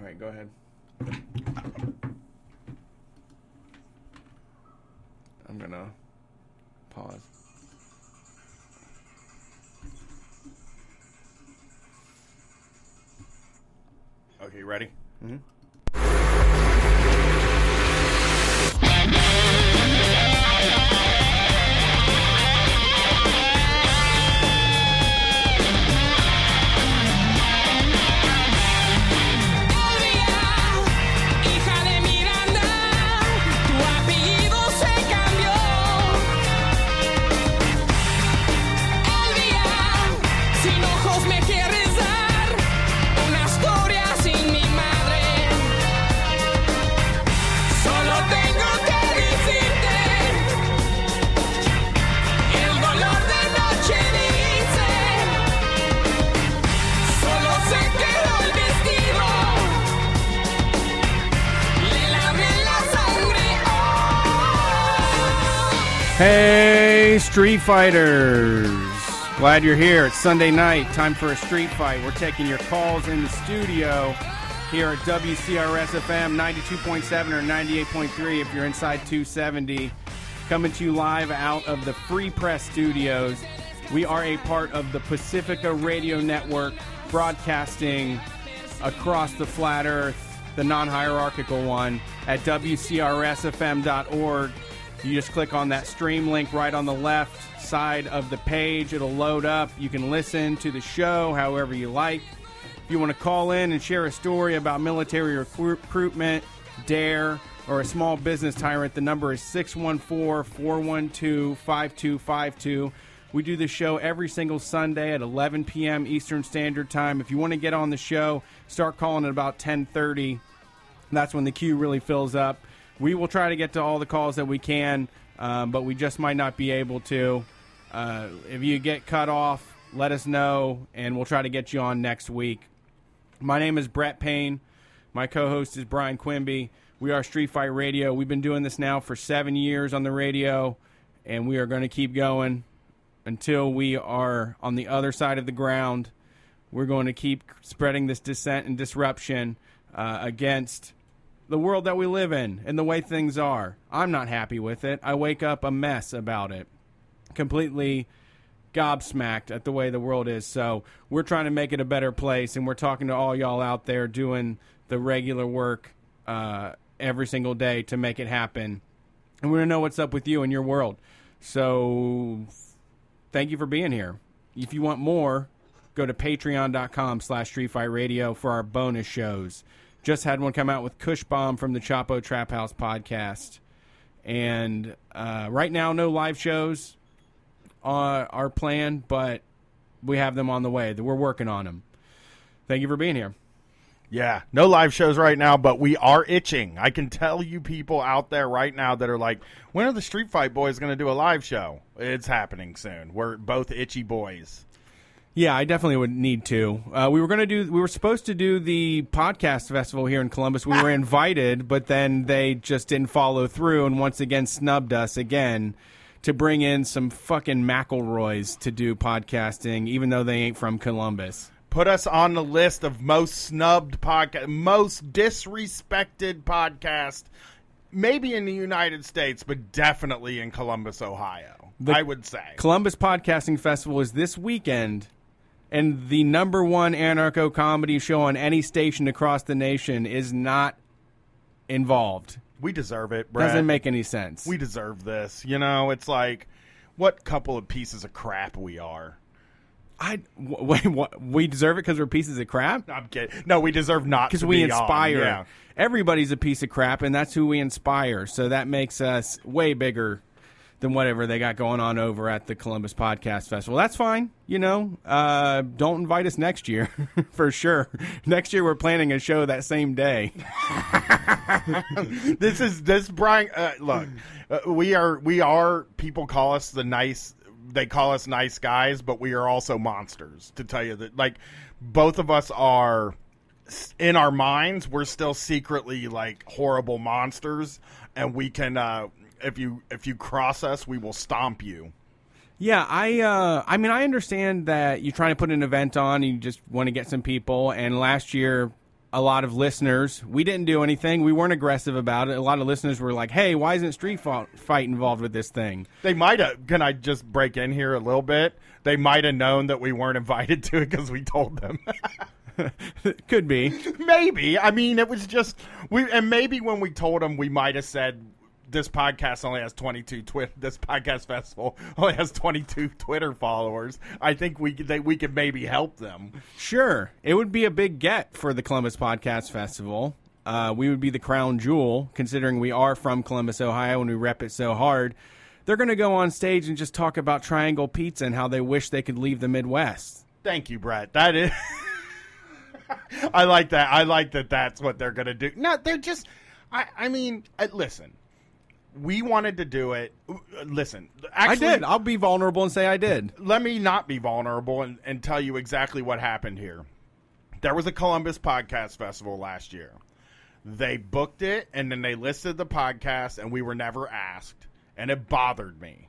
All right, go ahead. I'm gonna pause. Okay, ready? Mm-hmm. Hey, Street Fighters! Glad you're here. It's Sunday night. Time for a street fight. We're taking your calls in the studio here at WCRS-FM 92.7 or 98.3 if you're inside 270. Coming to you live out of the Free Press Studios. We are a part of the Pacifica Radio Network, broadcasting across the flat earth, the non-hierarchical one, at WCRSFM.org. You just click on that stream link right on the left side of the page. It'll load up. You can listen to the show however you like. If you want to call in and share a story about military recruitment, DARE, or a small business tyrant, the number is 614-412-5252. We do this show every single Sunday at 11 p.m. Eastern Standard Time. If you want to get on the show, start calling at about 10:30. That's when the queue really fills up. We will try to get to all the calls that we can, but we just might not be able to. If you get cut off, let us know, and we'll try to get you on next week. My name is Brett Payne. My co-host is Brian Quimby. We are Street Fight Radio. We've been doing this now for 7 years on the radio, and we are going to keep going until we are on the other side of the ground. We're going to keep spreading this dissent and disruption against the world that we live in and the way things are. I'm not happy with it. I wake up a mess about it. Completely gobsmacked at the way the world is. So we're trying to make it a better place, and we're talking to all y'all out there doing the regular work every single day to make it happen. And we want to know what's up with you and your world. So thank you for being here. If you want more, go to patreon.com/streetfightradio for our bonus shows. Just had one come out with Kush Bomb from the Chapo Trap House podcast. And right now, no live shows are planned, but we have them on the way. We're working on them. Thank you for being here. Yeah, no live shows right now, but we are itching. I can tell you people out there right now that are like, when are the Street Fight Boys going to do a live show? It's happening soon. We're both itchy boys. Yeah, I definitely would need to. We were supposed to do the podcast festival here in Columbus. We were invited, but then they just didn't follow through and once again snubbed us again to bring in some fucking McElroys to do podcasting, even though they ain't from Columbus. Put us on the list of most snubbed podcast, most disrespected podcast, maybe in the United States, but definitely in Columbus, Ohio. I would say Columbus Podcasting Festival is this weekend. And the number one anarcho-comedy show on any station across the nation is not involved. We deserve it, Brett. Doesn't make any sense. We deserve this. You know, it's like, what couple of pieces of crap we are. Wait, what? We deserve it because we're pieces of crap? I'm kidding. No, we deserve not to be on. Because we inspire. Yeah. Everybody's a piece of crap, and that's who we inspire. So that makes us way bigger than whatever they got going on over at the Columbus Podcast Festival. That's fine, you know. Don't invite us next year, for sure. Next year we're planning a show that same day. This is Brian. Look, we are. People call us the nice. They call us nice guys, but we are also monsters. To tell you that, like, both of us are. In our minds, we're still secretly like horrible monsters, and we can. If you cross us, we will stomp you. Yeah, I mean, I understand that you're trying to put an event on and you just want to get some people. And last year, a lot of listeners, we didn't do anything. We weren't aggressive about it. A lot of listeners were like, hey, why isn't Street Fight involved with this thing? They might have. Can I just break in here a little bit? They might have known that we weren't invited to it because we told them. Could be. Maybe. I mean, it was just and maybe when we told them, we might have said, this podcast only has 22 this podcast festival only has 22 Twitter followers. I think we could maybe help them. Sure. It would be a big get for the Columbus Podcast Festival. We would be the crown jewel, considering we are from Columbus, Ohio, and we rep it so hard. They're going to go on stage and just talk about Triangle Pizza and how they wish they could leave the Midwest. Thank you, Brett. That is... I like that. I like that that's what they're going to do. No, they're just... I mean, listen... We wanted to do it. Listen, actually, I did. I'll be vulnerable and say I did. Let me not be vulnerable and tell you exactly what happened here. There was a Columbus Podcast Festival last year. They booked it, and then they listed the podcast, and we were never asked, and it bothered me.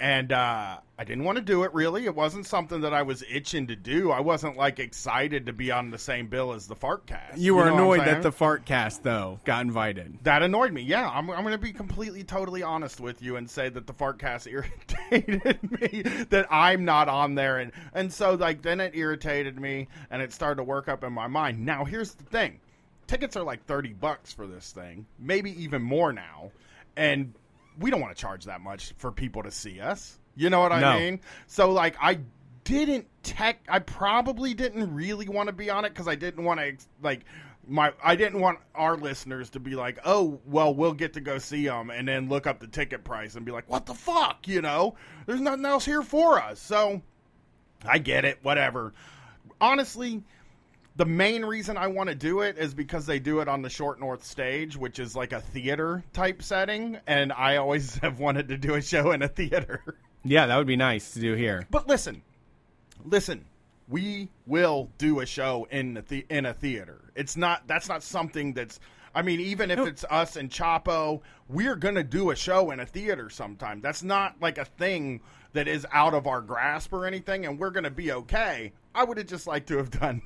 And I didn't want to do it, really. It wasn't something that I was itching to do. I wasn't, like, excited to be on the same bill as the Fartcast. You were annoyed that the Fartcast, though, got invited. That annoyed me, yeah. I'm going to be completely, totally honest with you and say that the Fartcast irritated me, that I'm not on there. And so, like, then it irritated me, and it started to work up in my mind. Now, here's the thing. Tickets are, like, $30 for this thing, maybe even more now. And... we don't want to charge that much for people to see us. You know what I mean? So, like, I probably didn't really want to be on it because I didn't want to, like, I didn't want our listeners to be like, oh, well, we'll get to go see them and then look up the ticket price and be like, what the fuck, you know? There's nothing else here for us. So, I get it, whatever. Honestly, the main reason I want to do it is because they do it on the Short North stage, which is like a theater type setting. And I always have wanted to do a show in a theater. Yeah, that would be nice to do here. But listen, we will do a show in a theater. That's not something that's, I mean, even if it's us and Chapo, we're going to do a show in a theater sometime. That's not like a thing that is out of our grasp or anything. And we're going to be okay. I would have just liked to have done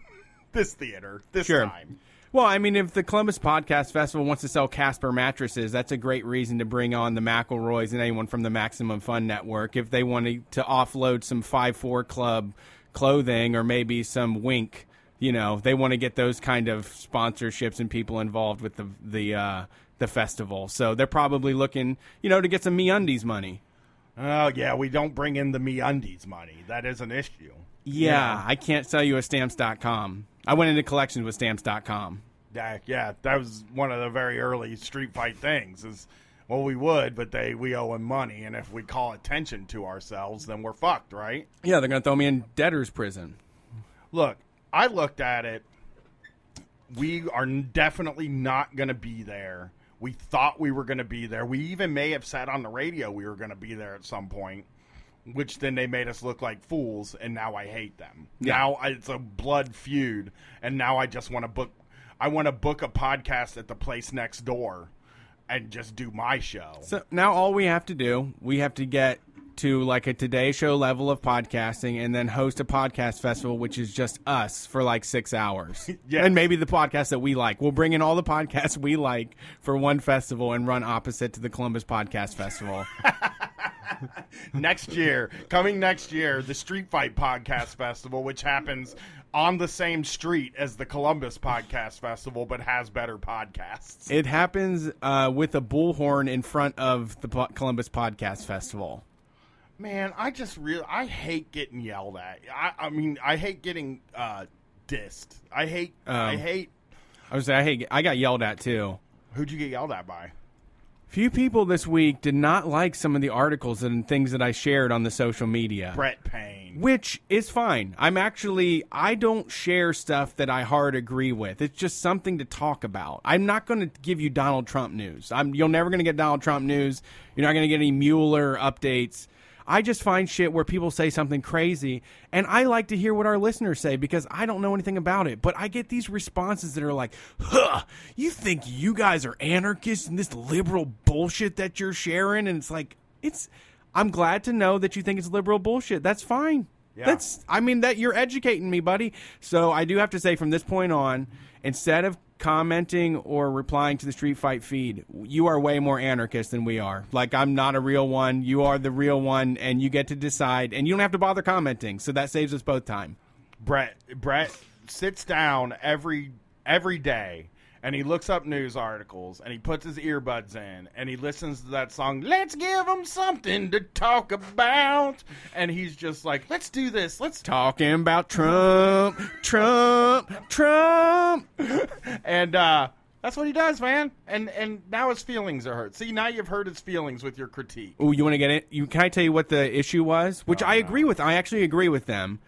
this theater this time. Well, I mean, if the Columbus Podcast Festival wants to sell Casper mattresses, that's a great reason to bring on the McElroys and anyone from the Maximum Fun Network. If they wanted to offload some 5-4 Club clothing or maybe some Wink, you know, they want to get those kind of sponsorships and people involved with the festival. So they're probably looking, you know, to get some MeUndies money. Oh, yeah, we don't bring in the MeUndies money. That is an issue. Yeah, I can't sell you a Stamps.com. I went into collections with Stamps.com. Yeah, that was one of the very early Street Fight things is, well, we would, but we owe them money, and if we call attention to ourselves, then we're fucked, right? Yeah, they're going to throw me in debtor's prison. Look, I looked at it. We are definitely not going to be there. We thought we were going to be there. We even may have said on the radio we were going to be there at some point, which then they made us look like fools, and now I hate them. Yeah. Now it's a blood feud, and now I just want to book – I want to book a podcast at the place next door and just do my show. So now all we have to do, we have to get to like a Today Show level of podcasting and then host a podcast festival, which is just us for like 6 hours. Yes. And maybe the podcast that we like. We'll bring in all the podcasts we like for one festival and run opposite to the Columbus Podcast Festival. Coming next year, the Street Fight Podcast Festival, which happens on the same street as the Columbus Podcast Festival, but has better podcasts. It happens with a bullhorn in front of the Columbus Podcast Festival. Man, I hate getting yelled at. I mean, I hate getting dissed. I got yelled at too. Who'd you get yelled at by? Few people this week did not like some of the articles and things that I shared on the social media. Brett Payne. Which is fine. I don't share stuff that I hard agree with. It's just something to talk about. I'm not going to give you Donald Trump news. You're never going to get Donald Trump news. You're not going to get any Mueller updates. I just find shit where people say something crazy, and I like to hear what our listeners say because I don't know anything about it. But I get these responses that are like, huh, you think you guys are anarchists and this liberal bullshit that you're sharing? And it's like, I'm glad to know that you think it's liberal bullshit. That's fine. Yeah. That's, I mean, that you're educating me, buddy. So I do have to say, from this point on, instead of commenting or replying to the Street Fight feed, you are way more anarchist than we are. Like, I'm not a real one. You are the real one, and you get to decide, and you don't have to bother commenting. So that saves us both time. Brett sits down every day, and he looks up news articles, and he puts his earbuds in, and he listens to that song, Let's Give Them Something to Talk About. And he's just like, let's do this. Let's talking about Trump, Trump, Trump. And that's what he does, man. And now his feelings are hurt. See, now you've hurt his feelings with your critique. Oh, you want to get it? Can I tell you what the issue was? Which I agree with. I actually agree with them.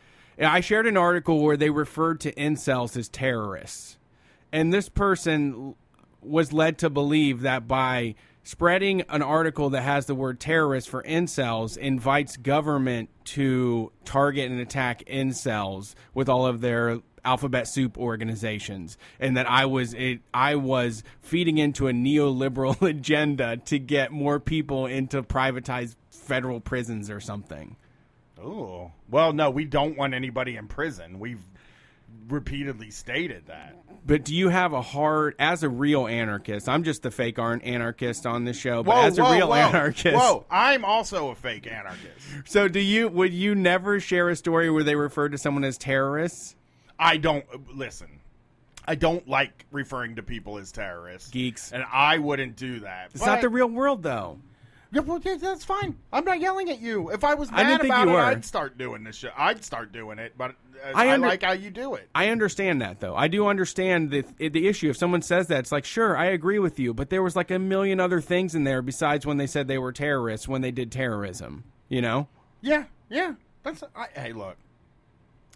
I shared an article where they referred to incels as terrorists. And this person was led to believe that by spreading an article that has the word terrorist for incels invites government to target and attack incels with all of their alphabet soup organizations, and that I was feeding into a neoliberal agenda to get more people into privatized federal prisons or something. Oh, well, no, we don't want anybody in prison. We've repeatedly stated that. But do you have a heart as a real anarchist? I'm just the fake anarchist on this show, but anarchist. Whoa, I'm also a fake anarchist. So would you never share a story where they refer to someone as terrorists? I don't like referring to people as terrorists. Geeks. And I wouldn't do that. It's not the real world, though. Yeah, well, that's fine. I'm not yelling at you. If I was mad about it, I'd start doing this shit. I'd start doing it, but I like how you do it. I understand that, though. I do understand the issue. If someone says that, it's like, sure, I agree with you, but there was like a million other things in there besides when they said they were terrorists, when they did terrorism, you know? Yeah. Hey, look,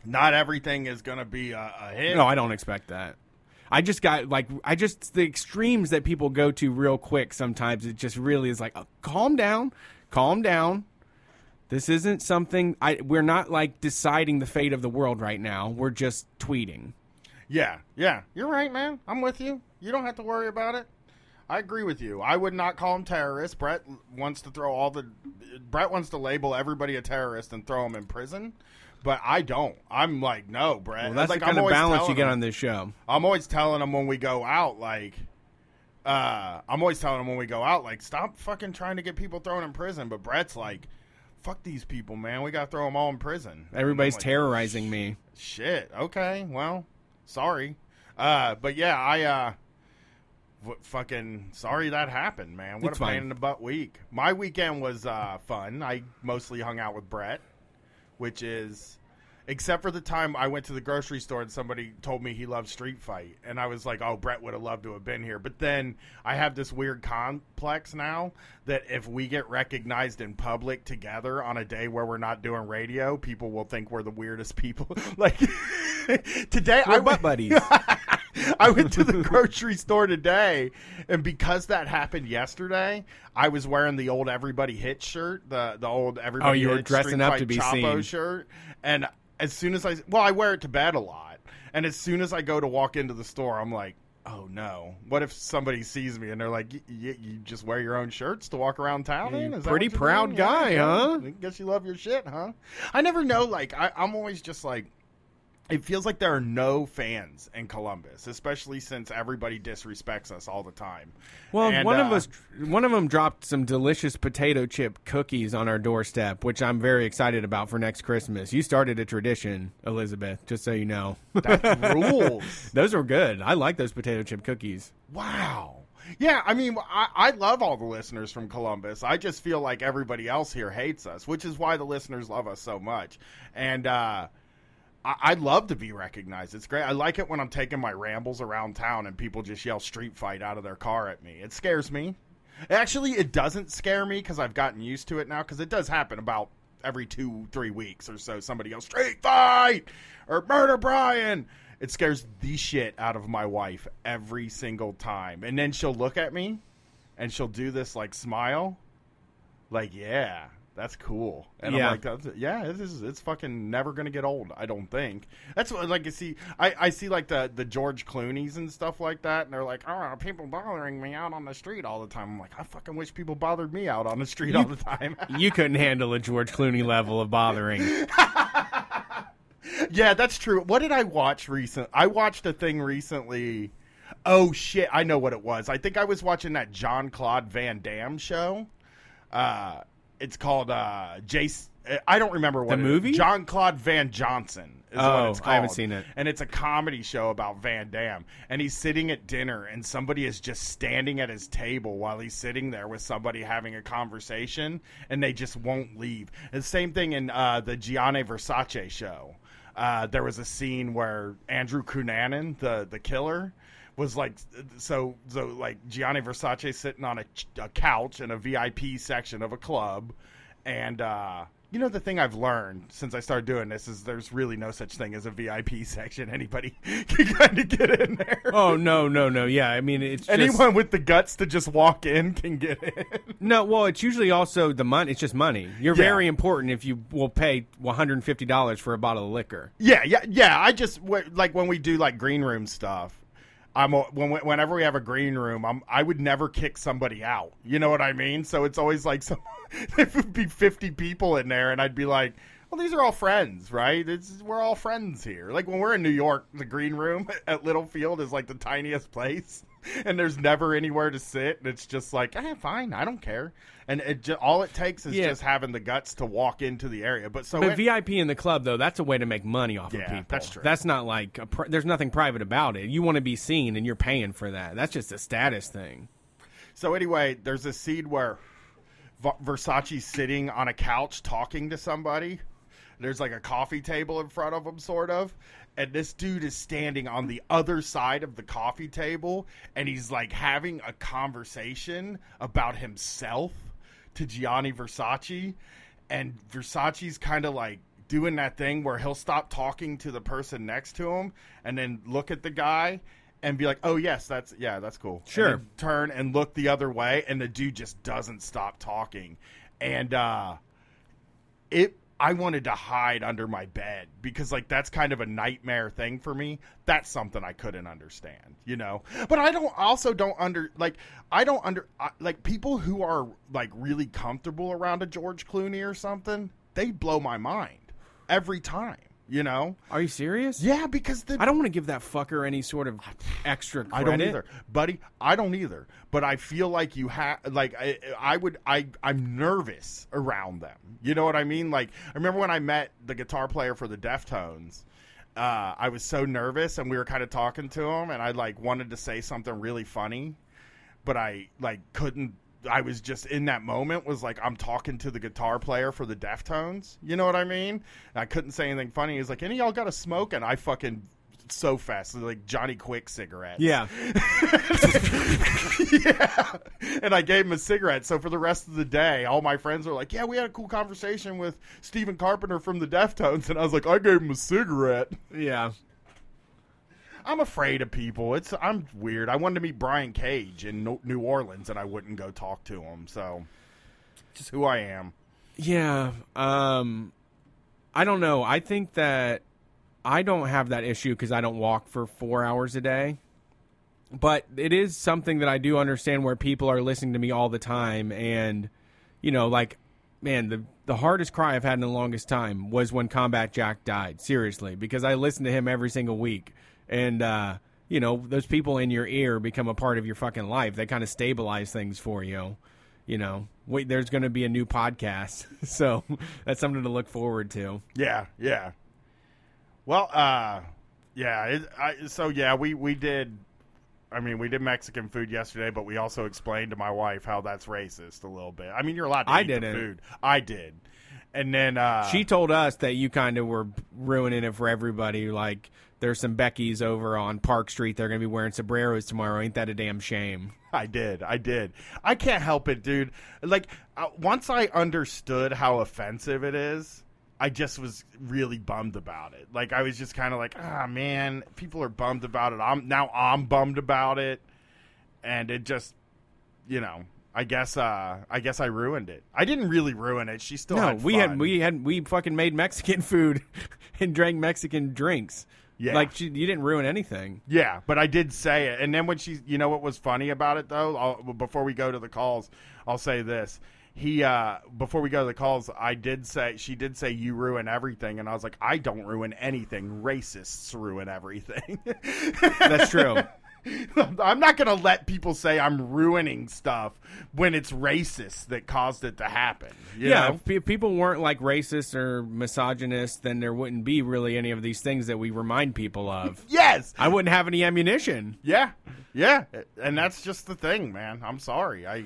not everything is going to be a hit. No, I don't expect that. I just got the extremes that people go to real quick sometimes. It just really is like, oh, calm down. This isn't something we're not like deciding the fate of the world right now. We're just tweeting. Yeah. You're right, man. I'm with you. You don't have to worry about it. I agree with you. I would not call them terrorists. Brett wants to label everybody a terrorist and throw them in prison. But I don't. I'm like, no, Brett. Well, that's like the kind of balance you get on this show. I'm always telling them when we go out, stop fucking trying to get people thrown in prison. But Brett's like, fuck these people, man. We got to throw them all in prison. Everybody's terrorizing me. Shit. Okay. Well, sorry. But yeah, fucking sorry that happened, man. What a pain in the butt week. My weekend was fun. I mostly hung out with Brett. Which is, except for the time I went to the grocery store and somebody told me he loved Street Fight. And I was like, oh, Brett would have loved to have been here. But then I have this weird complex now that if we get recognized in public together on a day where we're not doing radio, people will think we're the weirdest people. Like, today we're butt buddies. I went to the grocery store today, and because that happened yesterday, I was wearing the old Everybody Hit shirt, the old Everybody Hit. Oh, you were dressing up to be seen. Chapo shirt. And as soon as I wear it to bed a lot, and as soon as I go to walk into the store, I'm like, oh no, what if somebody sees me and they're like, you just wear your own shirts to walk around town in? Is pretty proud guy, huh? I guess you love your shit, huh? I never know, like, I'm always just like, it feels like there are no fans in Columbus, especially since everybody disrespects us all the time. Well, and one of them dropped some delicious potato chip cookies on our doorstep, which I'm very excited about for next Christmas. You started a tradition, Elizabeth, just so you know. That rules. Those are good. I like those potato chip cookies. Wow. Yeah, I mean, I love all the listeners from Columbus. I just feel like everybody else here hates us, which is why the listeners love us so much. And, I'd love to be recognized. It's great. I like it when I'm taking my rambles around town and people just yell Street Fight out of their car at me. It scares me. Actually, it doesn't scare me because I've gotten used to it now, because it does happen about every 2-3 weeks or so. Somebody yells Street Fight or Murder Brian. It scares the shit out of my wife every single time. And then she'll look at me and she'll do this like smile. Like, yeah. That's cool. And yeah. I'm like, it's fucking never going to get old, I don't think. That's what, like, you see, I see, like, the George Clooney's and stuff like that, and they're like, oh, people bothering me out on the street all the time. I'm like, I fucking wish people bothered me out on the street all the time. You couldn't handle a George Clooney level of bothering. Yeah, that's true. What did I watch recently? I watched a thing recently. Oh, shit. I know what it was. I think I was watching that Jean-Claude Van Damme show. It's called Jason. I don't remember what the movie is. Jean-Claude Van Johnson is what it's called. I haven't seen it. And it's a comedy show about Van Damme. And he's sitting at dinner, and somebody is just standing at his table while he's sitting there with somebody having a conversation, and they just won't leave. And the same thing in the Gianni Versace show. There was a scene where Andrew Cunanan, the killer, was like, so Gianni Versace sitting on a couch in a VIP section of a club, and you know, the thing I've learned since I started doing this is there's really no such thing as a VIP section. Anybody can kind of get in there. Oh, no. Yeah, I mean, it's anyone with the guts to just walk in can get in. No, well, it's usually also the money. It's just money. You're very important if you will pay $150 for a bottle of liquor. Yeah. I just, like, when we do, like, green room stuff, whenever we have a green room, I would never kick somebody out. You know what I mean? So it's always like some. There would be 50 people in there, and I'd be like, well, these are all friends, right? We're all friends here. Like, when we're in New York, the green room at Littlefield is, like, the tiniest place, and there's never anywhere to sit, and it's just like, fine, I don't care. And all it takes is just having the guts to walk into the area. But VIP in the club, though, that's a way to make money off of people. That's true. That's not like there's nothing private about it. You want to be seen, and you're paying for that. That's just a status thing. So, anyway, there's a scene where Versace sitting on a couch talking to somebody. There's like a coffee table in front of him, sort of. And this dude is standing on the other side of the coffee table, and he's like having a conversation about himself to Gianni Versace. And Versace's kind of like doing that thing where he'll stop talking to the person next to him and then look at the guy and be like, oh, yes, that's cool. Sure. And turn and look the other way, and the dude just doesn't stop talking. And I wanted to hide under my bed because, like, that's kind of a nightmare thing for me. That's something I couldn't understand, you know? But I don't, like, people who are, like, really comfortable around a George Clooney or something, they blow my mind every time. You know? Are you serious? Yeah, because I don't want to give that fucker any sort of extra credit. I don't either, buddy. I don't either. But I feel like you have, like, I'm nervous around them. You know what I mean? Like, I remember when I met the guitar player for the Deftones. I was so nervous, and we were kind of talking to him, and I like wanted to say something really funny, but I like couldn't. I was just in that moment was like, I'm talking to the guitar player for the Deftones. You know what I mean? And I couldn't say anything funny. He's like, any of y'all got a smoke? And I fucking so fast. Like Johnny Quick cigarettes. Yeah. Yeah. And I gave him a cigarette. So for the rest of the day, all my friends were like, yeah, we had a cool conversation with Stephen Carpenter from the Deftones. And I was like, I gave him a cigarette. Yeah. I'm afraid of people. I'm weird. I wanted to meet Brian Cage in New Orleans, and I wouldn't go talk to him. So, just who I am. Yeah. I don't know. I think that I don't have that issue because I don't walk for 4 hours a day. But it is something that I do understand where people are listening to me all the time. And, you know, like, man, the hardest cry I've had in the longest time was when Combat Jack died. Seriously. Because I listen to him every single week. And, you know, those people in your ear become a part of your fucking life. They kind of stabilize things for you. You know, wait, there's going to be a new podcast. So that's something to look forward to. Yeah. Well, we did Mexican food yesterday, but we also explained to my wife how that's racist a little bit. I mean, you're allowed to eat the food. I did. And then she told us that you kind of were ruining it for everybody. Like, there's some Becky's over on Park Street. They're going to be wearing sombreros tomorrow. Ain't that a damn shame? I did. I can't help it, dude. Like, once I understood how offensive it is, I just was really bummed about it. Like, I was just kind of like, man, people are bummed about it. I'm bummed about it. And it just, you know. I guess I ruined it. I didn't really ruin it. She still had fun. We fucking made Mexican food and drank Mexican drinks. Yeah. Like, you didn't ruin anything. Yeah, but I did say it. And then when you know what was funny about it, though? Before we go to the calls, I'll say this. he before we go to the calls, she did say you ruin everything, and I was like, I don't ruin anything. Racists ruin everything. That's true. I'm not going to let people say I'm ruining stuff when it's racists that caused it to happen. You know? If people weren't like racist or misogynist, then there wouldn't be really any of these things that we remind people of. Yes. I wouldn't have any ammunition. Yeah. And that's just the thing, man. I'm sorry. I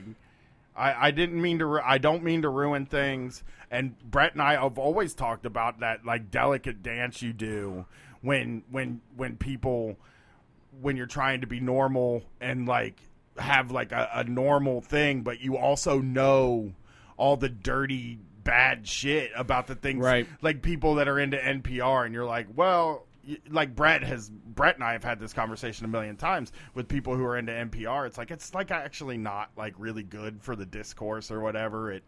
didn't mean to. I don't mean to ruin things. And Brett and I have always talked about that, like, delicate dance you do when people, when you're trying to be normal and like have like a normal thing, but you also know all the dirty, bad shit about the things, right? Like people that are into NPR, and you're like, well, like Brett and I have had this conversation a million times with people who are into NPR. It's like actually not like really good for the discourse or whatever.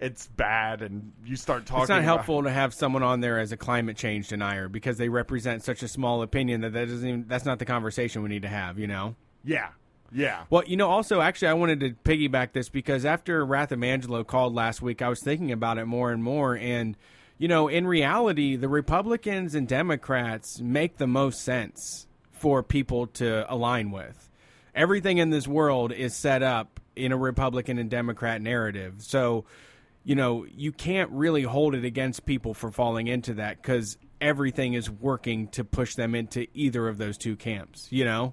It's bad, and you start talking. It's not helpful to have someone on there as a climate change denier because they represent such a small opinion that doesn't even, that's not the conversation we need to have, you know? Yeah. Yeah. Well, you know, also, actually, I wanted to piggyback this because after Rathamangelo called last week, I was thinking about it more and more, and you know, in reality, the Republicans and Democrats make the most sense for people to align with. Everything in this world is set up in a Republican and Democrat narrative. So, you know, you can't really hold it against people for falling into that because everything is working to push them into either of those two camps, you know?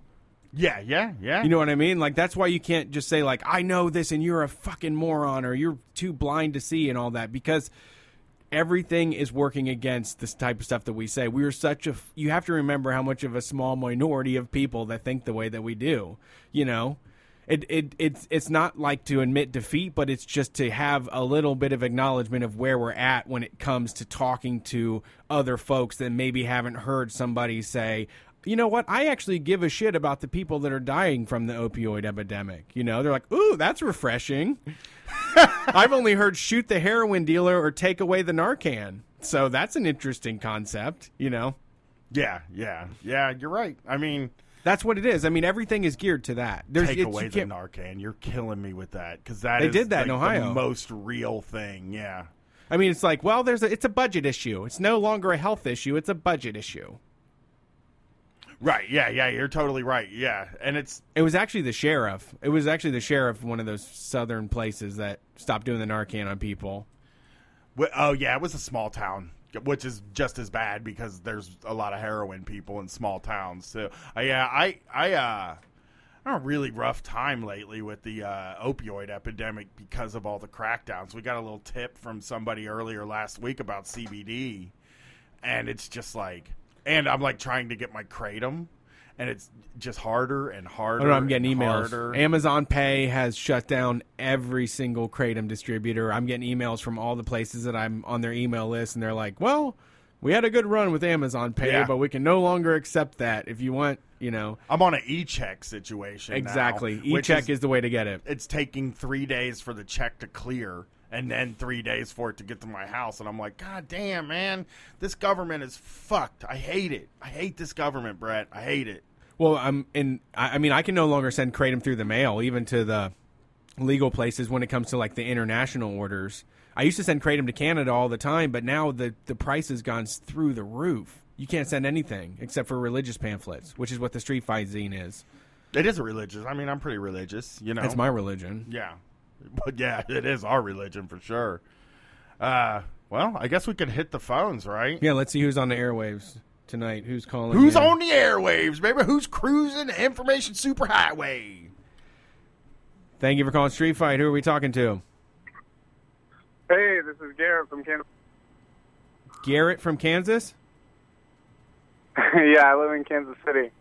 Yeah. You know what I mean? Like, that's why you can't just say, like, I know this and you're a fucking moron or you're too blind to see and all that, because everything is working against this type of stuff that we say. We are such a – you have to remember how much of a small minority of people that think the way that we do, you know. It's not like to admit defeat, but it's just to have a little bit of acknowledgement of where we're at when it comes to talking to other folks that maybe haven't heard somebody say, you know what, I actually give a shit about the people that are dying from the opioid epidemic. You know, they're like, ooh, that's refreshing. I've only heard shoot the heroin dealer or take away the Narcan. So that's an interesting concept, you know? Yeah, you're right. I mean, that's what it is. I mean, everything is geared to that. Take away the Narcan. You're killing me with that. Because that is like in Ohio. The most real thing, yeah. I mean, it's like, well, it's a budget issue. It's no longer a health issue. It's a budget issue. Right, yeah, you're totally right, yeah. And It was actually the sheriff of one of those southern places that stopped doing the Narcan on people. Oh, yeah, it was a small town, which is just as bad because there's a lot of heroin people in small towns. So, I had a really rough time lately with the opioid epidemic because of all the crackdowns. We got a little tip from somebody earlier last week about CBD, and it's just like... And I'm, like, trying to get my Kratom, and it's just harder and harder. Oh, no, I'm getting emails. Harder. Amazon Pay has shut down every single Kratom distributor. I'm getting emails from all the places that I'm on their email list, and they're like, well, we had a good run with Amazon Pay, but we can no longer accept that if you want, you know. I'm on an e-check situation. Exactly. Now, e-check is the way to get it. It's taking 3 days for the check to clear. And then 3 days for it to get to my house. And I'm like, God damn, man, this government is fucked. I hate it. I hate this government, Brett. I hate it. Well, I can no longer send Kratom through the mail, even to the legal places when it comes to, like, the international orders. I used to send Kratom to Canada all the time, but now the price has gone through the roof. You can't send anything except for religious pamphlets, which is what the Street Fight zine is. It is a religious. I mean, I'm pretty religious, you know. It's my religion. Yeah. But, yeah, it is our religion for sure. Well, I guess we could hit the phones, right? Yeah, let's see who's on the airwaves tonight. Who's calling? Who's on the airwaves, baby? Who's cruising the information superhighway? Thank you for calling Street Fight. Who are we talking to? Hey, this is Garrett from Kansas. Garrett from Kansas? Yeah, I live in Kansas City.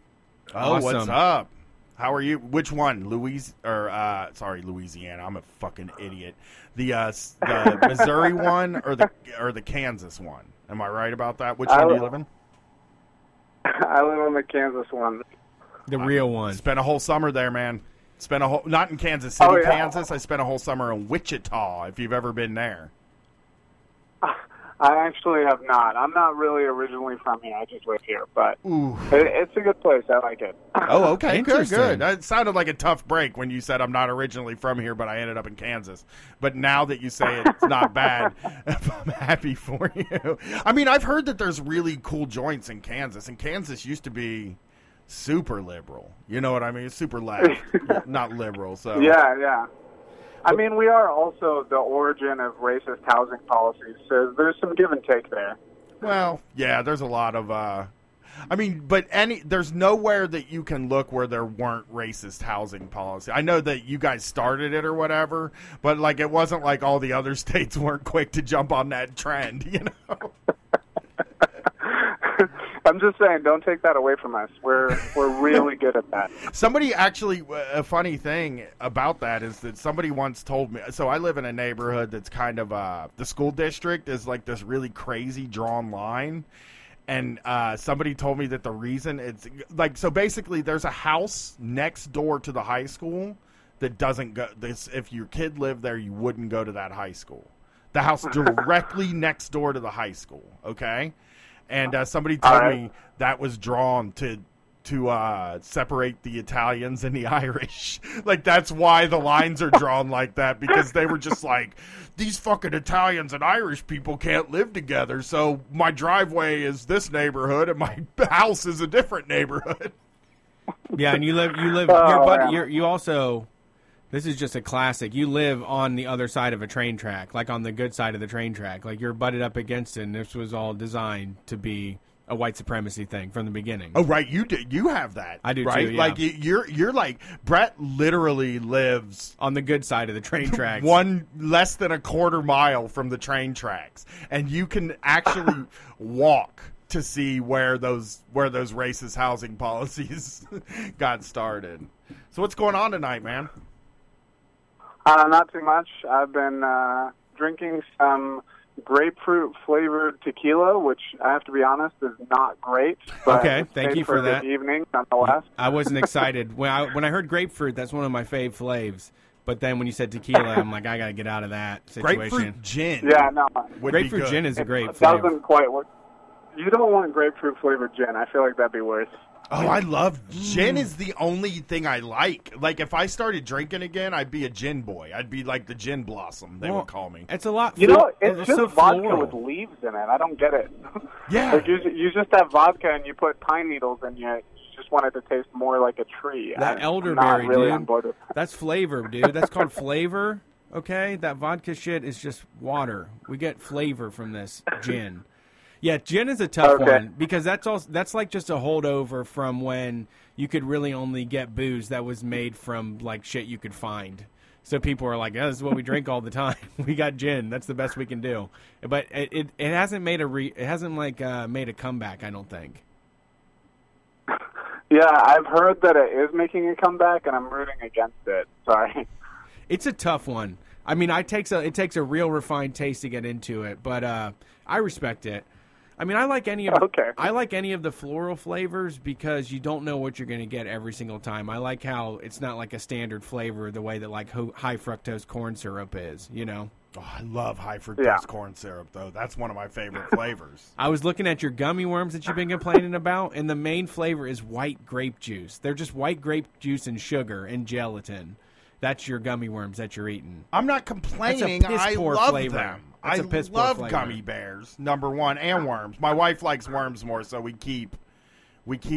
Oh, awesome. What's up? How are you? Which one? Louisiana. I'm a fucking idiot. The Missouri one or the Kansas one? Am I right about that? Which one do you live in? I live in the Kansas one. The real one. Spent a whole summer there, man. Not in Kansas City, Kansas. I spent a whole summer in Wichita, if you've ever been there. I actually have not. I'm not really originally from here. I just live here, but it's a good place. I like it. Oh, okay. Good, good. It sounded like a tough break when you said I'm not originally from here, but I ended up in Kansas. But now that you say it's not bad, I'm happy for you. I mean, I've heard that there's really cool joints in Kansas, and Kansas used to be super liberal. You know what I mean? Super left, not liberal. So yeah, yeah. I mean, we are also the origin of racist housing policies, so there's some give and take there. Well, yeah, there's a lot of, I mean, but there's nowhere that you can look where there weren't racist housing policy. I know that you guys started it or whatever, but, like, it wasn't like all the other states weren't quick to jump on that trend, you know? I'm just saying, don't take that away from us. We're really good at that. Somebody actually, a funny thing about that is that somebody once told me, so I live in a neighborhood that's kind of, the school district is like this really crazy drawn line. And somebody told me that the reason it's like, so basically there's a house next door to the high school that doesn't go, if your kid lived there, you wouldn't go to that high school. The house directly next door to the high school, okay? And somebody told me that was drawn to separate the Italians and the Irish. Like, that's why the lines are drawn like that, because they were just like, these fucking Italians and Irish people can't live together. So my driveway is this neighborhood and my house is a different neighborhood. Yeah, and you also, this is just a classic. You live on the other side of a train track, like on the good side of the train track. Like, you're butted up against it, and this was all designed to be a white supremacy thing from the beginning. Oh, right. You do. You have that. I do, right? Too, yeah. Like, you're like, Brett literally lives on the good side of the train tracks. One less than a quarter mile from the train tracks. And you can actually walk to see where those racist housing policies got started. So what's going on tonight, man? Not too much. I've been drinking some grapefruit-flavored tequila, which I have to be honest is not great. But okay, thank you for that. Good evening, nonetheless. I wasn't excited when I heard grapefruit. That's one of my fave flavors. But then when you said tequila, I'm like, I gotta get out of that situation. Grapefruit gin. Yeah, no. Grapefruit gin is a great flavor. It doesn't quite work. You don't want grapefruit flavored gin. I feel like that'd be worse. Oh, I love gin. Is the only thing I like. Like, if I started drinking again, I'd be a gin boy. I'd be like the gin blossom, they would call me. It's a lot. You know, it's just so vodka floral with leaves in it. I don't get it. Yeah. Like, you just have vodka and you put pine needles in you. Just wanted to taste more like a tree. That elderberry, really, dude. On board with that. That's flavor, dude. That's called flavor. Okay, that vodka shit is just water. We get flavor from this gin. Yeah, gin is a tough one, because that's like just a holdover from when you could really only get booze that was made from like shit you could find. So people are like, oh, this is what we drink all the time. We got gin. That's the best we can do. But it hasn't made a comeback, I don't think. Yeah, I've heard that it is making a comeback, and I'm rooting against it. Sorry. It's a tough one. I mean, it takes a real refined taste to get into it, but I respect it. I mean, I like any of the floral flavors because you don't know what you're going to get every single time. I like how it's not like a standard flavor the way that like high fructose corn syrup is, you know. Oh, I love high fructose corn syrup though. That's one of my favorite flavors. I was looking at your gummy worms that you've been complaining about, and the main flavor is white grape juice. They're just white grape juice and sugar and gelatin. That's your gummy worms that you're eating. I'm not complaining. I love flavor. Them. I love gummy bears, number one, and worms. My wife likes worms more, so we keep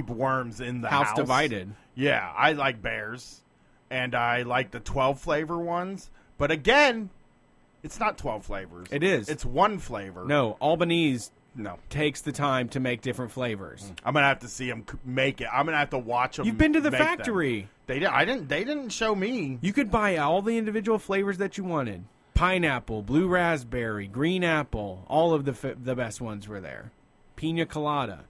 worms in the house. House divided. Yeah, I like bears, and I like the 12 flavor ones. But again, it's not 12 flavors. It is. It's one flavor. No, Albanese takes the time to make different flavors. I'm gonna have to see them make it. I'm gonna have to watch them. You've been to the factory. They didn't show me. You could buy all the individual flavors that you wanted. Pineapple, blue raspberry, green apple, all of the best ones were there. Pina colada.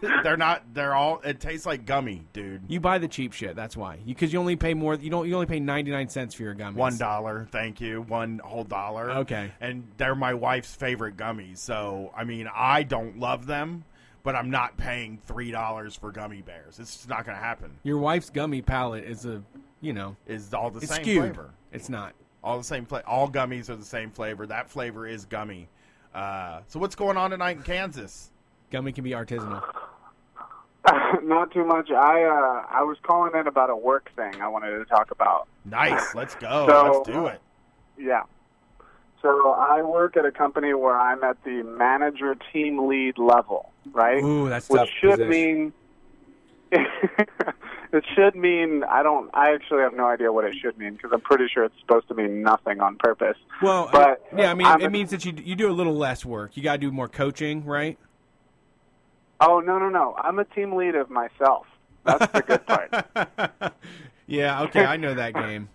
It tastes like gummy, dude. You buy the cheap shit, that's why. Because you only pay more, you only pay 99 cents for your gummies. $1, thank you. One whole dollar. Okay. And they're my wife's favorite gummies. So, I mean, I don't love them, but I'm not paying $3 for gummy bears. It's just not going to happen. Your wife's gummy palate is all the same skewed. Flavor. It's not. All the same flavor. All gummies are the same flavor. That flavor is gummy. So what's going on tonight in Kansas? Gummy can be artisanal. Not too much. I was calling in about a work thing I wanted to talk about. Nice. Let's go. So, let's do it. Yeah. So I work at a company where I'm at the manager team lead level, right? Ooh, that's tough. It should mean I actually have no idea what it should mean because I'm pretty sure it's supposed to mean nothing on purpose. Well, but yeah, I mean, it means that you do a little less work. You got to do more coaching, right? Oh, no. I'm a team lead of myself. That's the good part. Yeah, okay, I know that game.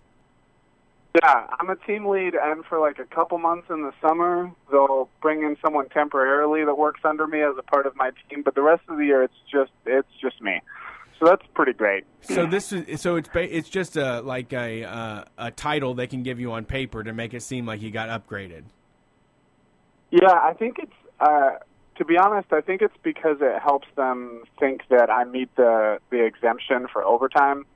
Yeah, I'm a team lead, and for like a couple months in the summer, they'll bring in someone temporarily that works under me as a part of my team. But the rest of the year, it's just me. So that's pretty great. So it's just a title they can give you on paper to make it seem like you got upgraded. Yeah, I think it's to be honest, I think it's because it helps them think that I meet the exemption for overtime.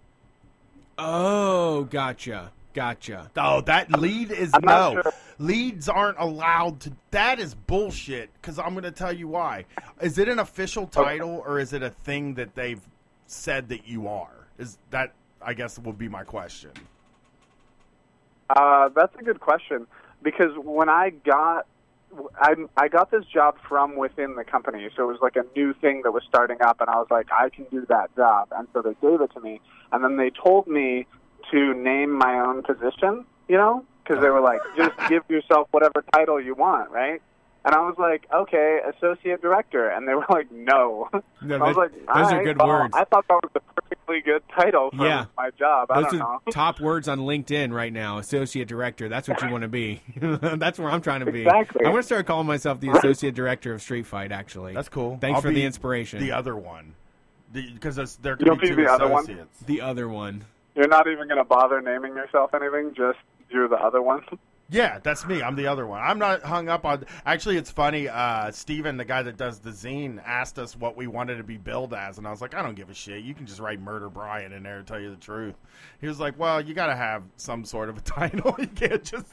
Oh, gotcha. Gotcha. Oh, that lead is no. Sure. Leads aren't allowed to. That is bullshit, because I'm going to tell you why. Is it an official title, or is it a thing that they've said that you are? Is that, I guess, will be my question. That's a good question, because when I got this job from within the company, so it was like a new thing that was starting up, and I was like, I can do that job. And so they gave it to me, and then they told me to name my own position, you know, because they were like, just give yourself whatever title you want, right? And I was like, okay, associate director. And they were like, no. I was like, those are good words. I thought that was the perfectly good title for my job. I don't know. Top words on LinkedIn right now, associate director. That's what you want to be. That's where I'm trying to be. Exactly. I want to start calling myself the associate director of Street Fight, actually. That's cool. Thanks for the inspiration. The other one. Because there could be two associates. The other one. You're not even going to bother naming yourself anything, just you're the other one? Yeah, that's me. I'm the other one. I'm not hung up on... Actually, it's funny. Steven, the guy that does the zine, asked us what we wanted to be billed as, and I was like, I don't give a shit. You can just write Murder Brian in there and tell you the truth. He was like, well, you got to have some sort of a title. You can't just...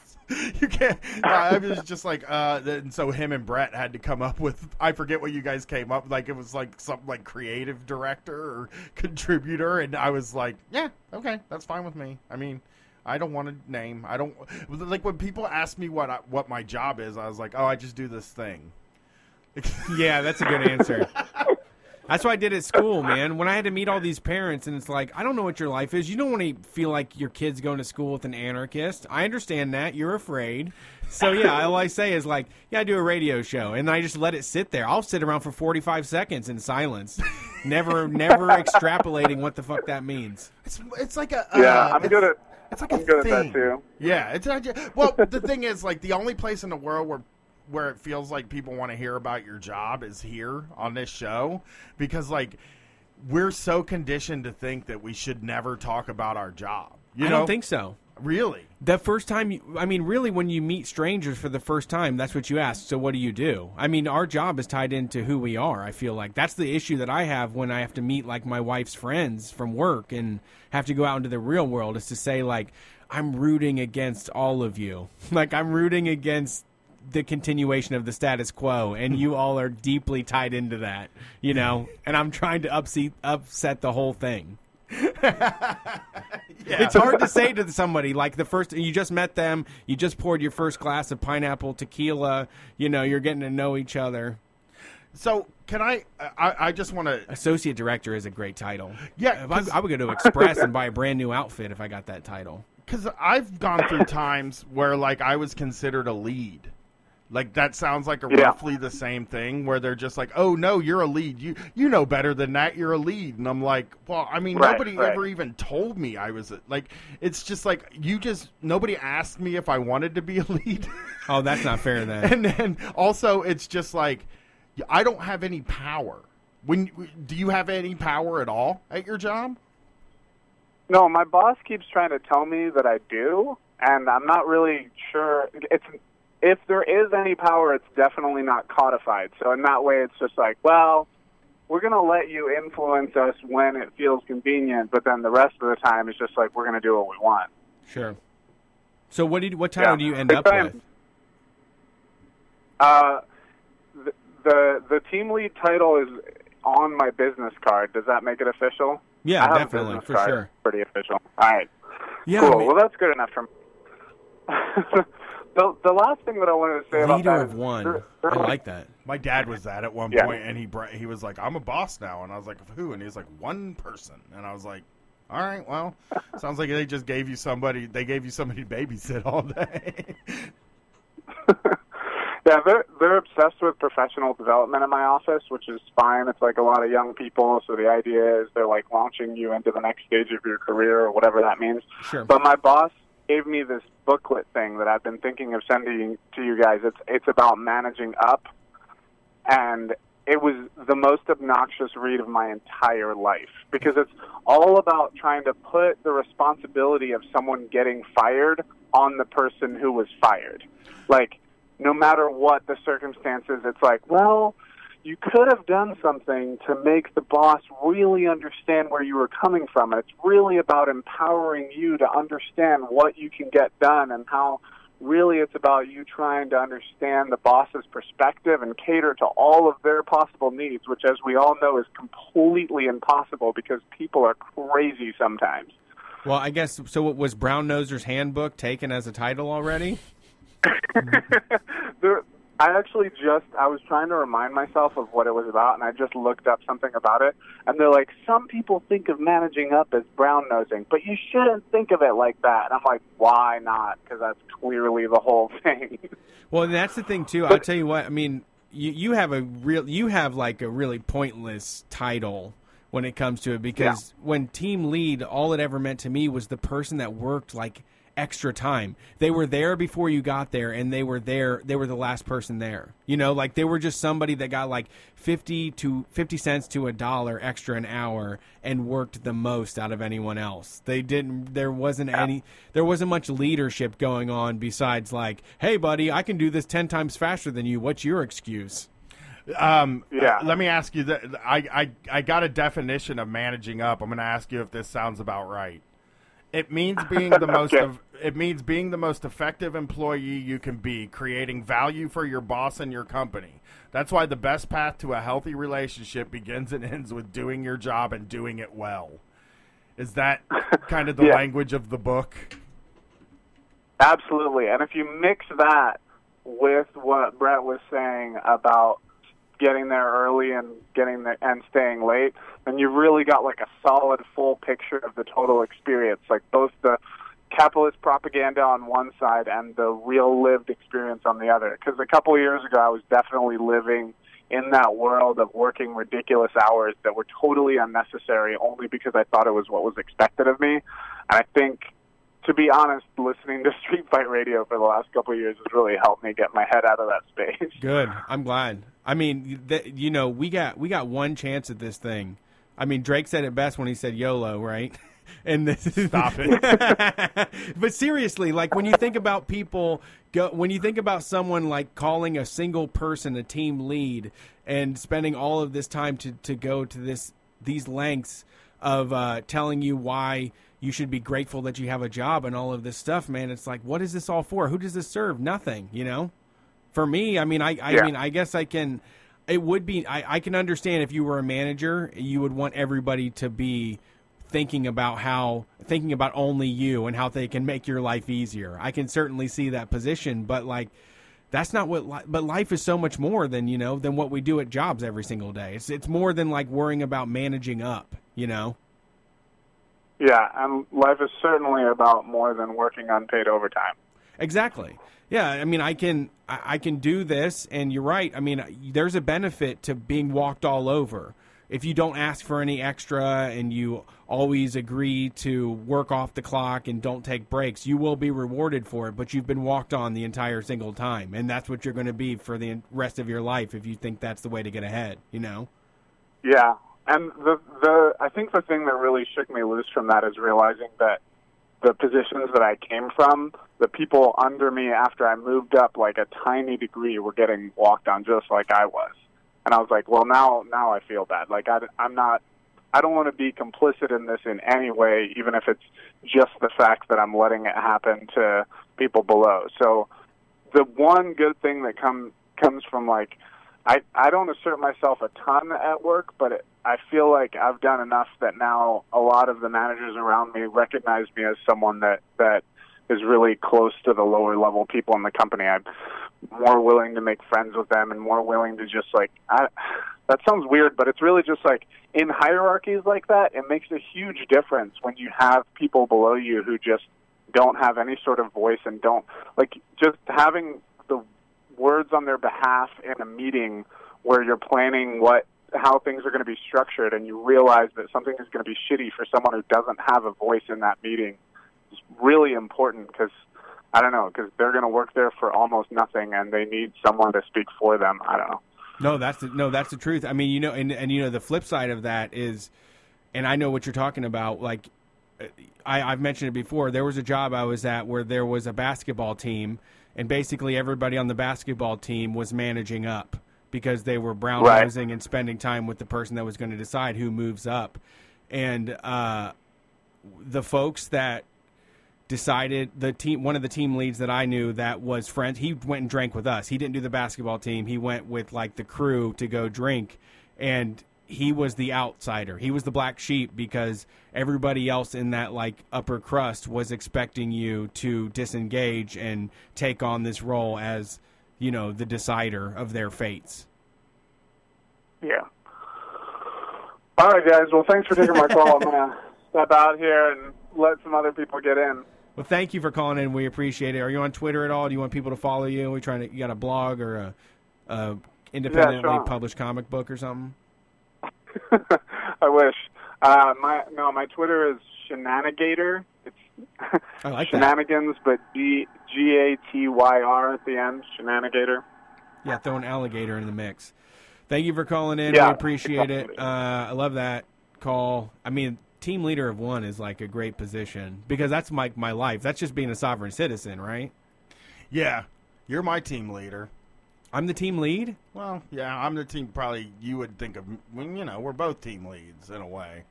You can't... I was just like... and so him and Brett had to come up with... I forget what you guys came up with. Like, it was like something like creative director or contributor, and I was like, yeah, okay, that's fine with me. I mean... I don't want to name. I don't like when people ask me what my job is. I was like, oh, I just do this thing. Yeah, that's a good answer. That's what I did at school, man. When I had to meet all these parents, and it's like, I don't know what your life is. You don't want to feel like your kid's going to school with an anarchist. I understand that. You're afraid. So, yeah, all I say is like, yeah, I do a radio show, and I just let it sit there. I'll sit around for 45 seconds in silence, never extrapolating what the fuck that means. It's like a I'm good at. It's like a good thing. At that too. Yeah. Well, the thing is, like, the only place in the world where it feels like people want to hear about your job is here on this show, because, like, we're so conditioned to think that we should never talk about our job. I don't think so. Really? The first time, really, when you meet strangers for the first time, that's what you ask. So what do you do? I mean, our job is tied into who we are, I feel like. That's the issue that I have when I have to meet, like, my wife's friends from work and have to go out into the real world, is to say, like, I'm rooting against all of you. Like, I'm rooting against the continuation of the status quo, and you all are deeply tied into that, you know? And I'm trying to upset the whole thing. Yeah. It's hard to say to somebody, like, the first you just met them, you just poured your first glass of pineapple tequila, you know, you're getting to know each other. So can I just want to... Associate director is a great title. Yeah, I would go to Express and buy a brand new outfit if I got that title, because I've gone through times where, like, I was considered a lead. Like, that sounds like roughly the same thing, where they're just like, oh, no, you're a lead. You know better than that. You're a lead. And I'm like, well, I mean, nobody ever even told me I was – like, it's just like nobody asked me if I wanted to be a lead. Oh, that's not fair then. And then also it's just like, I don't have any power. Do you have any power at all at your job? No, my boss keeps trying to tell me that I do, and I'm not really sure. If there is any power, it's definitely not codified. So in that way, it's just like, well, we're going to let you influence us when it feels convenient, but then the rest of the time, it's just like, we're going to do what we want. Sure. So what title do you end up with? The team lead title is on my business card. Does that make it official? Yeah, definitely, for sure. Pretty official. All right. Yeah, cool. I mean, well, that's good enough for me. The last thing that I wanted to say about that. Leader of one. I like that. My dad was that at one point, and he was like, I'm a boss now. And I was like, who? And he was like, one person. And I was like, all right, well, sounds like they just gave you somebody. They gave you somebody to babysit all day. Yeah, they're obsessed with professional development in my office, which is fine. It's like a lot of young people, so the idea is they're like launching you into the next stage of your career or whatever that means. Sure. But my boss gave me this booklet thing that I've been thinking of sending to you guys. It's about managing up, and it was the most obnoxious read of my entire life because it's all about trying to put the responsibility of someone getting fired on the person who was fired. Like, no matter what the circumstances, it's like, well, you could have done something to make the boss really understand where you were coming from. It's really about empowering you to understand what you can get done and how really it's about you trying to understand the boss's perspective and cater to all of their possible needs, which, as we all know, is completely impossible because people are crazy sometimes. Well, I guess, so was Brown Noser's Handbook taken as a title already? I was trying to remind myself of what it was about, and I just looked up something about it, and they're like, some people think of managing up as brown-nosing, but you shouldn't think of it like that. And I'm like, why not? Because that's clearly the whole thing. Well, and that's the thing, too. I'll tell you what, I mean, you have a really pointless title when it comes to it, because when team lead, all it ever meant to me was the person that worked, like, extra time. They were there before you got there, and they were the last person there, you know, like they were just somebody that got like 50 cents to $1 extra an hour and worked the most out of anyone else. There wasn't much leadership going on besides like, hey buddy, I can do this 10 times faster than you, what's your excuse? Let me ask you that. I got a definition of managing up. I'm going to ask you if this sounds about right. It means being the most effective employee you can be, creating value for your boss and your company. That's why the best path to a healthy relationship begins and ends with doing your job and doing it well. Is that kind of the language of the book? Absolutely. And if you mix that with what Brett was saying about getting there early and staying late, and you've really got like a solid full picture of the total experience, like both the capitalist propaganda on one side and the real lived experience on the other. Because a couple of years ago, I was definitely living in that world of working ridiculous hours that were totally unnecessary only because I thought it was what was expected of me. And I think, to be honest, listening to Street Fight Radio for the last couple of years has really helped me get my head out of that space. Good. I'm glad. I mean, we got one chance at this thing. I mean, Drake said it best when he said YOLO, right? And this is stop it. But seriously, like when you think about when you think about someone like calling a single person a team lead and spending all of this time to go to these lengths of telling you why you should be grateful that you have a job and all of this stuff, man. It's like, what is this all for? Who does this serve? Nothing, you know? For me, I mean, I can understand if you were a manager, you would want everybody to be thinking about only you and how they can make your life easier. I can certainly see that position, but like, that's not what, but life is so much more than, you know, than what we do at jobs every single day. It's more than like worrying about managing up, you know? Yeah, and life is certainly about more than working unpaid overtime. Exactly. Yeah, I mean, I can do this, and you're right. I mean, there's a benefit to being walked all over. If you don't ask for any extra and you always agree to work off the clock and don't take breaks, you will be rewarded for it, but you've been walked on the entire single time, and that's what you're going to be for the rest of your life if you think that's the way to get ahead, you know? Yeah. And I think the thing that really shook me loose from that is realizing that the positions that I came from, the people under me after I moved up like a tiny degree were getting walked on just like I was. And I was like, well, now I feel bad. Like I don't want to be complicit in this in any way, even if it's just the fact that I'm letting it happen to people below. So the one good thing that comes from, like, I don't assert myself a ton at work, but I feel like I've done enough that now a lot of the managers around me recognize me as someone that is really close to the lower level people in the company. I'm more willing to make friends with them and more willing to just, like, that sounds weird, but it's really just like in hierarchies like that, it makes a huge difference when you have people below you who just don't have any sort of voice and don't, like, just having the words on their behalf in a meeting where you're planning how things are going to be structured, and you realize that something is going to be shitty for someone who doesn't have a voice in that meeting is really important because they're going to work there for almost nothing and they need someone to speak for them. I don't know. No, that's the truth. I mean, and you know, the flip side of that is, and I know what you're talking about, like, I've mentioned it before. There was a job I was at where there was a basketball team, and basically everybody on the basketball team was managing up because they were brown-nosing and spending time with the person that was going to decide who moves up. And the folks that decided, one of the team leads that I knew that was friends, he went and drank with us. He didn't do the basketball team. He went with, like, the crew to go drink, and he was the outsider. He was the black sheep because everybody else in that, like, upper crust was expecting you to disengage and take on this role as, you know, the decider of their fates. Yeah. All right, guys. Well, thanks for taking my call. I'm going to step out here and let some other people get in. Well, thank you for calling in. We appreciate it. Are you on Twitter at all? Do you want people to follow you? You got a blog or a independently published comic book or something? I wish. My Twitter is Shenanigator. It's I like shenanigans, that. But G-A-T-Y-R at the end, Shenanigator. Yeah, throw an alligator in the mix. Thank you for calling in. Yeah, we appreciate it. I love that call. I mean, team leader of one is like a great position because that's my life. That's just being a sovereign citizen, right? Yeah, you're my team leader. I'm the team lead? Well, yeah, I'm the team probably you would think of. You know, we're both team leads in a way.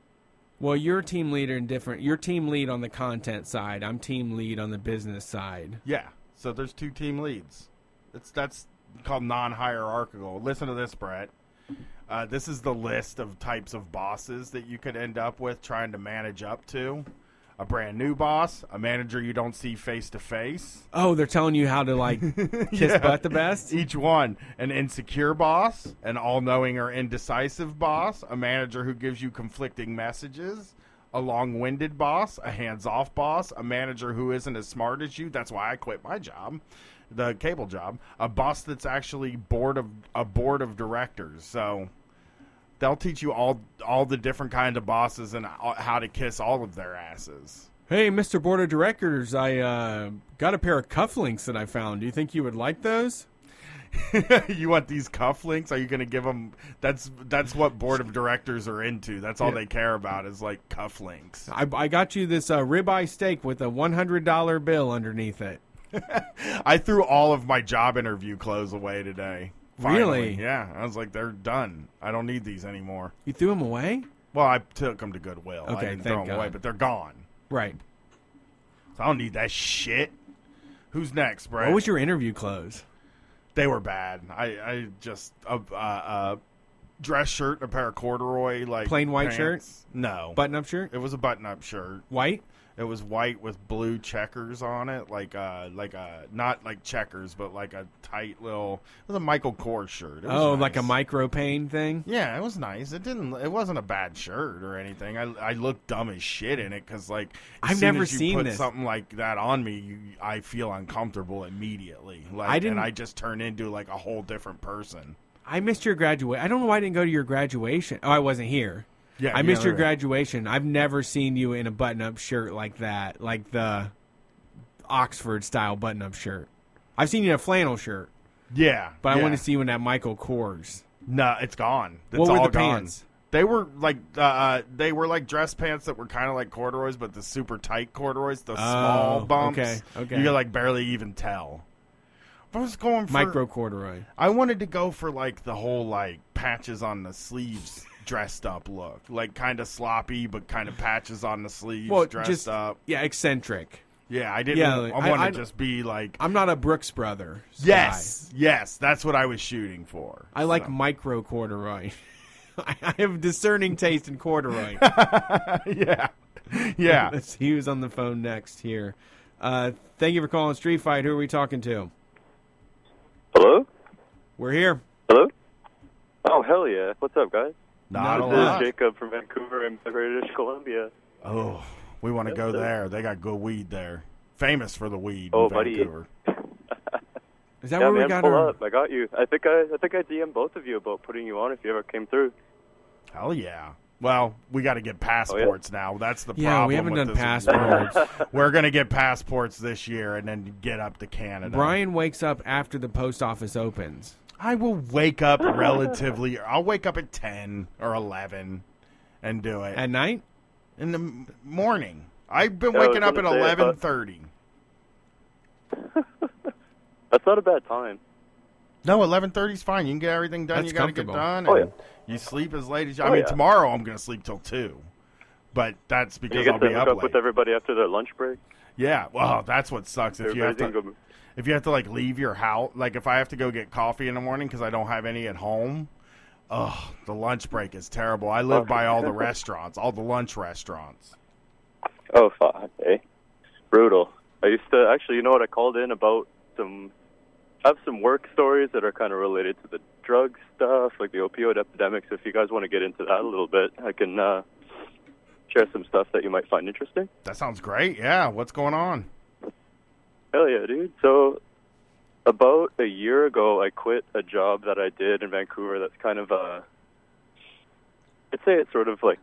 Well, you're team leader in different. You're team lead on the content side. I'm team lead on the business side. Yeah, so there's two team leads. That's called non-hierarchical. Listen to this, Brett. This is the list of types of bosses that you could end up with trying to manage up to. A brand new boss, a manager you don't see face to face. Oh, they're telling you how to, like, kiss butt the best? Each one. An insecure boss, an all-knowing or indecisive boss, a manager who gives you conflicting messages, a long-winded boss, a hands-off boss, a manager who isn't as smart as you. That's why I quit my job, the cable job. A boss that's actually a board of directors. So they'll teach you all the different kinds of bosses and how to kiss all of their asses. Hey, Mr. Board of Directors, I got a pair of cufflinks that I found. Do you think you would like those? You want these cufflinks? Are you going to give them? That's what board of directors are into. That's all they care about is, like, cufflinks. I got you this ribeye steak with a $100 bill underneath it. I threw all of my job interview clothes away today. Finally. Really? Yeah. I was like, they're done. I don't need these anymore. You threw them away? Well, I took them to Goodwill. Okay, I didn't throw them away, but they're gone. Right. So I don't need that shit. Who's next, Brett? What was your interview clothes? They were bad. I just a dress shirt, and a pair of corduroy, like, plain white pants. Shirt? No. Button-up shirt? It was a button-up shirt. White? It was white with blue checkers on it, like a not like checkers, but like a tight little. It was a Michael Kors shirt. It was nice. Like a micro pain thing. Yeah, it was nice. It wasn't a bad shirt or anything. I looked dumb as shit in it because, like, as soon as you put something like that on me, I feel uncomfortable immediately. Like, I just turn into, like, a whole different person. I missed your graduation. I don't know why I didn't go to your graduation. Oh, I wasn't here. Yeah, I missed your graduation. I've never seen you in a button-up shirt like that, like the Oxford-style button-up shirt. I've seen you in a flannel shirt. Yeah. But I want to see you in that Michael Kors. No, it's gone. It's all gone. Pants? They were like dress pants that were kind of like corduroys, but the super tight corduroys, the small bumps. Okay. You could, like, barely even tell. I was going for micro corduroy. I wanted to go for, like, the whole, like, patches on the sleeves dressed up look, like, kind of sloppy but kind of patches on the sleeves, dressed up. Yeah, eccentric. Yeah, I didn't. Yeah, I want to just be like. I'm not a Brooks Brother. Yes, guy. Yes, that's what I was shooting for. I like micro corduroy. I have discerning taste in corduroy. Yeah, yeah. Let's see who's on the phone next here. Thank you for calling Street Fight. Who are we talking to? Hello. We're here. Hello. Oh, hell yeah! What's up, guys? This is Jacob from Vancouver and British Columbia. Oh, we want to go there. They got good weed there. Famous for the weed. Oh, in Vancouver. Buddy. Is that where we got her? I got you. I think I DM'd both of you about putting you on if you ever came through. Hell yeah. Well, we got to get passports now. That's the problem. Yeah, we haven't done passports. We're going to get passports this year and then get up to Canada. Brian wakes up after the post office opens. I will wake up relatively. I'll wake up at 10 or 11 and do it. At night? In the morning. I've been waking up at 11:30. That's not a bad time. No, 11:30 is fine. You can get everything done. That's you got to get done. Oh, yeah. You sleep as late as you... I mean, tomorrow I'm going to sleep till 2. But that's because I'll be up late. With everybody after their lunch break? Yeah. Well, that's what sucks. If you have to, like, leave your house, like, if I have to go get coffee in the morning because I don't have any at home, the lunch break is terrible. I live by all the restaurants, all the lunch restaurants. Oh, fuck, eh? Brutal. I used to, actually, you know what, I called in about I have some work stories that are kind of related to the drug stuff, like the opioid epidemic, so if you guys want to get into that a little bit, I can share some stuff that you might find interesting. That sounds great, yeah. What's going on? Hell yeah, dude. So about a year ago, I quit a job that I did in Vancouver that's kind of I'd say it's sort of like,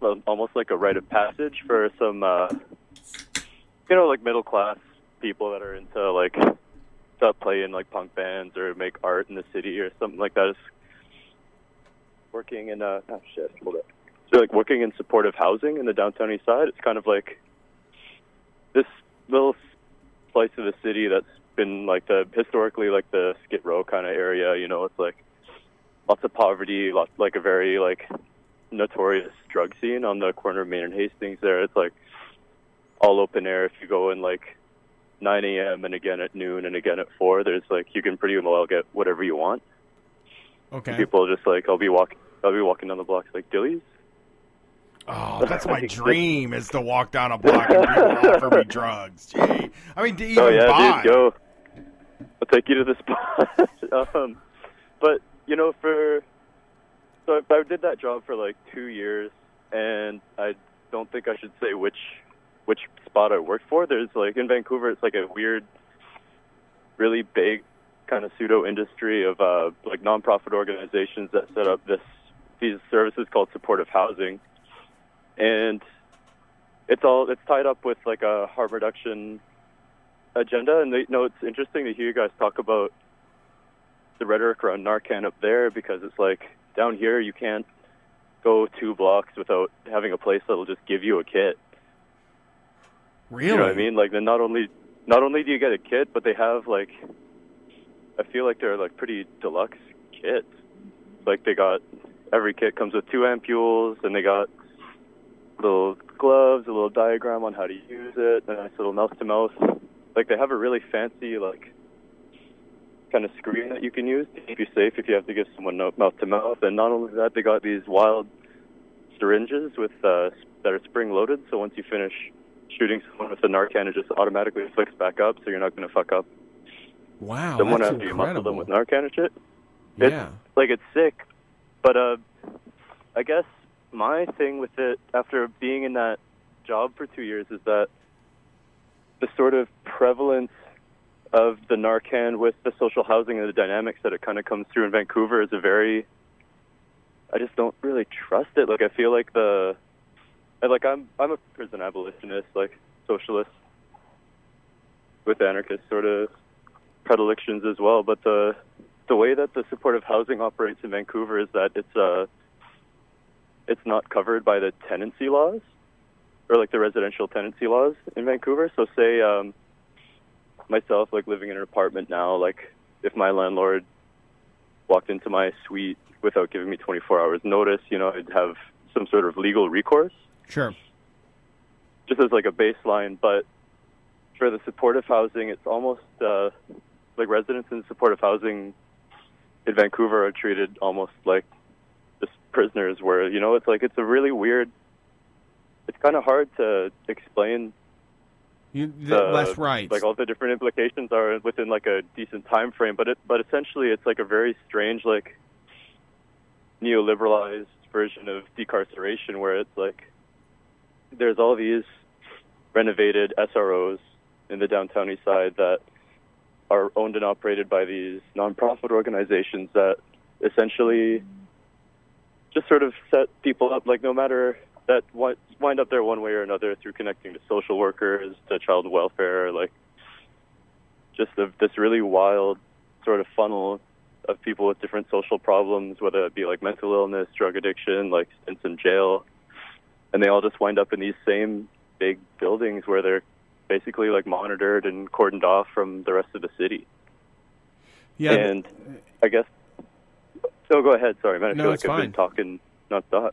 almost like a rite of passage for some, like middle class people that are into like playing like punk bands or make art in the city or something like that. It's working in, hold up. So like working in supportive housing in the downtown east side, it's kind of like this little slice of the city that's been like historically the Skid Row kind of area, you know. It's like lots of poverty, like a very like notorious drug scene on the corner of Main and Hastings there. It's like all open air. If you go in like 9 a.m. and again at noon and again at 4, there's like, you can pretty well get whatever you want. Okay. And people just like, I'll be walking down the block like Dilly's. Oh, that's my dream, is to walk down a block and people offer me drugs. Gee. I mean, to even buy. Dude, go. I'll take you to the spot. But, you know, so I did that job for like 2 years, and I don't think I should say which spot I worked for. There's like, in Vancouver, it's like a weird, really big kind of pseudo-industry of like nonprofit organizations that set up these services called supportive housing. And it's tied up with like a harm reduction agenda. And it's interesting to hear you guys talk about the rhetoric around Narcan up there, because it's like down here you can't go 2 blocks without having a place that'll just give you a kit. Really? You know what I mean? Like, then not only do you get a kit, but they have like, I feel like they're like pretty deluxe kits. Like they got, every kit comes with 2 ampules, and they got little gloves, a little diagram on how to use it, and a nice little mouth-to-mouth. Like, they have a really fancy, like, kind of screen that you can use to keep you safe if you have to give someone mouth-to-mouth. And not only that, they got these wild syringes with that are spring-loaded, so once you finish shooting someone with the Narcan, it just automatically flicks back up, so you're not going to fuck up. Wow, someone that's incredible. Someone after you muscle them with Narcan and shit. Yeah. It's sick, but I guess my thing with it after being in that job for 2 years is that the sort of prevalence of the Narcan with the social housing and the dynamics that it kind of comes through in Vancouver is I just don't really trust it. Like, I feel like I'm a prison abolitionist, like socialist with anarchist sort of predilections as well. But the way that the supportive housing operates in Vancouver is that it's not covered by the tenancy laws, or like the residential tenancy laws in Vancouver. So say myself, like living in an apartment now, like if my landlord walked into my suite without giving me 24 hours notice, you know, I'd have some sort of legal recourse. Sure. just as like a baseline. But for the supportive housing, it's almost like residents in supportive housing in Vancouver are treated almost like just prisoners, where, you know, it's like, it's a really weird, it's kind of hard to explain. That's right. Like all the different implications are within like a decent time frame, but essentially it's like a very strange, like neoliberalized version of decarceration, where it's like there's all these renovated SROs in the downtown east side that are owned and operated by these nonprofit organizations that essentially just sort of set people up, like no matter that wind up there one way or another through connecting to social workers, to child welfare, like just this really wild sort of funnel of people with different social problems, whether it be like mental illness, drug addiction, like stints in jail. And they all just wind up in these same big buildings where they're basically like monitored and cordoned off from the rest of the city. Yeah. And I guess, so go ahead. Sorry, man. I feel like I've been talking nonstop.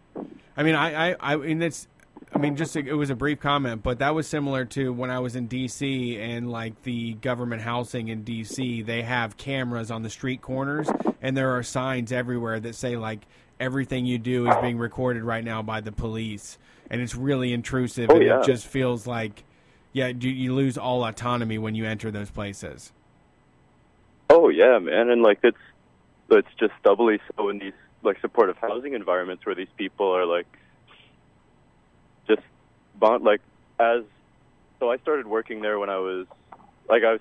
I mean, it was a brief comment, but that was similar to when I was in D.C. and like the government housing in D.C., they have cameras on the street corners and there are signs everywhere that say like, everything you do is being recorded right now by the police, and it's really intrusive. It just feels like, you lose all autonomy when you enter those places. Oh yeah, man. And like, it's just doubly so in these like supportive housing environments where these people are like, just so I started working there when I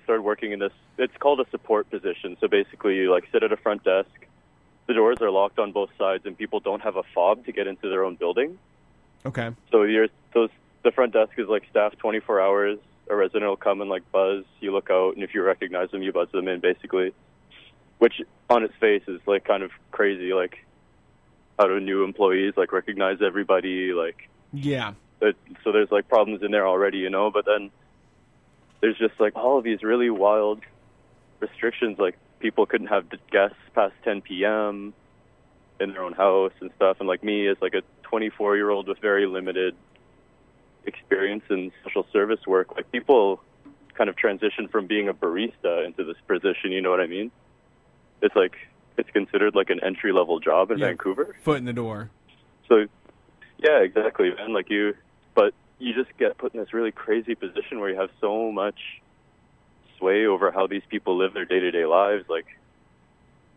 started working in this, it's called a support position. So basically you like sit at a front desk, the doors are locked on both sides and people don't have a fob to get into their own building. Okay. So the front desk is like staffed 24 hours. A resident will come and like buzz. You look out, and if you recognize them, you buzz them in, basically. Which on its face is like kind of crazy. Like, how do new employees like recognize everybody? Like, yeah. So there's like problems in there already, you know. But then there's just like all of these really wild restrictions, like. People couldn't have guests past 10 p.m. in their own house and stuff. And like me, as like a 24-year-old with very limited experience in social service work, like people kind of transition from being a barista into this position. You know what I mean? It's like it's considered like an entry-level job in Vancouver. Foot in the door. So, yeah, exactly. And like you just get put in this really crazy position where you have so much sway over how these people live their day-to-day lives. Like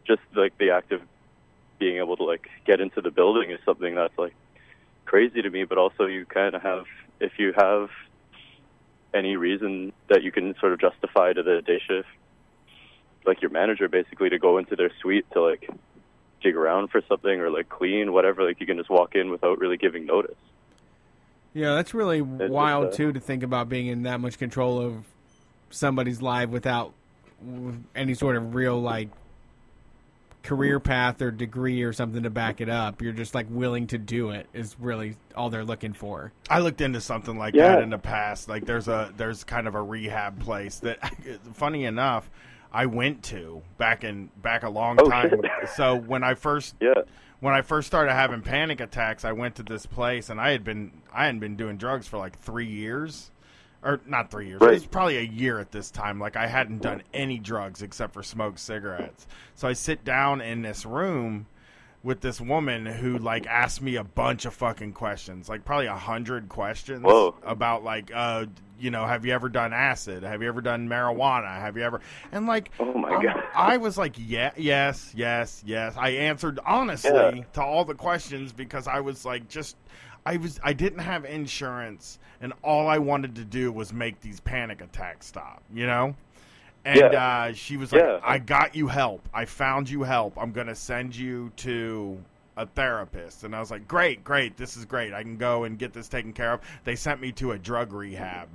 just like the act of being able to like get into the building is something that's like crazy to me, but also you kind of have, if you have any reason that you can sort of justify to the day shift, like your manager basically, to go into their suite to like dig around for something or like clean, whatever, like you can just walk in without really giving notice. Yeah, that's really wild too, to think about being in that much control of somebody's life without any sort of real like career path or degree or something to back it up. You're just like willing to do it is really all they're looking for. I looked into something like that in the past. Like there's kind of a rehab place that, funny enough, I went to back a long time. So when I first started having panic attacks, I went to this place and I hadn't been doing drugs for like 3 years. Or not 3 years. Right. It was probably a year at this time. Like I hadn't done any drugs except for smoked cigarettes. So I sit down in this room with this woman who like asked me a bunch of fucking questions, like probably 100 questions. Whoa. About like, have you ever done acid? Have you ever done marijuana? Have you ever? And like, oh my God, I was like, yes. I answered honestly to all the questions because I was like, I didn't have insurance, and all I wanted to do was make these panic attacks stop, you know? And she was like, I got you help. I found you help. I'm going to send you to a therapist. And I was like, great. This is great. I can go and get this taken care of. They sent me to a drug rehab.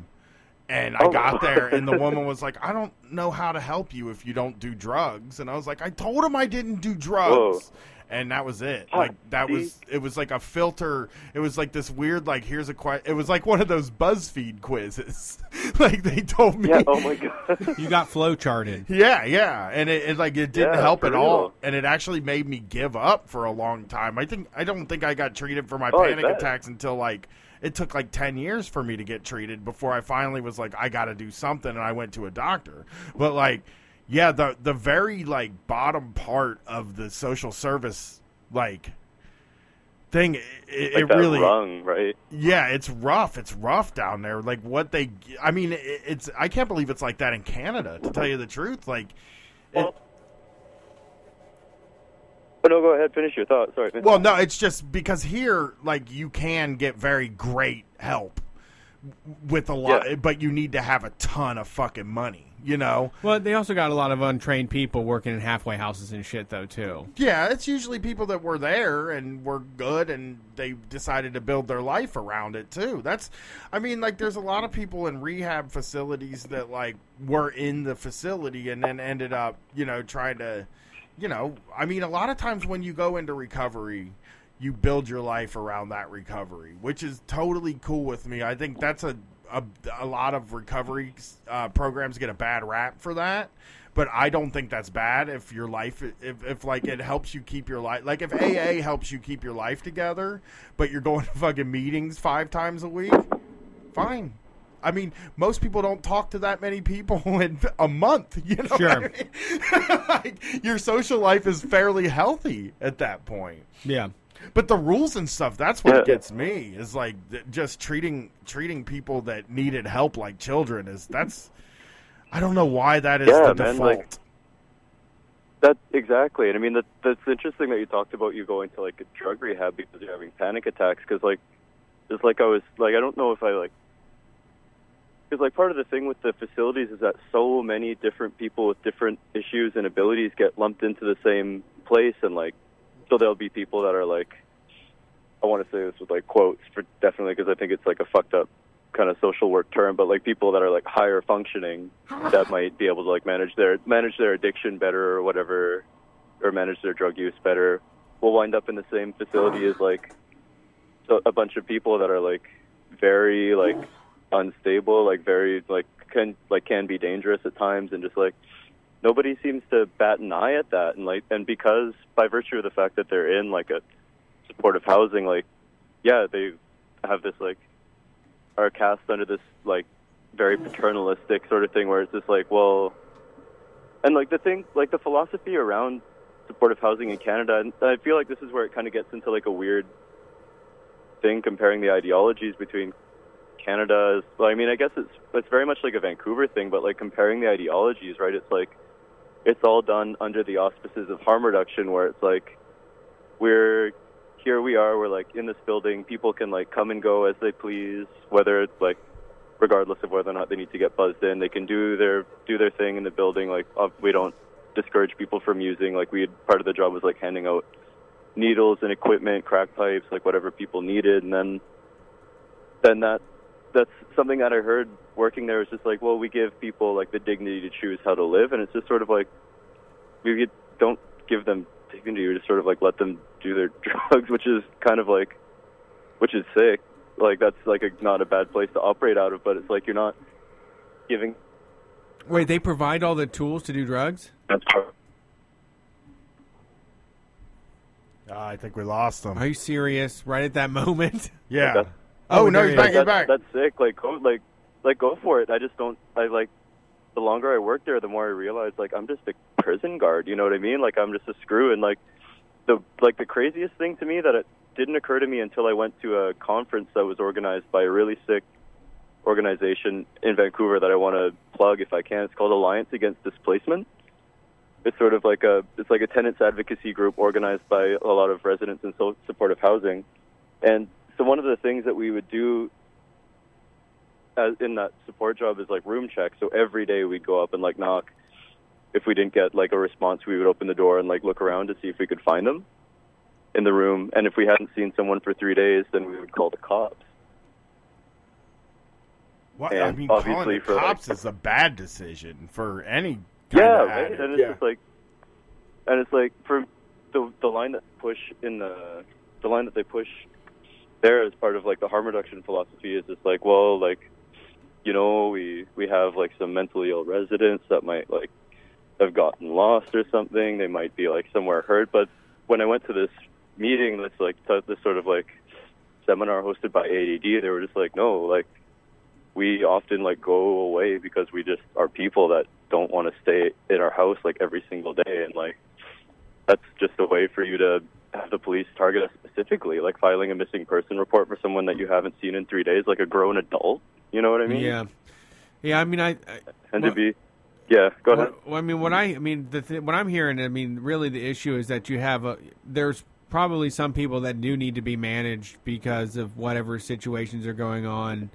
And I got there, and the woman was like, I don't know how to help you if you don't do drugs. And I was like, I told him I didn't do drugs. Whoa. and that was it. Like that was, it was like a filter. It was like this weird, like, here's a question. It was like one of those BuzzFeed quizzes. Like they told me. Yeah, oh my God. You got flow charted. Yeah, yeah. And it didn't help at all. And it actually made me give up for a long time. I don't think I got treated for my panic attacks until like, it took like 10 years for me to get treated before I finally was like, I got to do something. And I went to a doctor, but like, yeah, the very like bottom part of the social service like thing, it really rung, right? Yeah, it's rough down there. Like what they, I mean, it's I can't believe it's like that in Canada. To tell you the truth, like, no, go ahead, finish your thought. Sorry. Well, no, it's just because here, like, you can get very great help with a lot, but you need to have a ton of fucking money. You know? Well, they also got a lot of untrained people working in halfway houses and shit, though, too. Yeah, it's usually people that were there and were good and they decided to build their life around it, too. That's, I mean, like, there's a lot of people in rehab facilities that, like, were in the facility and then ended up, you know, trying to, you know, I mean, a lot of times when you go into recovery, you build your life around that recovery, which is totally cool with me. I think that's a lot of recovery programs get a bad rap for that, but I don't think that's bad if your life, if like it helps you keep your life, like if AA helps you keep your life together, but you're going to fucking meetings 5 times a week, fine. I mean, most people don't talk to that many people in a month, you know? Sure. What I mean? Like, your social life is fairly healthy at that point. Yeah. But the rules and stuff, that's what gets me, is like just treating people that needed help like children. I don't know why that is the default. Like, that's exactly. And I mean, that's interesting that you talked about you going to like a drug rehab because you're having panic attacks. Because like, just like I was, like, I don't know if I like, because like part of the thing with the facilities is that so many different people with different issues and abilities get lumped into the same place and like, so there'll be people that are like, I want to say this with like quotes for definitely because I think it's like a fucked up kind of social work term, but like people that are like higher functioning that might be able to like manage their addiction better or whatever, or manage their drug use better, will wind up in the same facility as like a bunch of people that are like very like unstable, like very like can be dangerous at times, and just like nobody seems to bat an eye at that, and because by virtue of the fact that they're in like a supportive housing, like they have this like are cast under this like very paternalistic sort of thing where it's just like, well, and like the thing, like the philosophy around supportive housing in Canada, and I feel like this is where it kind of gets into like a weird thing comparing the ideologies between Canada. Well, I mean, I guess it's very much like a Vancouver thing, but like comparing the ideologies, right? It's like it's all done under the auspices of harm reduction, where it's like we're like in this building, people can like come and go as they please, whether it's like regardless of whether or not they need to get buzzed in, they can do their thing in the building. Like we don't discourage people from using, like we had, part of the job was like handing out needles and equipment, crack pipes, like whatever people needed, and then that's something that I heard working there is just like, well, we give people like the dignity to choose how to live. And it's just sort of like, we don't give them dignity. We just sort of like let them do their drugs, which is kind of like, which is sick. Like that's like not a bad place to operate out of, but it's like, you're not giving. Wait, they provide all the tools to do drugs? That's part. I think we lost them. Are you serious? Right at that moment? Yeah. Like Oh no, he's back! He's back. That's sick. Like, go for it. I just don't. I like. The longer I worked there, the more I realized, like, I'm just a prison guard. You know what I mean? Like, I'm just a screw. And like, the craziest thing to me that it didn't occur to me until I went to a conference that was organized by a really sick organization in Vancouver that I want to plug if I can. It's called Alliance Against Displacement. It's sort of like a tenants advocacy group organized by a lot of residents in supportive housing, and so one of the things that we would do as in that support job is like room check. So every day we'd go up and like knock. If we didn't get like a response, we would open the door and like look around to see if we could find them in the room. And if we hadn't seen someone for 3 days, then we would call the cops. What? And I mean, calling the cops is a bad decision for any kind of addict. And it's just like, and it's like for the line that they push in the line that they push there as part of like the harm reduction philosophy is just like, well, like, you know, we have like some mentally ill residents that might like have gotten lost or something. They might be like somewhere hurt. But when I went to this meeting, that's like this sort of like seminar hosted by ADD, they were just like, no, like we often like go away because we just are people that don't want to stay in our house like every single day. And like, that's just a way for you to have the police target us specifically, like filing a missing person report for someone that you haven't seen in 3 days, like a grown adult. You know what I mean? Yeah. Yeah. I mean, go ahead. Well, I mean, what I'm hearing, I mean, really the issue is that you have there's probably some people that do need to be managed because of whatever situations are going on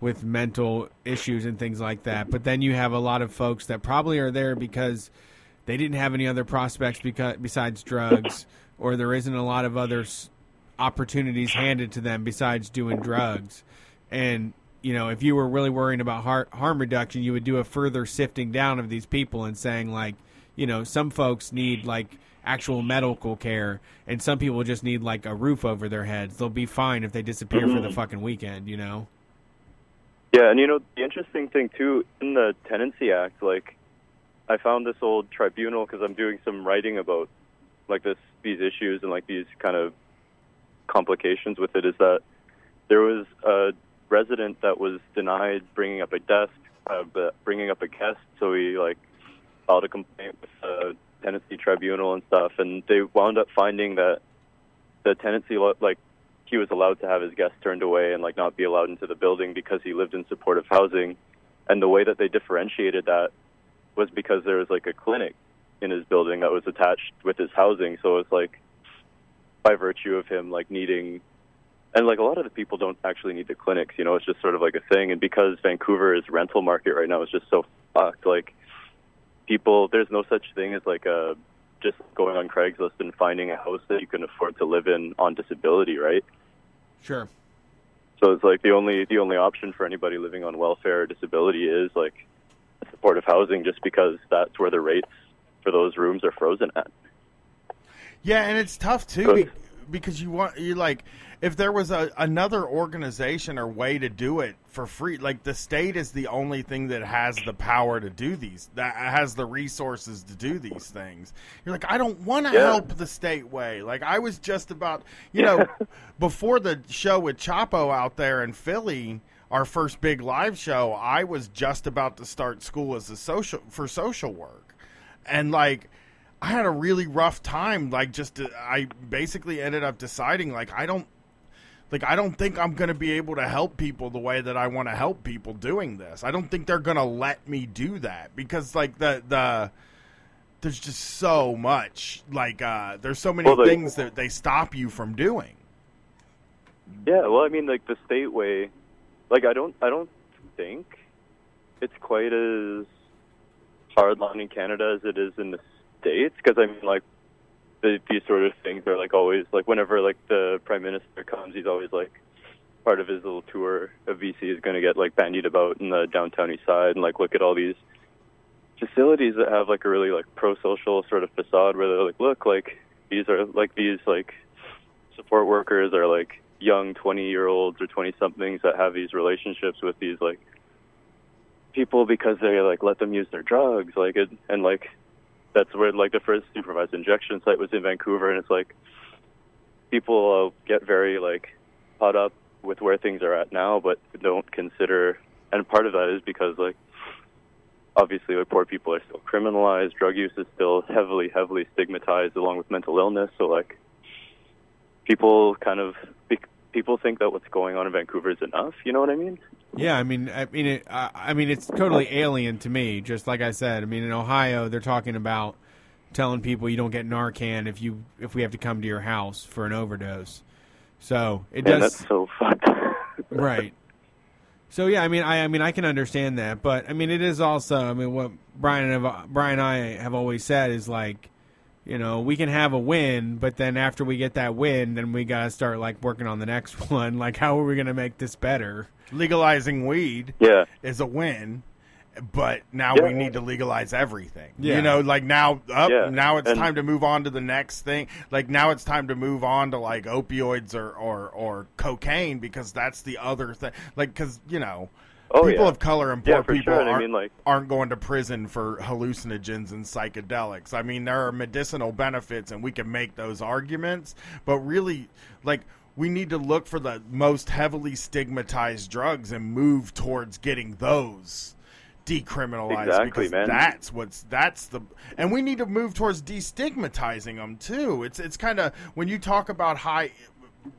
with mental issues and things like that. But then you have a lot of folks that probably are there because they didn't have any other prospects besides drugs, or there isn't a lot of other opportunities handed to them besides doing drugs. And, you know, if you were really worrying about harm reduction, you would do a further sifting down of these people and saying, like, you know, some folks need, like, actual medical care, and some people just need, like, a roof over their heads. They'll be fine if they disappear for the fucking weekend, you know? Yeah, and, you know, the interesting thing, too, in the Tenancy Act, like, I found this old tribunal because I'm doing some writing about, like, these issues and, like, these kind of complications with it, is that there was a resident that was denied bringing up a guest, so he like filed a complaint with the tenancy tribunal and stuff, and they wound up finding that the tenancy, like, he was allowed to have his guest turned away and like not be allowed into the building because he lived in supportive housing. And the way that they differentiated that was because there was like a clinic in his building that was attached with his housing, so it's like by virtue of him like needing. And, like, a lot of the people don't actually need the clinics, you know, it's just sort of like a thing. And because Vancouver's rental market right now is just so fucked, like, people, there's no such thing as, like, just going on Craigslist and finding a house that you can afford to live in on disability, right? Sure. So it's, like, the only option for anybody living on welfare or disability is, like, supportive housing, just because that's where the rates for those rooms are frozen at. Yeah, and it's tough, too, so, because you're like, if there was another organization or way to do it for free, like the state is the only thing that has the power to do these, that has the resources to do these things. You're like, I don't want to help the state way. Like I was just about, you know, before the show with Chapo out there in Philly, our first big live show, I was just about to start school as for social work. And like, I had a really rough time. Like, I basically ended up deciding, like, I don't think I'm going to be able to help people the way that I want to help people doing this. I don't think they're going to let me do that because, like, there's just so much. Like, there's so many things that they stop you from doing. Yeah, well, I mean, like the state way. Like, I don't think it's quite as hardline in Canada as it is in the States, because I mean, like, these sort of things are like always, like, whenever like the prime minister comes, he's always like, part of his little tour of BC is going to get like bandied about in the downtown east side, and like look at all these facilities that have like a really like pro-social sort of facade where they're like, look, like these are like these like support workers are like young 20-year-olds or 20-somethings that have these relationships with these like people because they like let them use their drugs, like it, and like. That's where, like, the first supervised injection site was in Vancouver, and it's, like, people get very, like, caught up with where things are at now, but don't consider, and part of that is because, like, obviously, like, poor people are still criminalized, drug use is still heavily, heavily stigmatized along with mental illness, so, like, people think that what's going on in Vancouver is enough, you know what I mean? Yeah, I mean, it's totally alien to me, just like I said. I mean, in Ohio, they're talking about telling people you don't get Narcan if we have to come to your house for an overdose. So it does. That's so fucked. Right. So, yeah, I mean, I can understand that. But, I mean, it is also, I mean, what Brian and I have always said is like, you know, we can have a win, but then after we get that win, then we got to start, like, working on the next one. Like, how are we going to make this better? Legalizing weed is a win. But now we need to legalize everything. Yeah. You know, like now it's time to move on to the next thing. Like now it's time to move on to like opioids or cocaine, because that's the other thing. Like, because, you know, people of color and poor people aren't going to prison for hallucinogens and psychedelics. I mean, there are medicinal benefits and we can make those arguments, but really, like, we need to look for the most heavily stigmatized drugs and move towards getting those decriminalized, because that's we need to move towards destigmatizing them too. It's kind of, when you talk about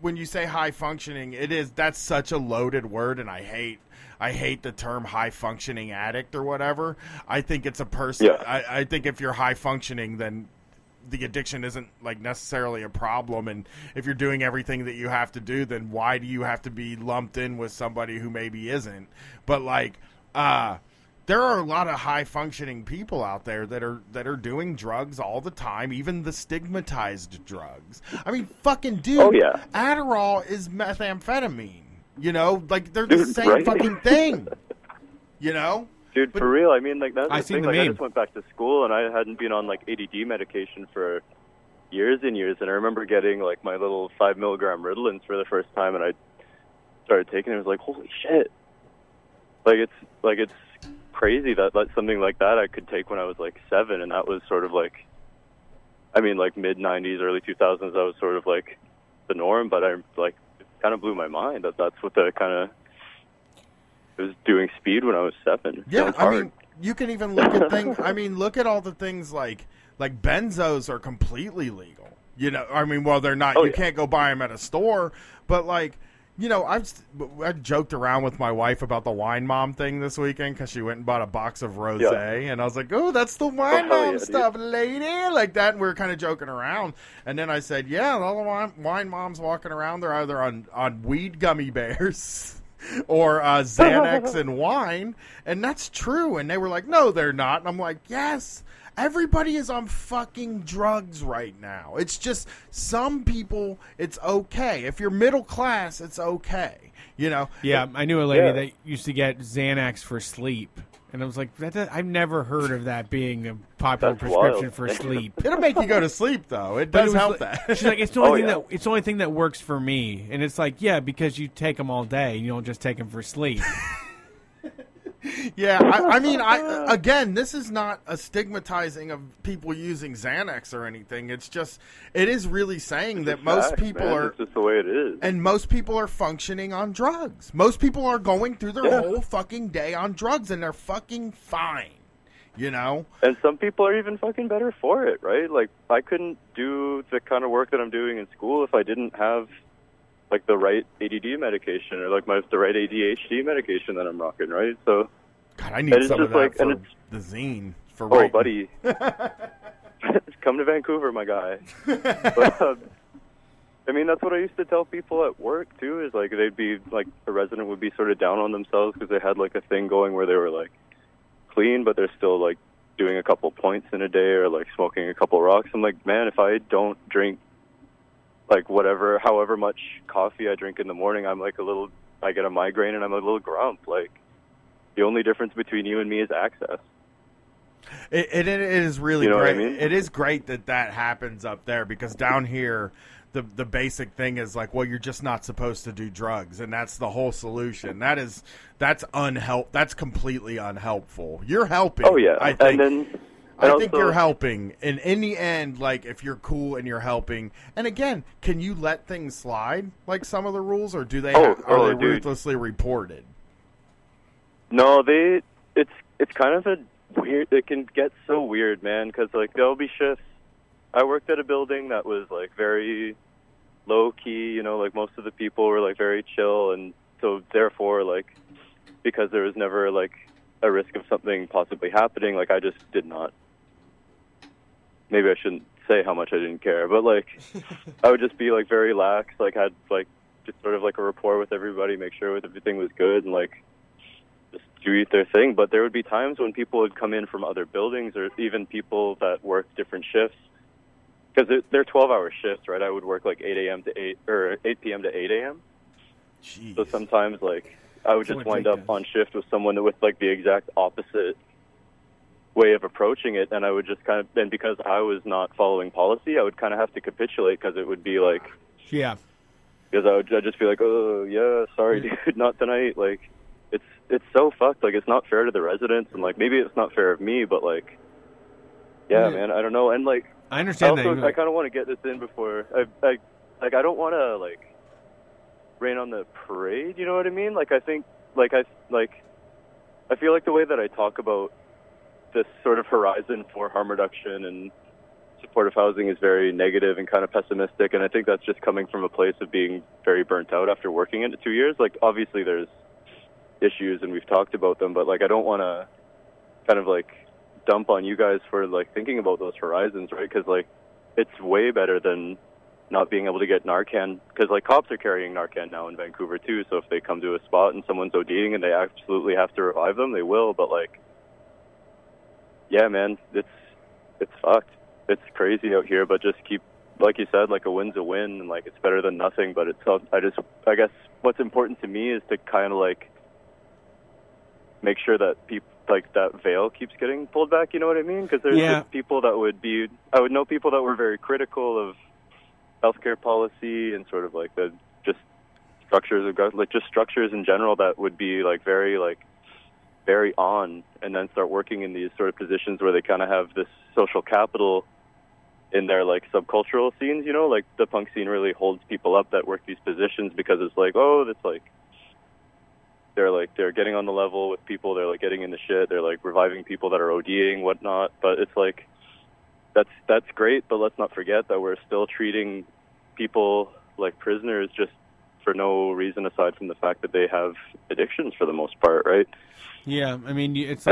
when you say high functioning, that's such a loaded word, and I hate the term high functioning addict or whatever. I think it's a person. Yeah. I think if you're high functioning, then the addiction isn't like necessarily a problem, and if you're doing everything that you have to do, then why do you have to be lumped in with somebody who maybe isn't? But like, there are a lot of high functioning people out there that are doing drugs all the time, even the stigmatized drugs. I mean, fucking dude, Adderall is methamphetamine. You know, like they're the same fucking thing. You know, dude, but, for real. I mean, like that's the thing. Like, I just went back to school and I hadn't been on like ADD medication for years and years, and I remember getting like my little 5 milligram Ritalin for the first time, and I started taking it. And it was like, holy shit! Like it's crazy that something like that I could take when I was like 7, and that was sort of like, I mean, like mid-90s, early 2000s, that was sort of like the norm, but I like, it kind of blew my mind that's what that kind of, it was doing speed when I was 7. Yeah, I mean, you can even look at things, I mean, look at all the things like benzos are completely legal, you know, I mean, well, they're not, you can't go buy them at a store, but like, you know, I joked around with my wife about the wine mom thing this weekend, because she went and bought a box of rosé, and I was like, "Oh, that's the wine mom stuff, lady," like that. And we were kind of joking around, and then I said, "Yeah, all the wine moms walking around, they're either on weed gummy bears or Xanax and wine," and that's true. And they were like, "No, they're not," and I'm like, "Yes." Everybody is on fucking drugs right now. It's just some people, it's okay. If you're middle class, it's okay. You know? Yeah, I knew a lady that used to get Xanax for sleep. And I was like, I've never heard of that being a popular prescription for sleep. It'll make you go to sleep, though. It does help that. She's like, it's the only thing that works for me. And it's like, yeah, because you take them all day. You don't just take them for sleep. Yeah, I mean, again, this is not a stigmatizing of people using Xanax or anything. It's just, it is really saying that most people are. It's just the way it is. And most people are functioning on drugs. Most people are going through their whole fucking day on drugs, and they're fucking fine, you know? And some people are even fucking better for it, right? Like, I couldn't do the kind of work that I'm doing in school if I didn't have, like, the right ADD medication or, like, the right ADHD medication that I'm rocking, right? So, God, I need some of that, like, for the zine. For buddy. Come to Vancouver, my guy. But, I mean, that's what I used to tell people at work, too, is, like, they'd be, like, a resident would be sort of down on themselves because they had, like, a thing going where they were, like, clean, but they're still, like, doing a couple points in a day or, like, smoking a couple rocks. I'm like, man, if I don't drink, like, whatever, however much coffee I drink in the morning, I'm like I get a migraine and I'm a little grump. Like, the only difference between you and me is access. It is really, you know, great. I mean? It is great that happens up there, because down here, the basic thing is like, well, you're just not supposed to do drugs, and that's the whole solution. That's unhelpful. That's completely unhelpful. You're helping. Oh yeah, I think. I think you're helping, and in the end, like, if you're cool and you're helping, and again, can you let things slide, like some of the rules, or do they are they ruthlessly reported? No, it's kind of a weird. It can get so weird, man, because like there'll be shifts. I worked at a building that was like very low key, you know, like most of the people were like very chill, and so therefore, like, because there was never like a risk of something possibly happening, like I just did not. Maybe I shouldn't say how much I didn't care, but, like, I would just be, like, very lax, like, had, like, just sort of, like, a rapport with everybody, make sure everything was good, and, like, just do their thing. But there would be times when people would come in from other buildings, or even people that worked different shifts, because they're 12-hour shifts, right? I would work, like, 8 p.m. to 8 a.m. So sometimes, like, I would just wind up on shift with someone with like the exact opposite way of approaching it, and I would just kind of, and because I was not following policy, I would kind of have to capitulate, because it would be like, yeah, because I would just be like, oh yeah, sorry, dude, not tonight. Like, it's so fucked. Like, it's not fair to the residents, and like maybe it's not fair of me, but like, yeah, man, I don't know. And like, I understand also, that. I kind of want to get this in before I don't want to like rain on the parade. You know what I mean? Like, I think I feel like the way that I talk about this sort of horizon for harm reduction and supportive housing is very negative and kind of pessimistic, and I think that's just coming from a place of being very burnt out after working in it 2 years. Like, obviously there's issues and we've talked about them, but like I don't want to kind of like dump on you guys for like thinking about those horizons, right? Because like it's way better than not being able to get Narcan, because like cops are carrying Narcan now in Vancouver too, so if they come to a spot and someone's ODing and they absolutely have to revive them, they will. But like, yeah, man, it's fucked. It's crazy out here, but just keep, like you said, like a win's a win, and like it's better than nothing. But it's, I guess what's important to me is to kind of like make sure that people, like that veil keeps getting pulled back. You know what I mean? Because there's just people that would be, I would know people that were very critical of healthcare policy and sort of like the just structures of government, like just structures in general, that would be like very on, and then start working in these sort of positions where they kind of have this social capital in their like subcultural scenes, you know, like the punk scene really holds people up that work these positions, because it's like, oh, that's like they're getting on the level with people, they're like getting in the shit, they're like reviving people that are ODing, whatnot. But it's like that's great, but let's not forget that we're still treating people like prisoners just for no reason aside from the fact that they have addictions for the most part, right? Yeah, I mean, it's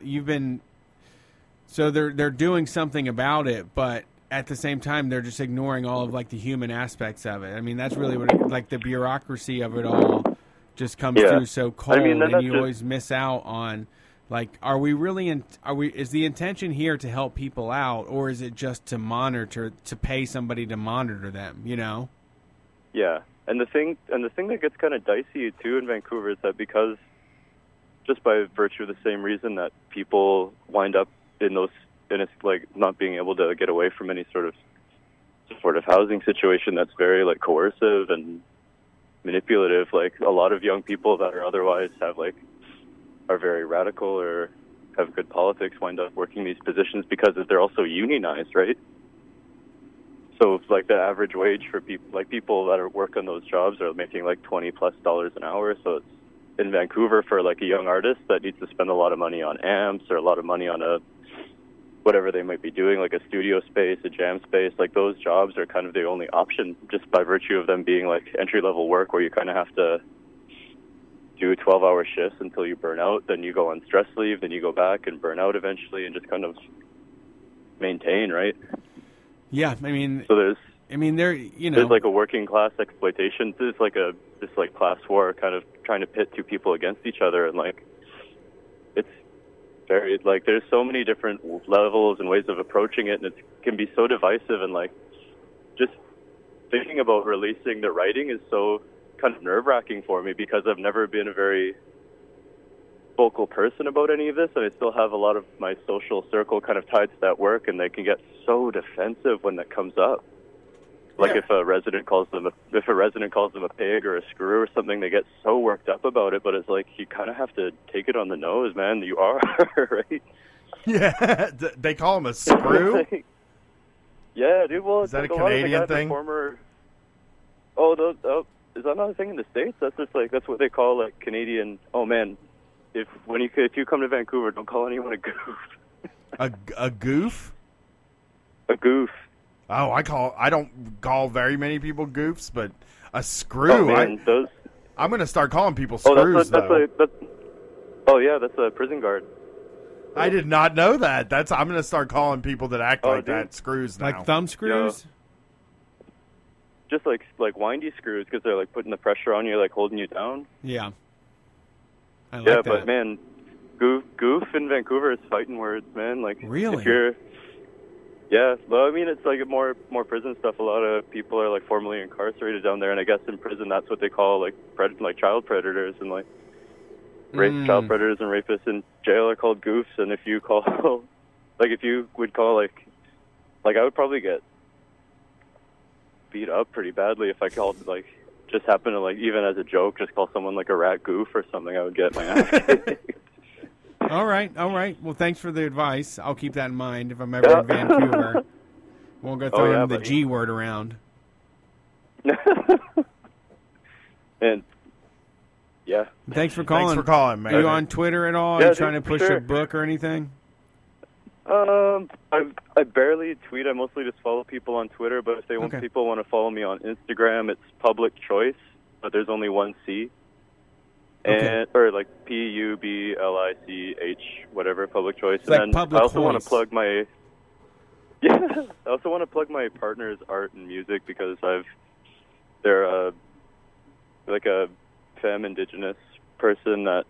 you've been, so they're doing something about it, but at the same time they're just ignoring all of like the human aspects of it. I mean, that's really what like the bureaucracy of it all just comes through so cold, and you always miss out on like, is the intention here to help people out, or is it just to monitor, to pay somebody to monitor them, you know? Yeah, and the thing that gets kind of dicey too in Vancouver is that, because just by virtue of the same reason that people wind up in those, and it's like not being able to get away from any sort of supportive housing situation that's very like coercive and manipulative, like a lot of young people that are otherwise have like are very radical or have good politics wind up working these positions because they're also unionized, right? So it's like the average wage for people that are working those jobs are making like $20+ an hour. So it's, in Vancouver, for like a young artist that needs to spend a lot of money on amps or a lot of money on a whatever they might be doing, like a studio space, a jam space, like those jobs are kind of the only option just by virtue of them being like entry level work where you kind of have to do 12-hour shifts until you burn out, then you go on stress leave, then you go back and burn out eventually and just kind of maintain, right? Yeah, I mean, so there, you know, there's like a working class exploitation. There's like this class war, kind of trying to pit two people against each other, and like it's very like there's so many different levels and ways of approaching it, and it can be so divisive. And like just thinking about releasing the writing is so kind of nerve-wracking for me, because I've never been a very vocal person about any of this, and I still have a lot of my social circle kind of tied to that work, and they can get so defensive when that comes up. Like if a resident calls them a pig or a screw or something, they get so worked up about it. But it's like you kind of have to take it on the nose, man. You are, right? Yeah, they call him a screw. Yeah, dude. Well, is that a Canadian thing? Is that not a thing in the States? That's just like that's what they call like Canadian. Oh man, if you come to Vancouver, don't call anyone a goof. A goof? A goof. Oh, I don't call very many people goofs, but a screw. Oh, man, I'm going to start calling people screws. That's a prison guard. I did not know that. I'm going to start calling people that act that screws now. Like thumb screws? Yeah. Just like windy screws, because they're like putting the pressure on you, like holding you down. Yeah. Yeah, but man, goof in Vancouver is fighting words, man. Like, really? If you're Yeah, well, I mean, it's like more prison stuff. A lot of people are like formerly incarcerated down there, and I guess in prison that's what they call like child predators, and like child predators and rapists in jail are called goofs. And if you call, like, if you would call like I would probably get beat up pretty badly if I called like just happened to like even as a joke just call someone like a rat goof or something. I would get my ass kicked. All right. Well, thanks for the advice. I'll keep that in mind if I'm ever in Vancouver. Won't go throwing the G word around. And yeah. Thanks for calling. Man. Are you on Twitter at all? Yeah, are you trying to push a book or anything? I barely tweet. I mostly just follow people on Twitter. But if they want people want to follow me on Instagram, it's Public Choice, but there's only one C. And, or like PUBLICH, whatever, Public Choice. Like, and then I also want to plug my partner's art and music, because they're like a femme indigenous person that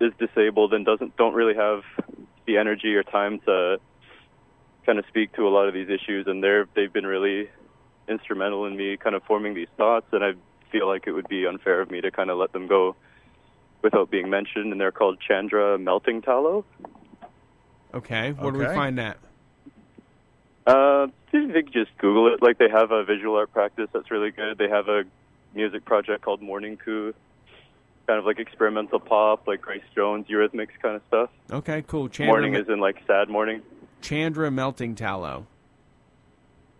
is disabled and don't really have the energy or time to kind of speak to a lot of these issues, and they've been really instrumental in me kind of forming these thoughts, and I feel like it would be unfair of me to kind of let them go without being mentioned, and they're called Chandra Melting Tallow. Okay, where do we find that? They just Google it. Like, they have a visual art practice that's really good. They have a music project called Morning Coup, kind of like experimental pop, like Grace Jones, Eurythmics kind of stuff. Okay, cool. Chandra morning is in like sad morning. Chandra Melting Tallow.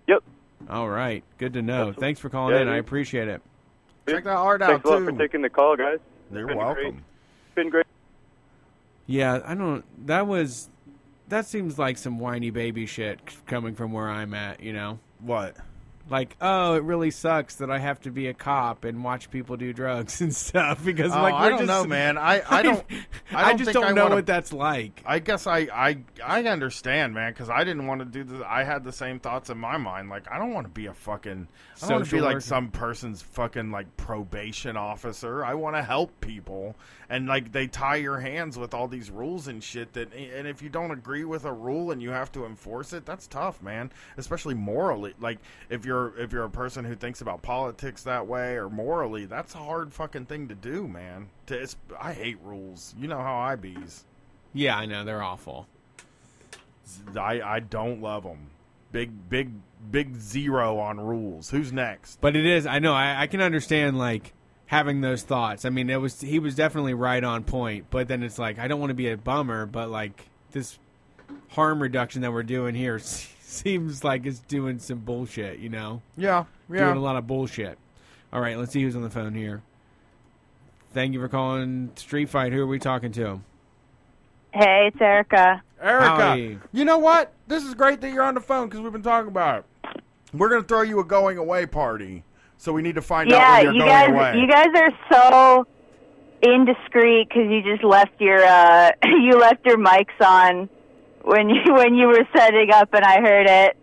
Yep. All right, good to know. Thanks for calling in. I appreciate it. Check that art out, too. Thanks a lot for taking the call, guys. You're welcome. It's been great. Yeah, I don't. That seems like some whiny baby shit coming from where I'm at. You know what? Like, oh, it really sucks that I have to be a cop and watch people do drugs and stuff. Because I don't know, man. I don't know what that's like. I guess I understand, man, because I didn't want to do this. I had the same thoughts in my mind. Like, I don't want to be a fucking. I don't want to be like some person's fucking like probation officer. I want to help people, and like they tie your hands with all these rules and shit. And if you don't agree with a rule and you have to enforce it, that's tough, man. Especially morally, like if you're a person who thinks about politics that way or morally, that's a hard fucking thing to do, man. I hate rules. You know how I bees. Yeah, I know. They're awful. I don't love them. Big zero on rules. Who's next? But it is. I know. I can understand, like, having those thoughts. I mean, he was definitely right on point. But then it's like, I don't want to be a bummer, but, like, this harm reduction that we're doing here seems like it's doing some bullshit, you know? Yeah. Doing a lot of bullshit. All right, let's see who's on the phone here. Thank you for calling Street Fight. Who are we talking to? Hey, it's Erica. Howdy. You know what? This is great that you're on the phone because we've been talking about it. We're going to throw you a going away party, so we need to find out when you're going away. Yeah, you guys are so indiscreet because you just left your your mics on when you were setting up, and I heard it.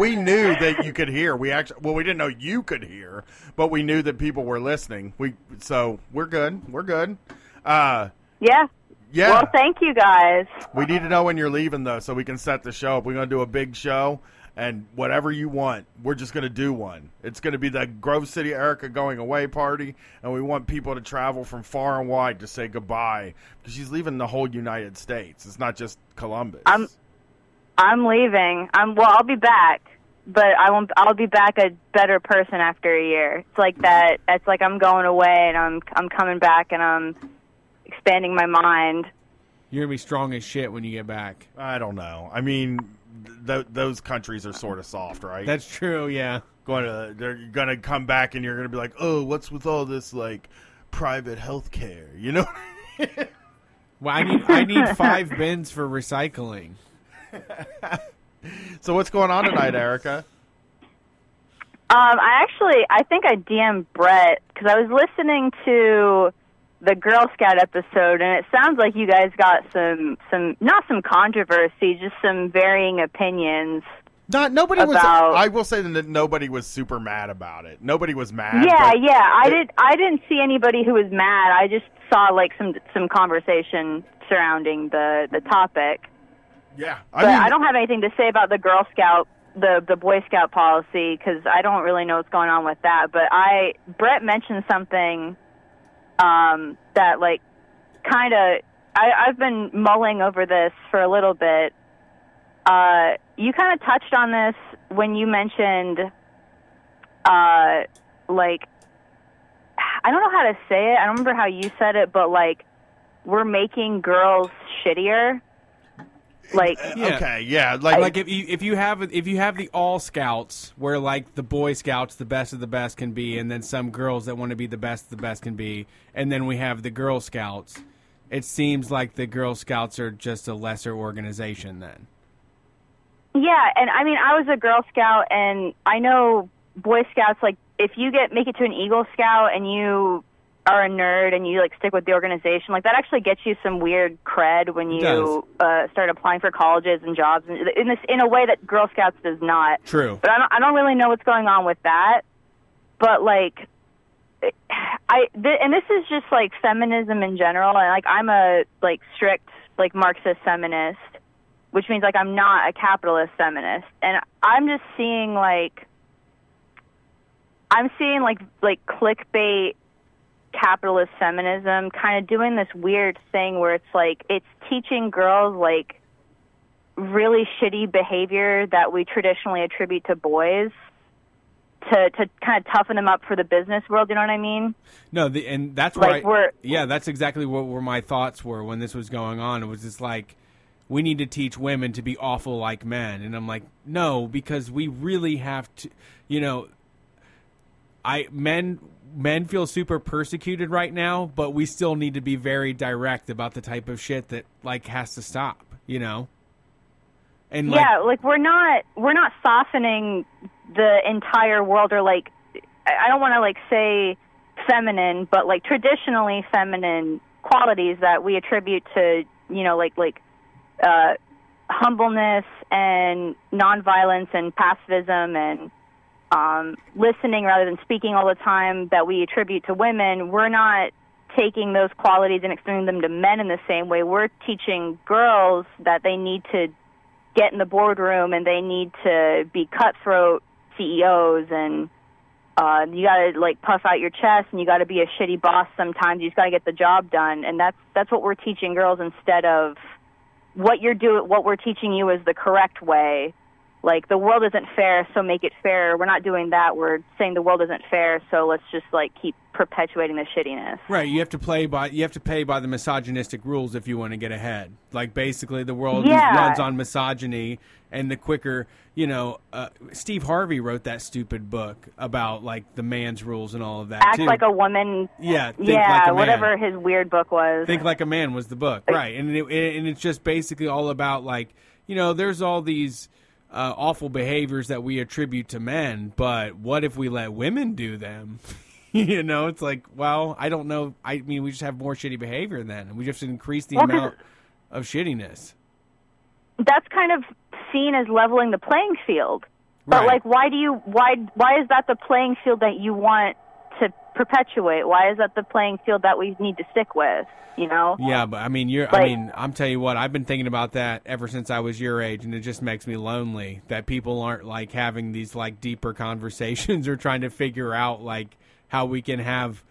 we knew that you could hear. We didn't know you could hear, but we knew that people were listening. So we're good. We're good. Yeah. Well, thank you guys. We need to know when you're leaving, though, so we can set the show up. We're going to do a big show, and whatever you want, we're just going to do one. It's going to be the Grove City Erica going away party, and we want people to travel from far and wide to say goodbye, because she's leaving the whole United States. It's not just Columbus. I'm leaving. I'll be back, but I'll be back a better person after a year. It's like that. It's like I'm going away and I'm coming back and I'm expanding my mind. You're gonna be strong as shit when you get back. I don't know. I mean, those countries are sort of soft, right? That's true. Yeah. They're gonna come back and you're gonna be like, oh, what's with all this like private healthcare? You know? Well, I need 5 bins for recycling. So what's going on tonight, Erica? I think I DM'd Brett because I was listening to the Girl Scout episode, and it sounds like you guys got not some controversy, just some varying opinions. I will say that nobody was super mad about it. Nobody was mad. Yeah. I didn't see anybody who was mad. I just saw like some conversation surrounding the topic. Yeah. But I mean, I don't have anything to say about the Girl Scout, the Boy Scout policy, because I don't really know what's going on with that. But Brett mentioned something that, like, kind of, I've been mulling over this for a little bit. You kind of touched on this when you mentioned, like, I don't know how to say it. I don't remember how you said it, but, like, we're making girls shittier. Like, yeah. Okay, yeah, like if you have the all scouts where, like, the Boy Scouts, the best of the best can be, and then some girls that want to be the best of the best can be, and then we have the Girl Scouts. It seems like the Girl Scouts are just a lesser organization then. Yeah, and I mean, I was a Girl Scout, and I know Boy Scouts, like, if you make it to an Eagle Scout and you are a nerd and you, like, stick with the organization, like, that actually gets you some weird cred when you start applying for colleges and jobs in a way that Girl Scouts does not. True. But I don't really know what's going on with that. But, like, and this is just, like, feminism in general. And, like, I'm a, like, strict, like, Marxist feminist, which means, like, I'm not a capitalist feminist. And I'm just seeing, like, I'm seeing, like, clickbait capitalist feminism kind of doing this weird thing where it's, like, it's teaching girls, like, really shitty behavior that we traditionally attribute to boys to kind of toughen them up for the business world, you know what I mean? No, and that's why, like, that's exactly what were my thoughts were when this was going on. It was just like, we need to teach women to be awful like men. And I'm like, no, because we really have to, you know, men feel super persecuted right now, but we still need to be very direct about the type of shit that, like, has to stop, you know? And yeah, like we're not softening the entire world, or, like, I don't want to, like, say feminine, but, like, traditionally feminine qualities that we attribute to, you know, like humbleness and nonviolence and pacifism and listening rather than speaking all the time that we attribute to women. We're not taking those qualities and extending them to men in the same way. We're teaching girls that they need to get in the boardroom and they need to be cutthroat CEOs, and you got to, like, puff out your chest, and you got to be a shitty boss sometimes. You just got to get the job done, and that's what we're teaching girls instead of what we're teaching you is the correct way. Like, the world isn't fair, so make it fair. We're not doing that. We're saying the world isn't fair, so let's just, like, keep perpetuating the shittiness. Right. You have to pay by the misogynistic rules if you want to get ahead. Like, basically, the world runs on misogyny, and the quicker, you know, Steve Harvey wrote that stupid book about, like, the man's rules and all of that. Act too. Like a woman. Yeah. Think like a man. Whatever his weird book was. Think Like a Man was the book, right? And it's just basically all about, like, you know, there's all these awful behaviors that we attribute to men, but what if we let women do them? You know, it's like, well, I don't know. I mean, we just have more shitty behavior then, and we just increase the amount of shittiness. That's kind of seen as leveling the playing field. But, right. Like, why is that the playing field that you want to perpetuate? Why is that the playing field that we need to stick with, you know? Yeah, but I mean, I'm telling you what, I've been thinking about that ever since I was your age, and it just makes me lonely that people aren't, like, having these, like, deeper conversations or trying to figure out, like, how we can have,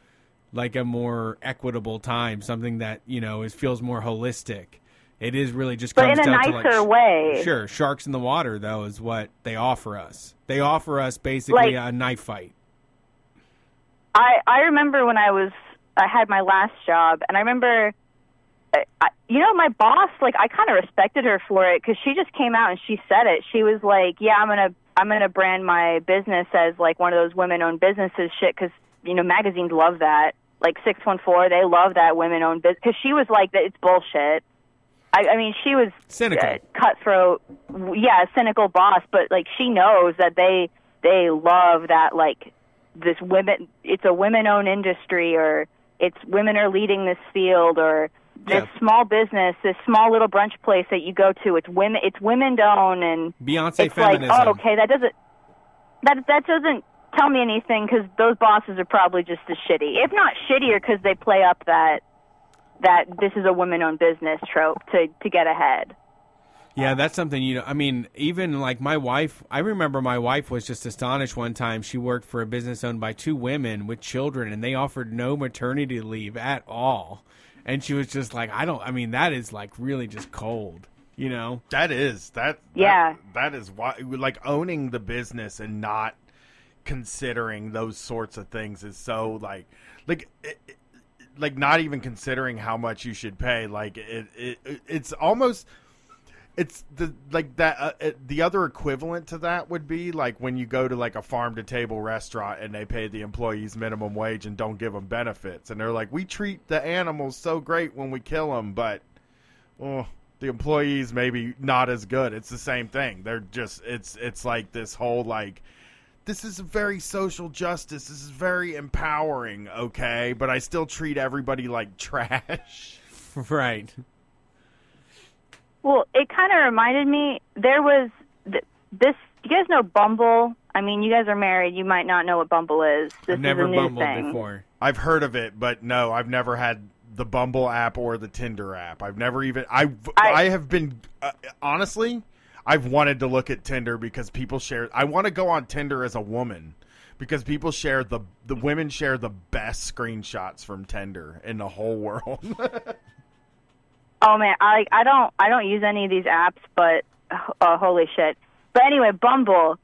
like, a more equitable time, something that, you know, feels more holistic. It is really just comes down to, like, in a nicer way. Sure, sharks in the water, though, is what they offer us. They offer us basically, like, a knife fight. I remember when I had my last job, and I remember, you know, my boss, like, I kind of respected her for it, because she just came out and she said it. She was like, yeah, I'm gonna brand my business as, like, one of those women-owned businesses shit, because, you know, magazines love that. Like, 614, they love that women-owned business, because she was like, it's bullshit. I mean, she was cynical, cutthroat, yeah, cynical boss, but, like, she knows that they love that, like, this women, it's a women-owned industry, or it's women are leading this field, or this small business, this small little brunch place that you go to, it's women-owned, and Beyonce it's feminism. Like, oh, okay, that doesn't tell me anything, because those bosses are probably just as shitty, if not shittier, because they play up that this is a women-owned business trope to get ahead. Yeah, that's something, you know, I mean, even like my wife, I remember my wife was just astonished one time. She worked for a business owned by two women with children, and they offered no maternity leave at all. And she was just like, that is like really just cold, you know? That is why, like, owning the business and not considering those sorts of things is so like not even considering how much you should pay. Like it's almost... It's the like that. The other equivalent to that would be like when you go to like a farm to table restaurant and they pay the employees minimum wage and don't give them benefits. And they're like, we treat the animals so great when we kill them, but the employees maybe not as good. It's the same thing. They're just it's like this whole like, this is very social justice. This is very empowering. Okay, but I still treat everybody like trash. Right. Well, it kind of reminded me, there was this, you guys know Bumble? I mean, you guys are married. You might not know what Bumble is. This I've never is a new Bumbled thing. Before. I've heard of it, but no, I've never had the Bumble app or the Tinder app. I've never even, I have been, honestly, I've wanted to look at Tinder because people share, I want to go on Tinder as a woman because people share, the women share the best screenshots from Tinder in the whole world. Oh man, I don't use any of these apps, but holy shit! But anyway, Bumble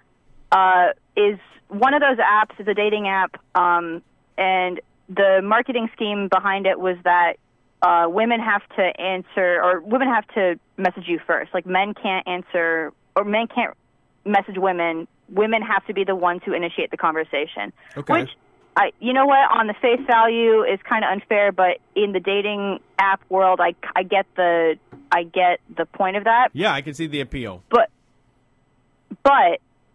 is one of those apps. It's a dating app, and the marketing scheme behind it was that women have to answer, or women have to message you first. Like men can't answer, or men can't message women. Women have to be the ones who initiate the conversation. Okay. Which, you know what, on the face value is kind of unfair, but in the dating app world, I get the point of that. Yeah, I can see the appeal. But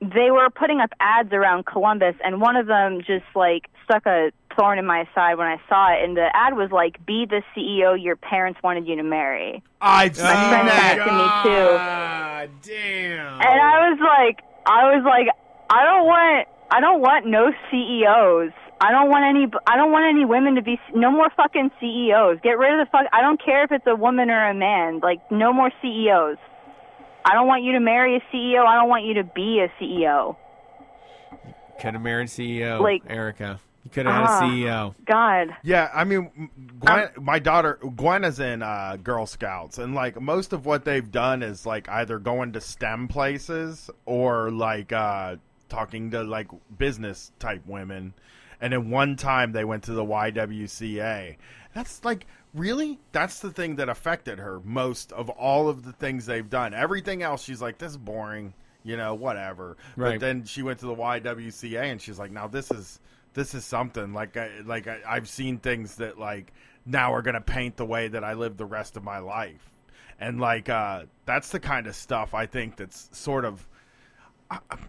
they were putting up ads around Columbus, and one of them just like stuck a thorn in my side when I saw it. And the ad was like, "Be the CEO your parents wanted you to marry." I've seen that. God damn. And I was like, I don't want no CEOs. I don't want any women to be no more fucking CEOs. Get rid of the fuck. I don't care if it's a woman or a man. Like, no more CEOs. I don't want you to marry a CEO. I don't want you to be a CEO. You could have married a CEO, like, Erica. You could have had a CEO. God. Yeah, I mean, my daughter, Gwen, is in Girl Scouts, and like most of what they've done is like either going to STEM places or like talking to like business type women. And then one time they went to the YWCA. That's like, really? That's the thing that affected her most of all of the things they've done. Everything else, she's like, this is boring, you know, whatever. Right. But then she went to the YWCA and she's like, now this is something. Like, I've seen things that like now are going to paint the way that I live the rest of my life. And like, that's the kind of stuff I think that's sort of,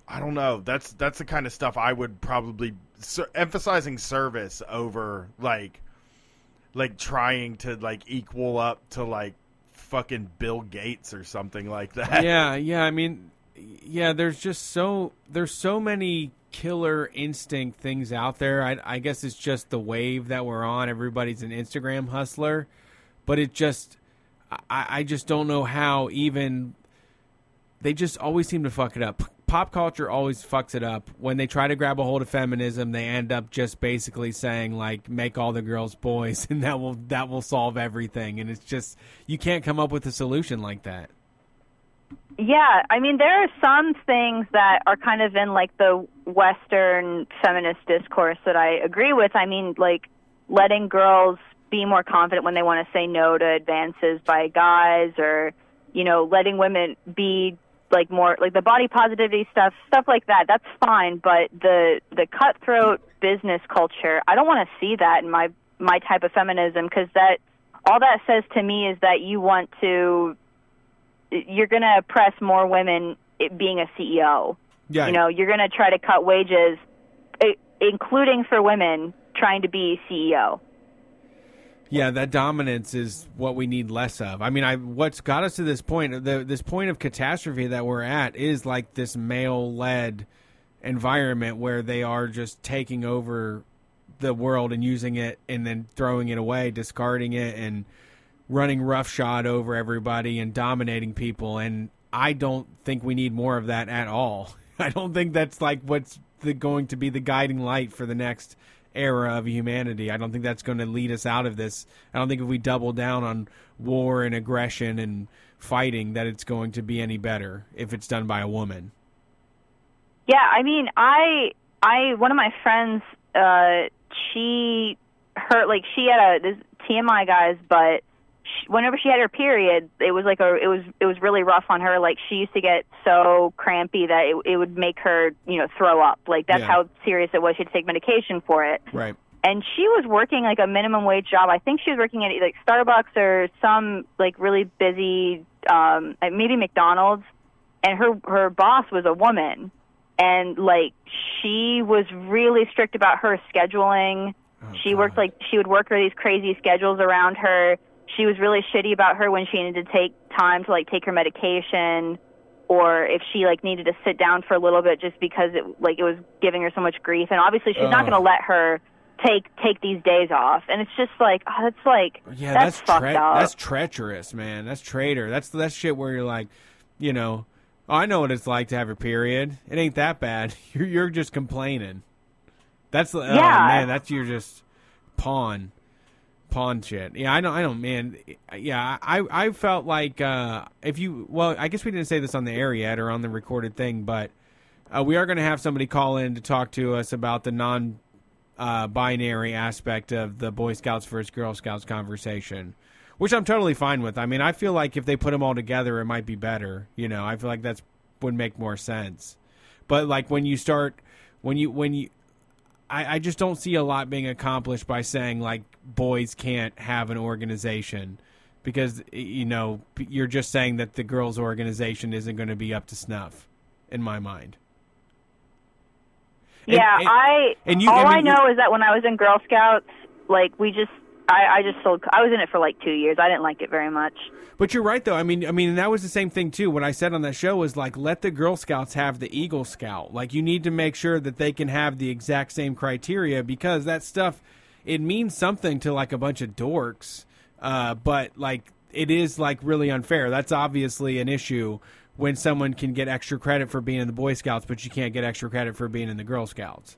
I don't know. That's the kind of stuff I would probably emphasizing service over like trying to like equal up to like fucking Bill Gates or something like that. Yeah. I mean, yeah. There's so many killer instinct things out there. I guess it's just the wave that we're on. Everybody's an Instagram hustler, but it just I just don't know how even they just always seem to fuck it up. Pop culture always fucks it up. When they try to grab a hold of feminism, they end up just basically saying like, make all the girls boys and that will solve everything. And it's just, you can't come up with a solution like that. Yeah. I mean, there are some things that are kind of in like the Western feminist discourse that I agree with. I mean, like letting girls be more confident when they want to say no to advances by guys, or, you know, letting women be like more like the body positivity stuff like that. That's fine, but the cutthroat business culture, I don't want to see that in my type of feminism, because that all that says to me is that you're going to oppress more women being a CEO. Yeah. You know, you're going to try to cut wages, including for women trying to be CEO. Yeah, that dominance is what we need less of. I mean, what's got us to this point, this point of catastrophe that we're at, is like this male-led environment where they are just taking over the world and using it and then throwing it away, discarding it, and running roughshod over everybody and dominating people. And I don't think we need more of that at all. I don't think that's like what's going to be the guiding light for the next era of humanity. I don't think that's going to lead us out of this. I don't think if we double down on war and aggression and fighting that it's going to be any better if it's done by a woman. Yeah, I mean, I one of my friends, she had this TMI, guys, but whenever she had her period, it was really rough on her. Like, she used to get so crampy that it would make her, throw up. Like, that's how serious it was. She had to take medication for it. Right. And she was working like a minimum wage job. I think she was working at like Starbucks or some like really busy, maybe McDonald's. And her boss was a woman, and like she was really strict about her scheduling. Oh, she worked she would work her these crazy schedules around her. She was really shitty about her when she needed to take time to, like, take her medication, or if she, like, needed to sit down for a little bit just because it was giving her so much grief. And obviously she's not going to let her take these days off. And it's just like, oh, that's like, yeah, that's fucked up. That's treacherous, man. That's traitor. That's shit where you're like, I know what it's like to have a period. It ain't that bad. You're just complaining. That's, you're just pawn shit. Yeah, I know, man. Yeah, I felt like I guess we didn't say this on the air yet or on the recorded thing, but we are going to have somebody call in to talk to us about the non-binary aspect of the Boy Scouts versus Girl Scouts conversation, which I'm totally fine with. I mean, I feel like if they put them all together, it might be better. I feel like that would make more sense. But like when you I just don't see a lot being accomplished by saying like boys can't have an organization, because you're just saying that the girls' organization isn't going to be up to snuff, in my mind. I know is that when I was in Girl Scouts, like I was in it for like 2 years. I didn't like it very much. But you're right, though. I mean, and that was the same thing too. What I said on that show was like, let the Girl Scouts have the Eagle Scout. Like, you need to make sure that they can have the exact same criteria, because that stuff, it means something to like a bunch of dorks. But like, it is like really unfair. That's obviously an issue when someone can get extra credit for being in the Boy Scouts, but you can't get extra credit for being in the Girl Scouts.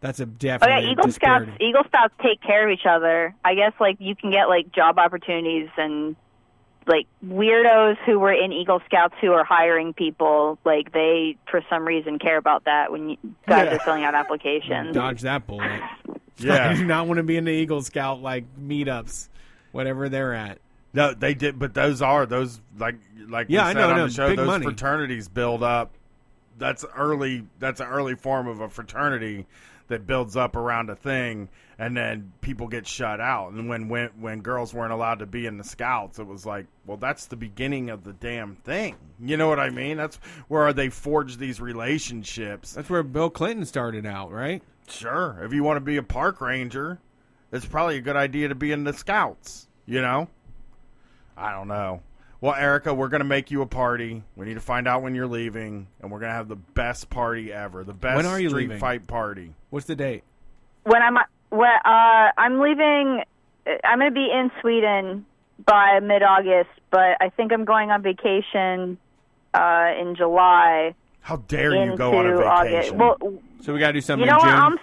That's a definite disparity. Eagle Scouts take care of each other. I guess, like, you can get, like, job opportunities and, like, weirdos who were in Eagle Scouts who are hiring people, like, they, for some reason, care about that when you guys are filling out applications. Dodge that bullet. Yeah. I do not want to be in the Eagle Scout, like, meetups, whatever they're at. No, they did, but those fraternities build up. That's an early form of a fraternity that builds up around a thing, and then people get shut out. And when girls weren't allowed to be in the Scouts, it was like, well, that's the beginning of the damn thing. You know what I mean? That's where they forge these relationships. That's where Bill Clinton started out, right? Sure. If you want to be a park ranger, it's probably a good idea to be in the Scouts, I don't know. Well, Erica, we're going to make you a party. We need to find out when you're leaving, and we're going to have the best party ever. The best street fight party. What's the date? I'm leaving. I'm going to be in Sweden by mid-August, but I think I'm going on vacation in July. How dare you go on a vacation? Well, so we got to do something in June?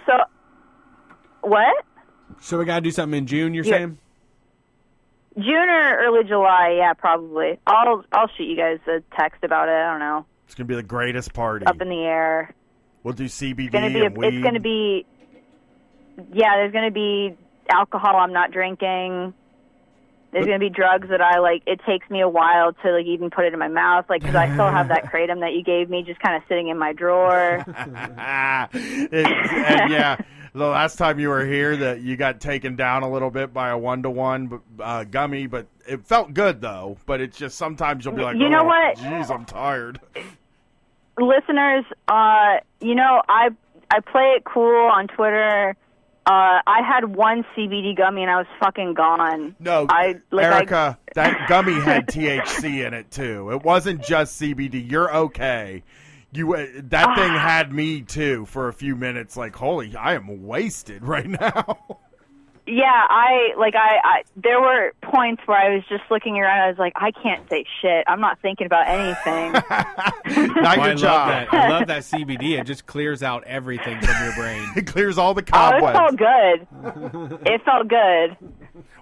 What? So we got to do something in June, you're saying? June or early July, yeah, probably. I'll shoot you guys a text about it. I don't know. It's gonna be the greatest party. Up in the air. We'll do CBD. It's gonna be. Yeah, there's gonna be alcohol I'm not drinking. There's gonna be drugs that I like. It takes me a while to like even put it in my mouth, like, because I still have that kratom that you gave me, just kind of sitting in my drawer. The last time you were here, that you got taken down a little bit by a 1-to-1 gummy, but it felt good though. But it's just sometimes you'll be like, you know what? Jeez, I'm tired. Listeners, I play it cool on Twitter. I had one CBD gummy and I was fucking gone. No, Erica, that gummy had THC in it too. It wasn't just CBD. You're okay. That thing had me too for a few minutes. Like, holy, I am wasted right now. Yeah, I there were points where I was just looking around. I was like, I can't say shit. I'm not thinking about anything. I love that CBD. It just clears out everything from your brain. It clears all the cobwebs. Oh, it felt good. It felt good.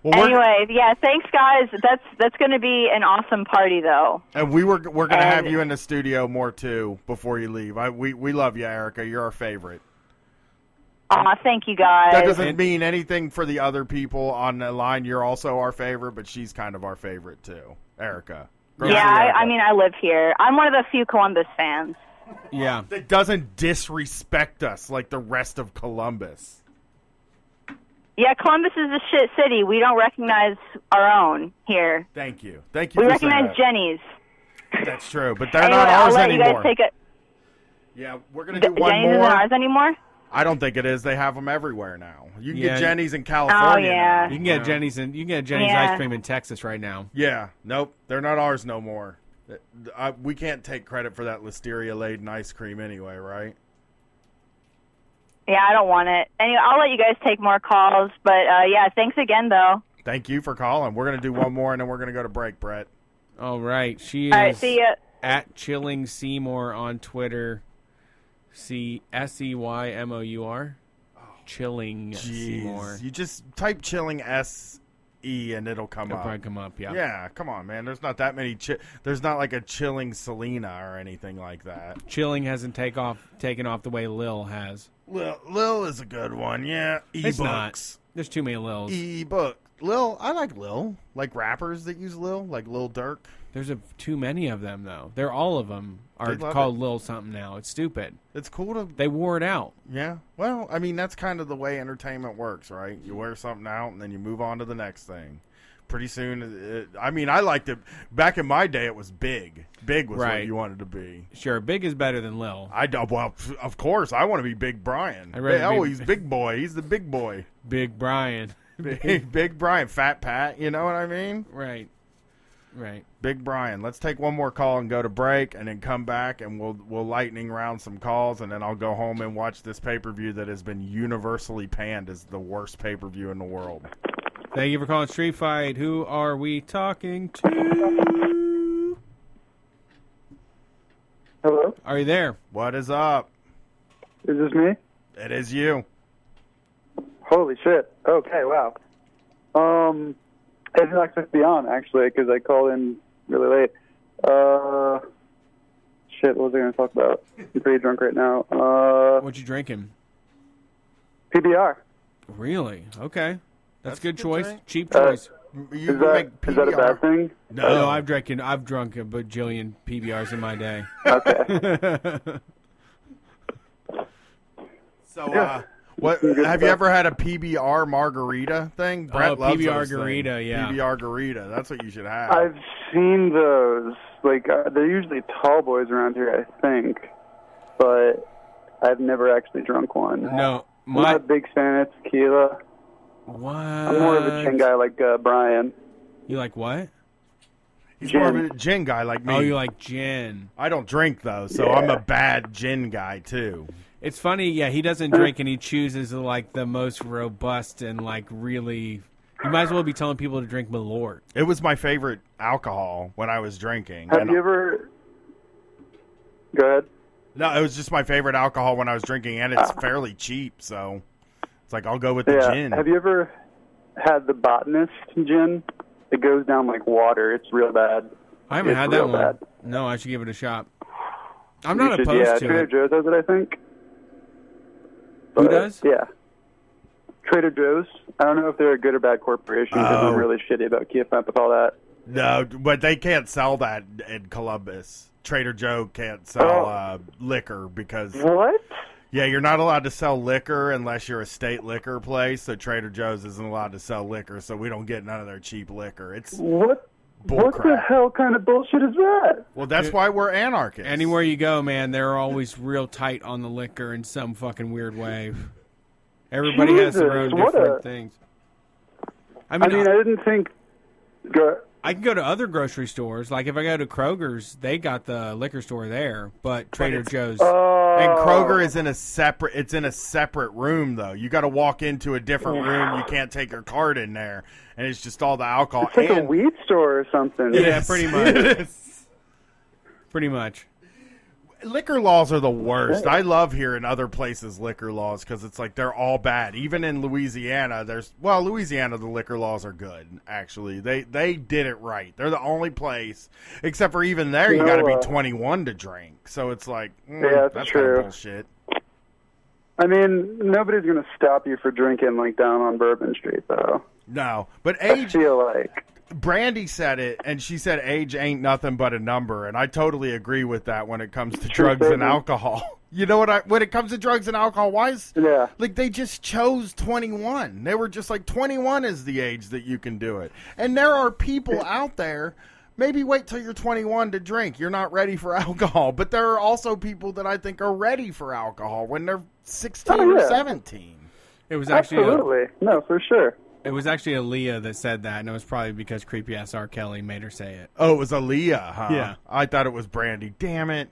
Well, anyway, yeah, thanks, guys. That's going to be an awesome party, though. And we're going to have you in the studio more too before you leave. We love you, Erica. You're our favorite. Thank you, guys. That doesn't mean anything for the other people on the line. You're also our favorite, but she's kind of our favorite, too. Erica. Yeah, Erica. I mean, I live here. I'm one of the few Columbus fans. Yeah. That doesn't disrespect us like the rest of Columbus. Yeah, Columbus is a shit city. We don't recognize our own here. Thank you. Thank you. We recognize Jenny's. That's true, but they're not ours anymore. You guys take it. Yeah, we're going to do one Jenny's more. Jenny's isn't ours anymore? I don't think it is. They have them everywhere now. You can get Jenny's in California. Oh, yeah. You can get Jenny's and you can get Jenny's ice cream in Texas right now. Yeah. Nope. They're not ours no more. We can't take credit for that Listeria Laden ice cream anyway, right? Yeah, I don't want it. Anyway, I'll let you guys take more calls, but yeah, thanks again, though. Thank you for calling. We're gonna do one more and then we're gonna go to break, Brett. All right. She is see ya. At Chilling Seymour on Twitter. CSEYMOUR. Chilling Seymour. You just type Chilling SE and it'll come up. It'll probably come up, yeah. Yeah, come on, man. There's not that many. There's not like a Chilling Selena or anything like that. Chilling hasn't taken off the way Lil has. Lil is a good one, yeah. It's not. There's too many Lils. E-book. Lil, I like Lil. Like rappers that use Lil, like Lil Durk. There's too many of them, though. All of them are called Lil something now. It's stupid. It's cool to... They wore it out. Yeah. Well, I mean, that's kind of the way entertainment works, right? You wear something out, and then you move on to the next thing. Pretty soon, I liked it. Back in my day, it was Big. Big was what you wanted to be. Sure, Big is better than Lil. Well, of course, I want to be Big Brian. He's Big Boy. He's the Big Boy. Big Brian. Big Brian. Fat Pat, you know what I mean? Right. Right. Big Brian. Let's take one more call and go to break and then come back and we'll lightning round some calls and then I'll go home and watch this pay-per-view that has been universally panned as the worst pay-per-view in the world. Thank you for calling Street Fight. Who are we talking to? Hello? Are you there? What is up? Is this me? It is you. Holy shit. Okay, wow. I didn't expect to be on, actually, because I called in really late. Shit, what was I going to talk about? I'm pretty drunk right now. What'd you drink in? PBR. Really? Okay. That's a good choice. Drink. Cheap choice. Is that a bad thing? No, I've drunk a bajillion PBRs in my day. Okay. What have you ever had a PBR margarita thing? Brett loves PBR garita, yeah. PBR garita, that's what you should have. I've seen those. Like they're usually tall boys around here, I think, but I've never actually drunk one. No, I'm not a big fan of tequila. What? I'm more of a gin guy, like Brian. You like what? He's more of a gin guy, like me. Oh, you like gin? I don't drink though, so I'm a bad gin guy too. It's funny, yeah, he doesn't drink and he chooses like the most robust and like really, you might as well be telling people to drink Malort. It was my favorite alcohol when I was drinking. Have you ever, go ahead. No, it was just my favorite alcohol when I was drinking and it's fairly cheap, so it's like I'll go with the gin. Have you ever had the Botanist gin? It goes down like water, it's real bad. I haven't had that one. Bad. No, I should give it a shot. I'm not opposed to it. Trader Joe's does it, I think. But, who does? Yeah. Trader Joe's. I don't know if they're a good or bad corporation because they're really shitty about keeping up with all that. No, but they can't sell that in Columbus. Trader Joe can't sell liquor because... What? Yeah, you're not allowed to sell liquor unless you're a state liquor place, so Trader Joe's isn't allowed to sell liquor, so we don't get none of their cheap liquor. It's... What? What the hell kind of bullshit is that? Well, that's why we're anarchists. Anywhere you go, man, they're always real tight on the liquor in some fucking weird way. Everybody has their own different things. I mean, I didn't think... I can go to other grocery stores. Like if I go to Kroger's, they got the liquor store there, but Trader Joe's and Kroger is in a separate. It's in a separate room though. You got to walk into a different room. You can't take your card in there, and it's just all the alcohol. It's like a weed store or something. Yeah, pretty much. Pretty much. Liquor laws are the worst. I love hearing other places' liquor laws because it's like they're all bad. Even in Louisiana, there's – well, Louisiana, the liquor laws are good, actually. They did it right. They're the only place – except for even there, you got to be 21 to drink. So it's like, yeah, that's true. Bullshit. I mean, nobody's going to stop you for drinking like down on Bourbon Street, though. No. But age – I feel like – Brandy said it, and she said age ain't nothing but a number, and I totally agree with that when it comes to drugs and alcohol. You know what when it comes to drugs and alcohol, wise? Yeah. Like, they just chose 21. They were just like, 21 is the age that you can do it. And there are people out there, maybe wait till you're 21 to drink. You're not ready for alcohol. But there are also people that I think are ready for alcohol when they're 16 or 17. It was actually no, for sure. It was actually Aaliyah that said that, and it was probably because creepy-ass R. Kelly made her say it. Oh, it was Aaliyah, huh? Yeah. I thought it was Brandy. Damn it.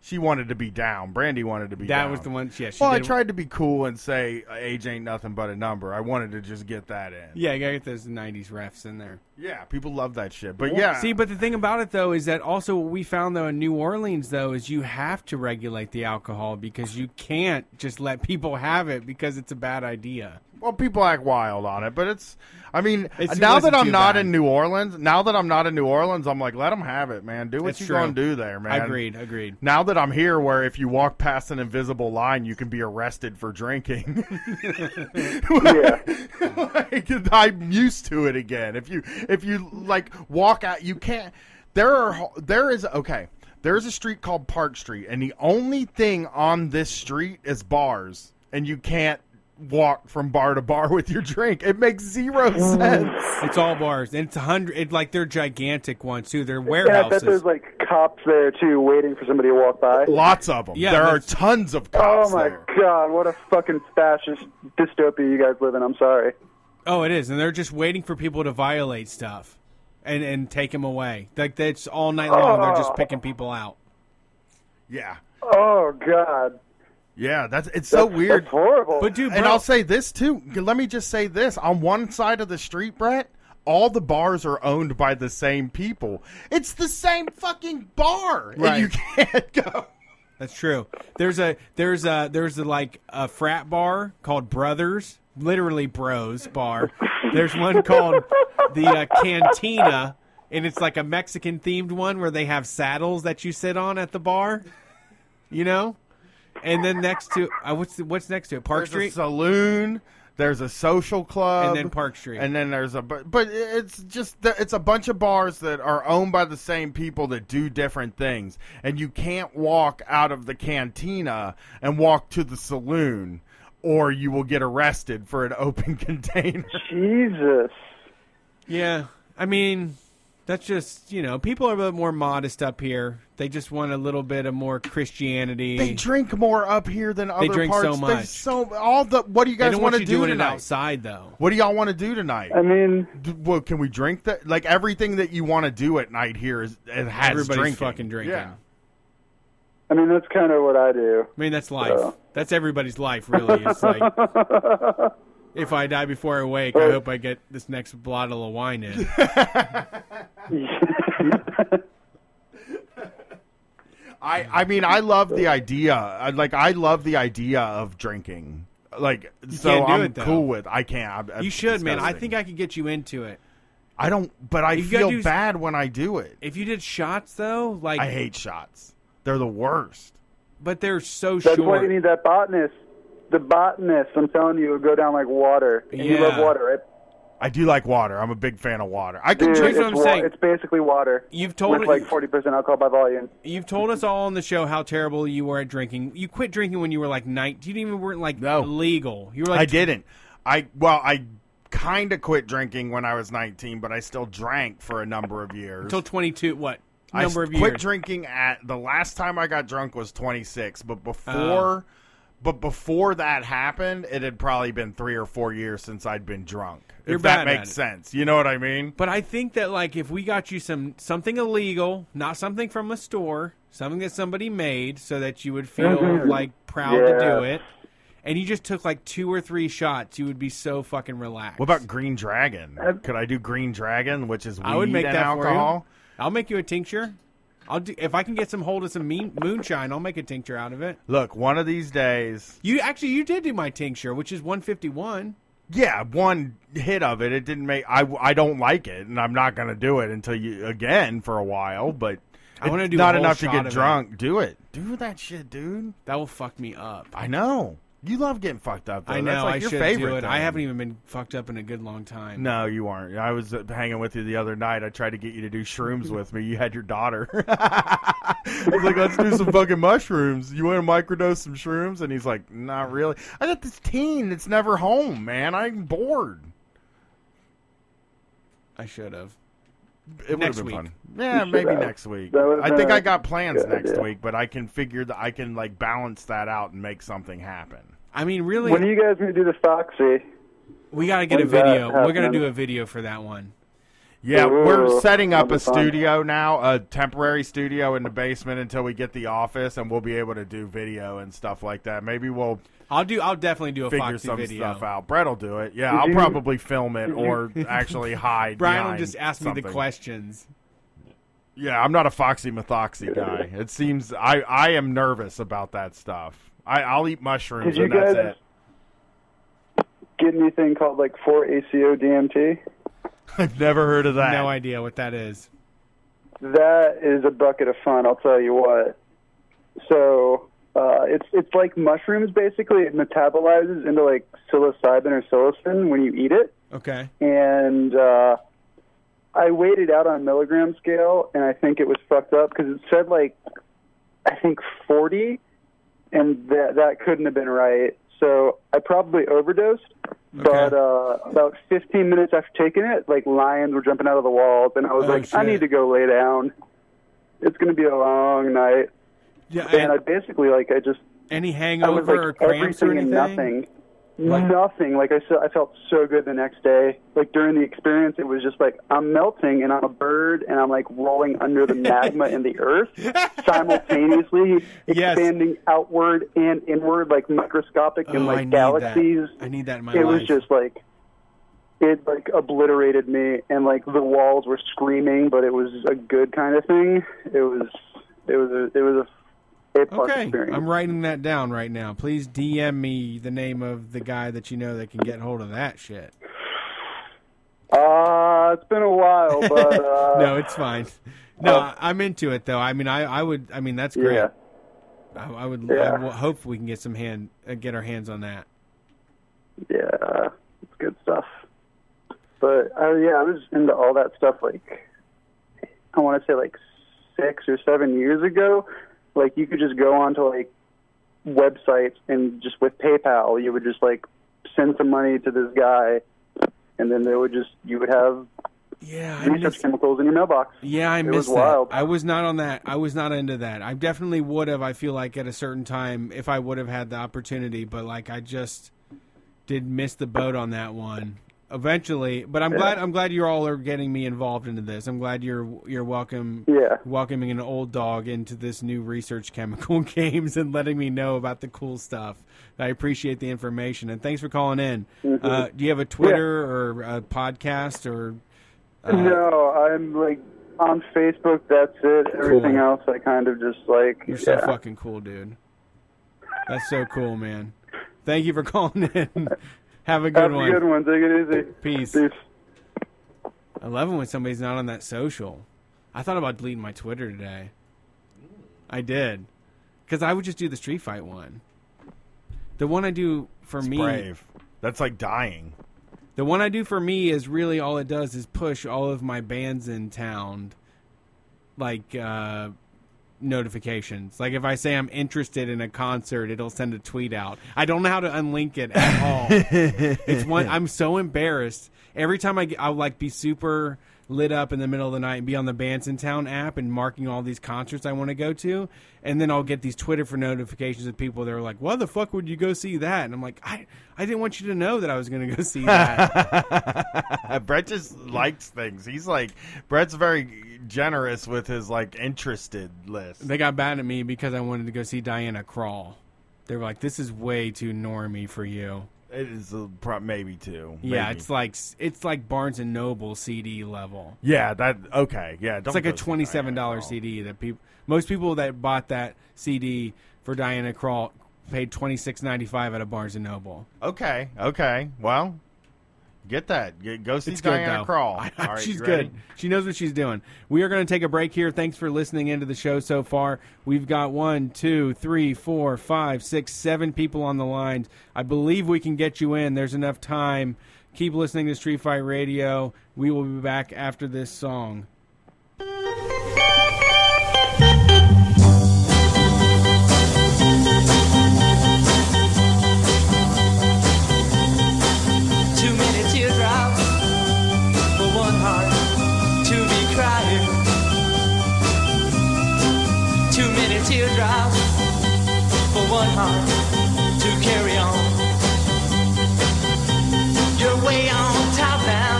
She wanted to be down. Brandy wanted to be down. That was the one, yeah. She I tried to be cool and say age ain't nothing but a number. I wanted to just get that in. Yeah, you got to get those 90s refs in there. Yeah, people love that shit, but yeah. See, but the thing about it, though, is that also what we found, though, in New Orleans, though, is you have to regulate the alcohol because you can't just let people have it because it's a bad idea. Well, people act wild on it, but it's, I mean, now that I'm not in New Orleans, I'm like, let them have it, man. Do what you're going to do there, man. Agreed. Now that I'm here where if you walk past an invisible line, you can be arrested for drinking. Yeah. Like, I'm used to it again. If you like walk out, you can't, there's a street called Park Street, and the only thing on this street is bars, and you can't walk from bar to bar with your drink. It makes zero sense. It's all bars, and it's 100. Like they're gigantic ones too. They're warehouses. Yeah, I bet there's like cops there too, waiting for somebody to walk by. Lots of them. Yeah, there are tons of cops. Oh my god, what a fucking fascist dystopia you guys live in. I'm sorry. Oh, it is, and they're just waiting for people to violate stuff and take them away. Like that's all night long. They're just picking people out. Yeah. Oh god. Yeah, that's so weird. That's horrible. But dude, and I'll say this too. Let me just say this. On one side of the street, Brett, all the bars are owned by the same people. It's the same fucking bar, right. And you can't go. That's true. There's a like a frat bar called Brothers, literally Bros Bar. There's one called the Cantina, and it's like a Mexican themed one where they have saddles that you sit on at the bar. You know. And then next to what's next to it? Park Street? There's a saloon. There's a social club. And then Park Street. And then there's but it's just it's a bunch of bars that are owned by the same people that do different things. And you can't walk out of the cantina and walk to the saloon, or you will get arrested for an open container. Jesus. Yeah, I mean. That's just, you know, people are a bit more modest up here. They just want a little bit of more Christianity. They drink more up here than other parts. They drink so much. What do you guys want to do tonight? Outside, though. What do y'all want to do tonight? I mean. Well, can we drink that? Like, everything that you want to do at night here has everybody's drinking. Fucking drinking. Yeah. I mean, that's kind of what I do. I mean, that's life. So. That's everybody's life, really. It's like, if I die before I wake, I hope I get this next bottle of wine in. I mean, I love the idea. Like, I love the idea of drinking. Like, so I'm cool with. I can't. You should, man. I think I could get you into it. I don't, but I feel bad when I do it. If you did shots, though, like I hate shots. They're the worst. But they're so short. That's why you need that botanist. The botanist, I'm telling you, it would go down like water. And you love water, right? I do like water. I'm a big fan of water. I can drink what I'm saying. It's basically water. You've told with like 40% alcohol by volume. You've told us all on the show how terrible you were at drinking. You quit drinking when you were like 19. You didn't even weren't like legal. You were like I kind of quit drinking when I was 19, but I still drank for a number of years. Until 22, what? Number of years. I quit drinking the last time I got drunk was 26, but before But before that happened, it had probably been 3 or 4 years since I'd been drunk. If that makes sense. You know what I mean? But I think that, like, if we got you something illegal, not something from a store, something that somebody made so that you would feel, like, proud to do it, and you just took, like, 2 or 3 shots, you would be so fucking relaxed. What about Green Dragon? Could I do Green Dragon, which is weed and alcohol? I'll make you a tincture. If I can get some hold of some moonshine, I'll make a tincture out of it. Look, one of these days... You did do my tincture, which is 151. Yeah, one hit of it. It didn't make... I don't like it, and I'm not going to do it until again for a while, but... I want to do not enough to get drunk. It. Do it. Do that shit, dude. That will fuck me up. I know. You love getting fucked up, though. I know. That's like your favorite thing. I haven't even been fucked up in a good long time. No, you aren't. I was hanging with you the other night. I tried to get you to do shrooms with me. You had your daughter. I was like, let's do some fucking mushrooms. You want to microdose some shrooms? And he's like, not really. I got this teen that's never home, man. I'm bored. I should have. It would have been fun. Yeah, maybe next week. I think I got plans next week, but I can figure that I can like balance that out and make something happen. I mean, really. When are you guys going to do the Foxy? We got to get a video. We're going to do a video for that one. Yeah, we're setting up a studio now, a temporary studio in the basement until we get the office, and we'll be able to do video and stuff like that. Maybe we'll. I'll definitely do a Foxy video. Figure some stuff out. Brett'll do it. Yeah, I'll probably film it or actually hide. Brian will just ask me the questions. Yeah, I'm not a Foxy Methoxy guy. It seems I am nervous about that stuff. I'll eat mushrooms and that's it. Get anything called like 4-ACO-DMT? I've never heard of that. No idea what that is. That is a bucket of fun. I'll tell you what. So. It's like mushrooms, basically. It metabolizes into, like, psilocybin or psilocin when you eat it. Okay. And I weighed it out on a milligram scale, and I think it was fucked up because it said, like, I think 40, and that couldn't have been right. So I probably overdosed, but about 15 minutes after taking it, like, lions were jumping out of the walls, and I was shit. I need to go lay down. It's going to be a long night. Yeah, and I basically, like, I just... Any hangover or cramps or anything? Nothing. Like, nothing. Like, I felt so good the next day. Like, during the experience, it was just like, I'm melting, and I'm a bird, and I'm, like, rolling under the magma and the earth, simultaneously expanding outward and inward, like, microscopic and, like, galaxies. I need that in my life. It was just, like... It, like, obliterated me, and, like, the walls were screaming, but it was a good kind of thing. It was a okay, experience. I'm writing that down right now. Please DM me the name of the guy that you know that can get hold of that shit. It's been a while, but... No, it's fine. No, I'm into it, though. I mean, I would... I mean, that's great. Yeah. I would hope we can get our hands on that. Yeah, it's good stuff. But, I was into all that stuff, like, I want to say, like, 6 or 7 years ago... Like, you could just go onto, like, websites and just with PayPal, you would just, like, send some money to this guy, and then you would have research chemicals in your mailbox. Yeah, I missed that. It was wild. I was not on that. I was not into that. I definitely would have, I feel like, at a certain time, if I would have had the opportunity, but, like, I just did miss the boat on that one. Eventually, but I'm glad you all are getting me involved into this. I'm glad you're welcoming an old dog into this new research chemical games and letting me know about the cool stuff. I appreciate the information and thanks for calling in. Mm-hmm. Do you have a Twitter or a podcast or? No, I'm like on Facebook. That's it. Everything else, I kind of just like. You're so fucking cool, dude. That's so cool, man. Thank you for calling in. Have a good one. Have a good one. Take it easy. Peace. I love it when somebody's not on that social. I thought about deleting my Twitter today. I did. Because I would just do the Street Fight one. The one I do for me... It's brave. That's like dying. The one I do for me is really all it does is push all of my bands in town. Like... notifications. Like if I say I'm interested in a concert, it'll send a tweet out. I don't know how to unlink it at all. It's one. I'm so embarrassed every time I'll like be super lit up in the middle of the night and be on the Bands in Town app and marking all these concerts I want to go to. And then I'll get these Twitter for notifications of people that are like, why the fuck would you go see that? And I'm like, I didn't want you to know that I was going to go see that. Brett just likes things. He's like, Brett's very generous with his like interested list. They got bad at me because I wanted to go see Diana Krall. They were like, this is way too normy for you. It is maybe two. Maybe. Yeah, it's like Barnes and Noble CD level. Yeah, that okay. Yeah, it's like a $27 CD that most people that bought that CD for Diana Krall paid $26.95 at a Barnes and Noble. Okay. Well, get that. Go see Diana Krall. All right, she's good. She knows what she's doing. We are going to take a break here. Thanks for listening into the show so far. We've got 7 people on the line. I believe we can get you in. There's enough time. Keep listening to Street Fight Radio. We will be back after this song. Teardrops for one heart to carry on. You're way on top now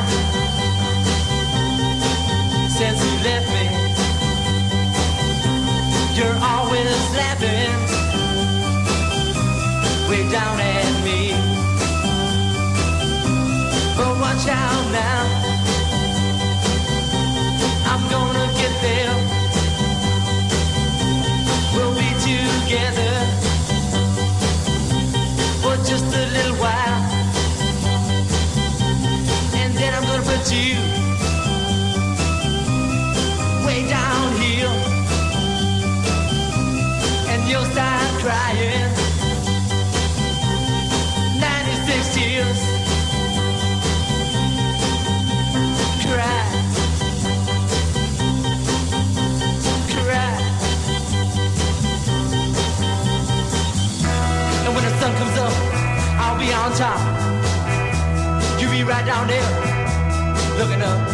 since you left me. You're always laughing way down at me. But watch out now, I'm gonna get there. Together for just a little while, and then I'm gonna put you way down here, and you'll start crying 96 tears. Cry. Sun comes up, I'll be on top. You be right down there, looking up,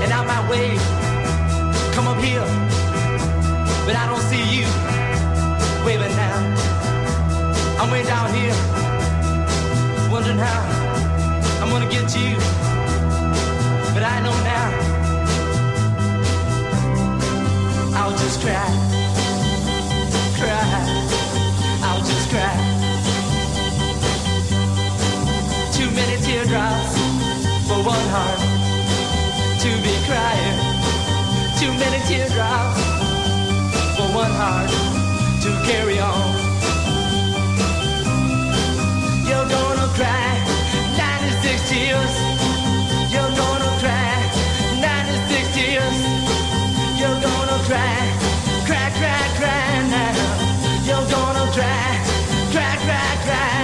and I might wave, come up here, but I don't see you waving now. I'm way down here, wondering how I'm gonna get to you, but I know now. I'll just cry. I'll just cry. Too many teardrops for one heart to be crying. Too many teardrops for one heart to carry on. You're gonna cry 96 tears. You're gonna cry 96 tears. You're gonna cry, cry, cry, cry now. You're gonna cry, cry, cry, cry.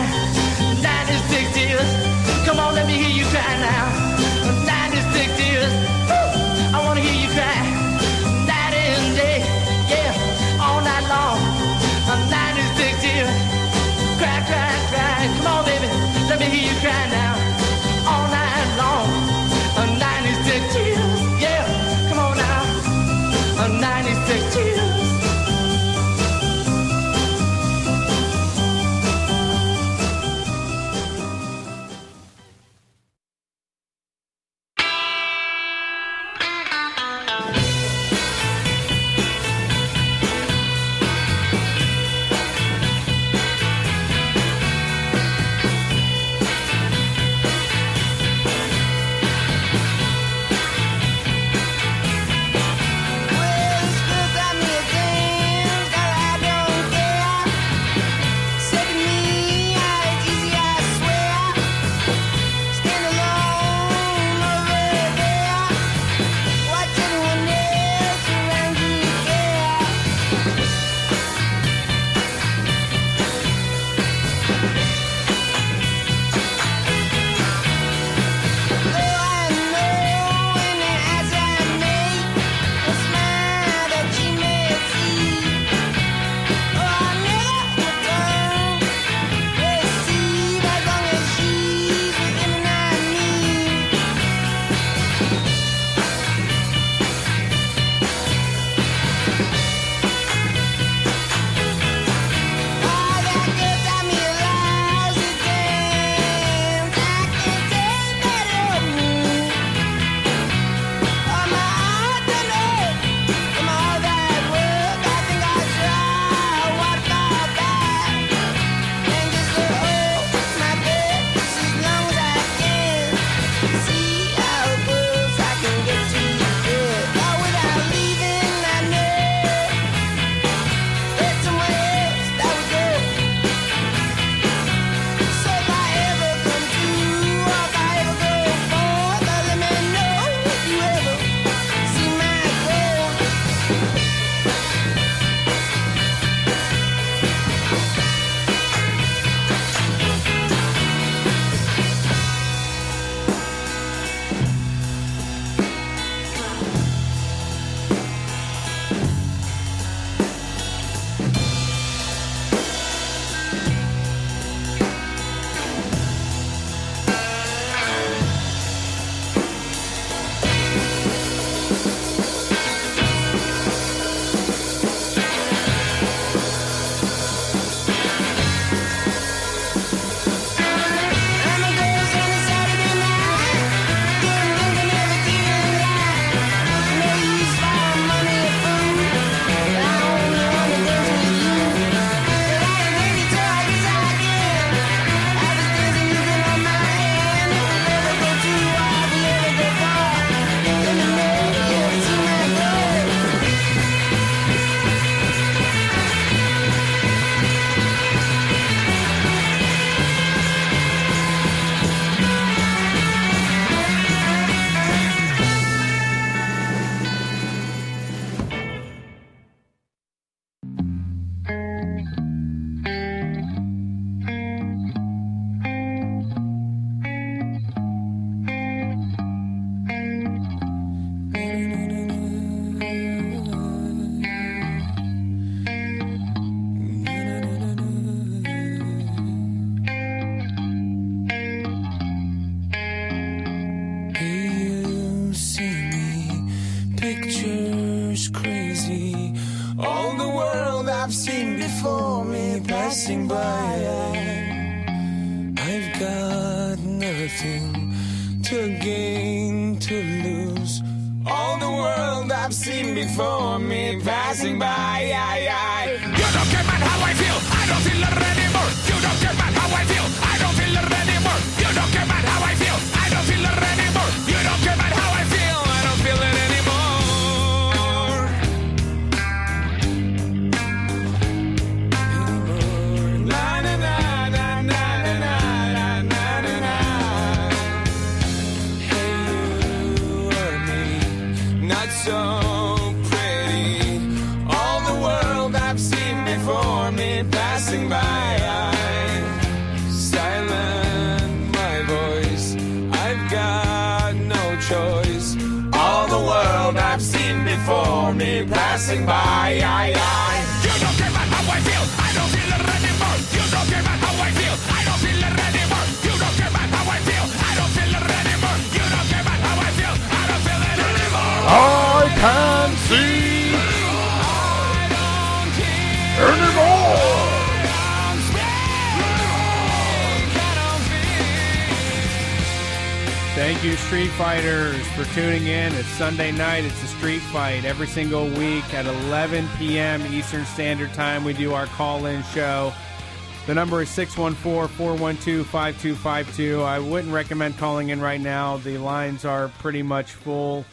96 tears. Come on, let me hear you cry now. 96 tears. Woo! I wanna hear you cry. Night and day, yeah, all night long. 96 tears. Cry, cry, cry. Come on, baby, let me hear you cry now. All night long. 96 tears, yeah. Come on now. 96 tears. passing by. I've got nothing to gain, to lose. All the world I've seen before me passing by. You don't care about how I feel. I don't feel it anymore. You don't care about how I feel. I don't feel it anymore. You don't care about how I feel. I don't feel it anymore. You don't care about how I feel. I don't feel it anymore. Na na na na na na na na na. Hey, you or me? Not so. Passing by, silent my voice. I've got no choice. All the world I've seen before me passing by. You don't care about how I feel. I don't feel it anymore. You don't care about how I feel. I don't feel it anymore. You don't care about how I feel. I don't feel it anymore. You don't care about how I feel. I don't feel it anymore. I can see anymore. Thank you, Street Fighters, for tuning in. It's Sunday night. It's a Street Fight. Every single week at 11 p.m. Eastern Standard Time, we do our call-in show. The number is 614-412-5252. I wouldn't recommend calling in right now. The lines are pretty much full.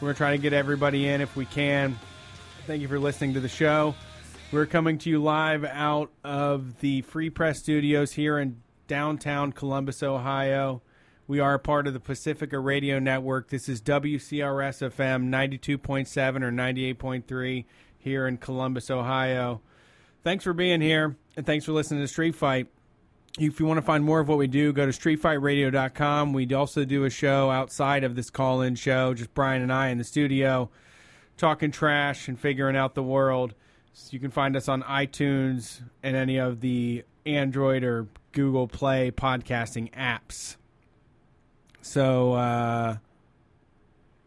We're trying to get everybody in if we can. Thank you for listening to the show. We're coming to you live out of the Free Press Studios here in downtown Columbus, Ohio. We are a part of the Pacifica Radio Network. This is WCRS-FM 92.7 or 98.3 here in Columbus, Ohio. Thanks for being here, and thanks for listening to Street Fight. If you want to find more of what we do, go to streetfightradio.com. We also do a show outside of this call-in show, just Brian and I in the studio, talking trash and figuring out the world. So you can find us on iTunes and any of the Android or Google Play podcasting apps. So,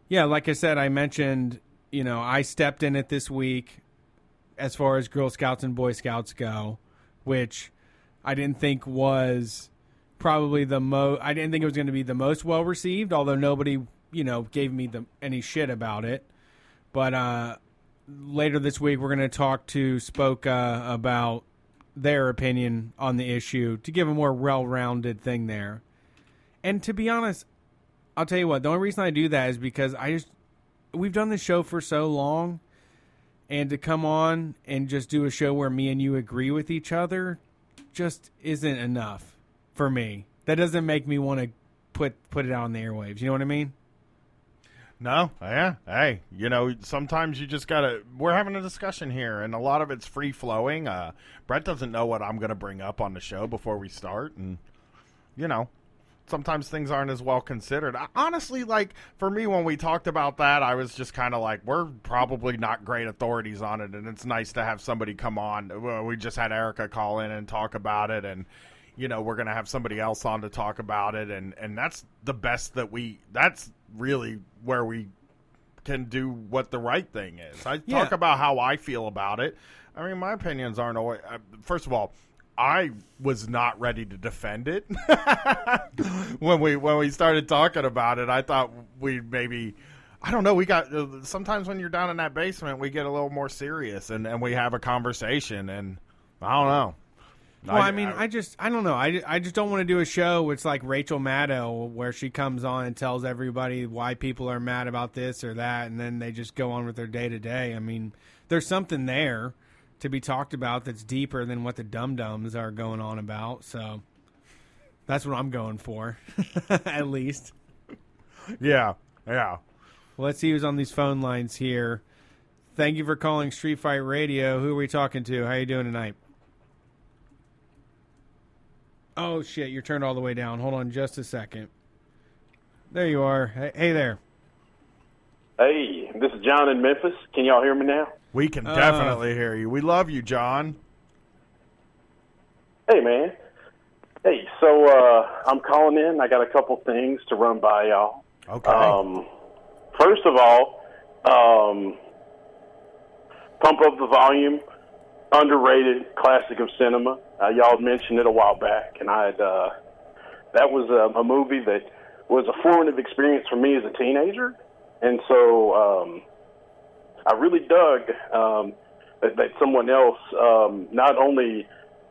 yeah, like I said, I mentioned, you know, I stepped in it this week as far as Girl Scouts and Boy Scouts go, which I didn't think was probably the most, I didn't think it was going to be the most well-received, although nobody, you know, gave me any shit about it. But later this week, we're going to talk to Spoka about their opinion on the issue to give a more well-rounded thing there. And to be honest, I'll tell you what, the only reason I do that is because we've done this show for so long, and to come on and just do a show where me and you agree with each other just isn't enough for me. That doesn't make me want to put it out on the airwaves. You know what I mean? No. Yeah. Hey, you know, sometimes you just gotta, we're having a discussion here, and a lot of it's free flowing. Brett doesn't know what I'm going to bring up on the show before we start. And you know, sometimes things aren't as well considered. Honestly, like, for me, when we talked about that, I was just kind of like, we're probably not great authorities on it, and it's nice to have somebody come on. We just had Erica call in and talk about it, and, you know, we're going to have somebody else on to talk about it, and that's the best that that's really where we can do what the right thing is. I talk about how I feel about it. I mean, my opinions aren't always... First of all, I was not ready to defend it when we started talking about it. I thought we'd maybe, I don't know. We got, sometimes when you're down in that basement, we get a little more serious and we have a conversation, and I don't know. Well, I don't know. I just don't want to do a show with like Rachel Maddow where she comes on and tells everybody why people are mad about this or that, and then they just go on with their day to day. I mean, there's something there to be talked about that's deeper than what the dum-dums are going on about. So that's what I'm going for, at least. Yeah, yeah. Well, let's see who's on these phone lines here. Thank you for calling Street Fight Radio. Who are we talking to? How are you doing tonight? Oh, shit, you're turned all the way down. Hold on just a second. There you are. Hey there. Hey, this is John in Memphis. Can y'all hear me now? We can definitely hear you. We love you, John. Hey, man. Hey, so I'm calling in. I got a couple things to run by y'all. Okay. First of all, Pump Up the Volume underrated classic of cinema. Y'all had mentioned it a while back, and I had that was a movie that was a formative experience for me as a teenager, and so I really dug that someone else not only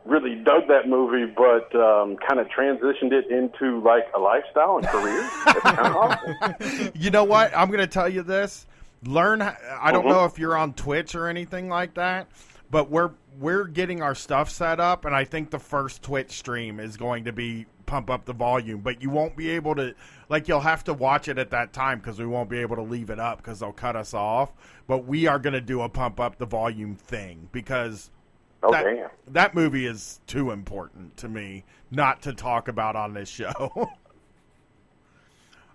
really dug that movie, but kind of transitioned it into like a lifestyle and career. That's kind of awesome. You know what? I'm going to tell you this. Learn. I don't know if you're on Twitch or anything like that, but we're getting our stuff set up, and I think the first Twitch stream is going to be Pump Up the Volume. But you won't be able to, like, you'll have to watch it at that time because we won't be able to leave it up because they'll cut us off. But we are going to do a Pump Up the Volume thing because that movie is too important to me not to talk about on this show.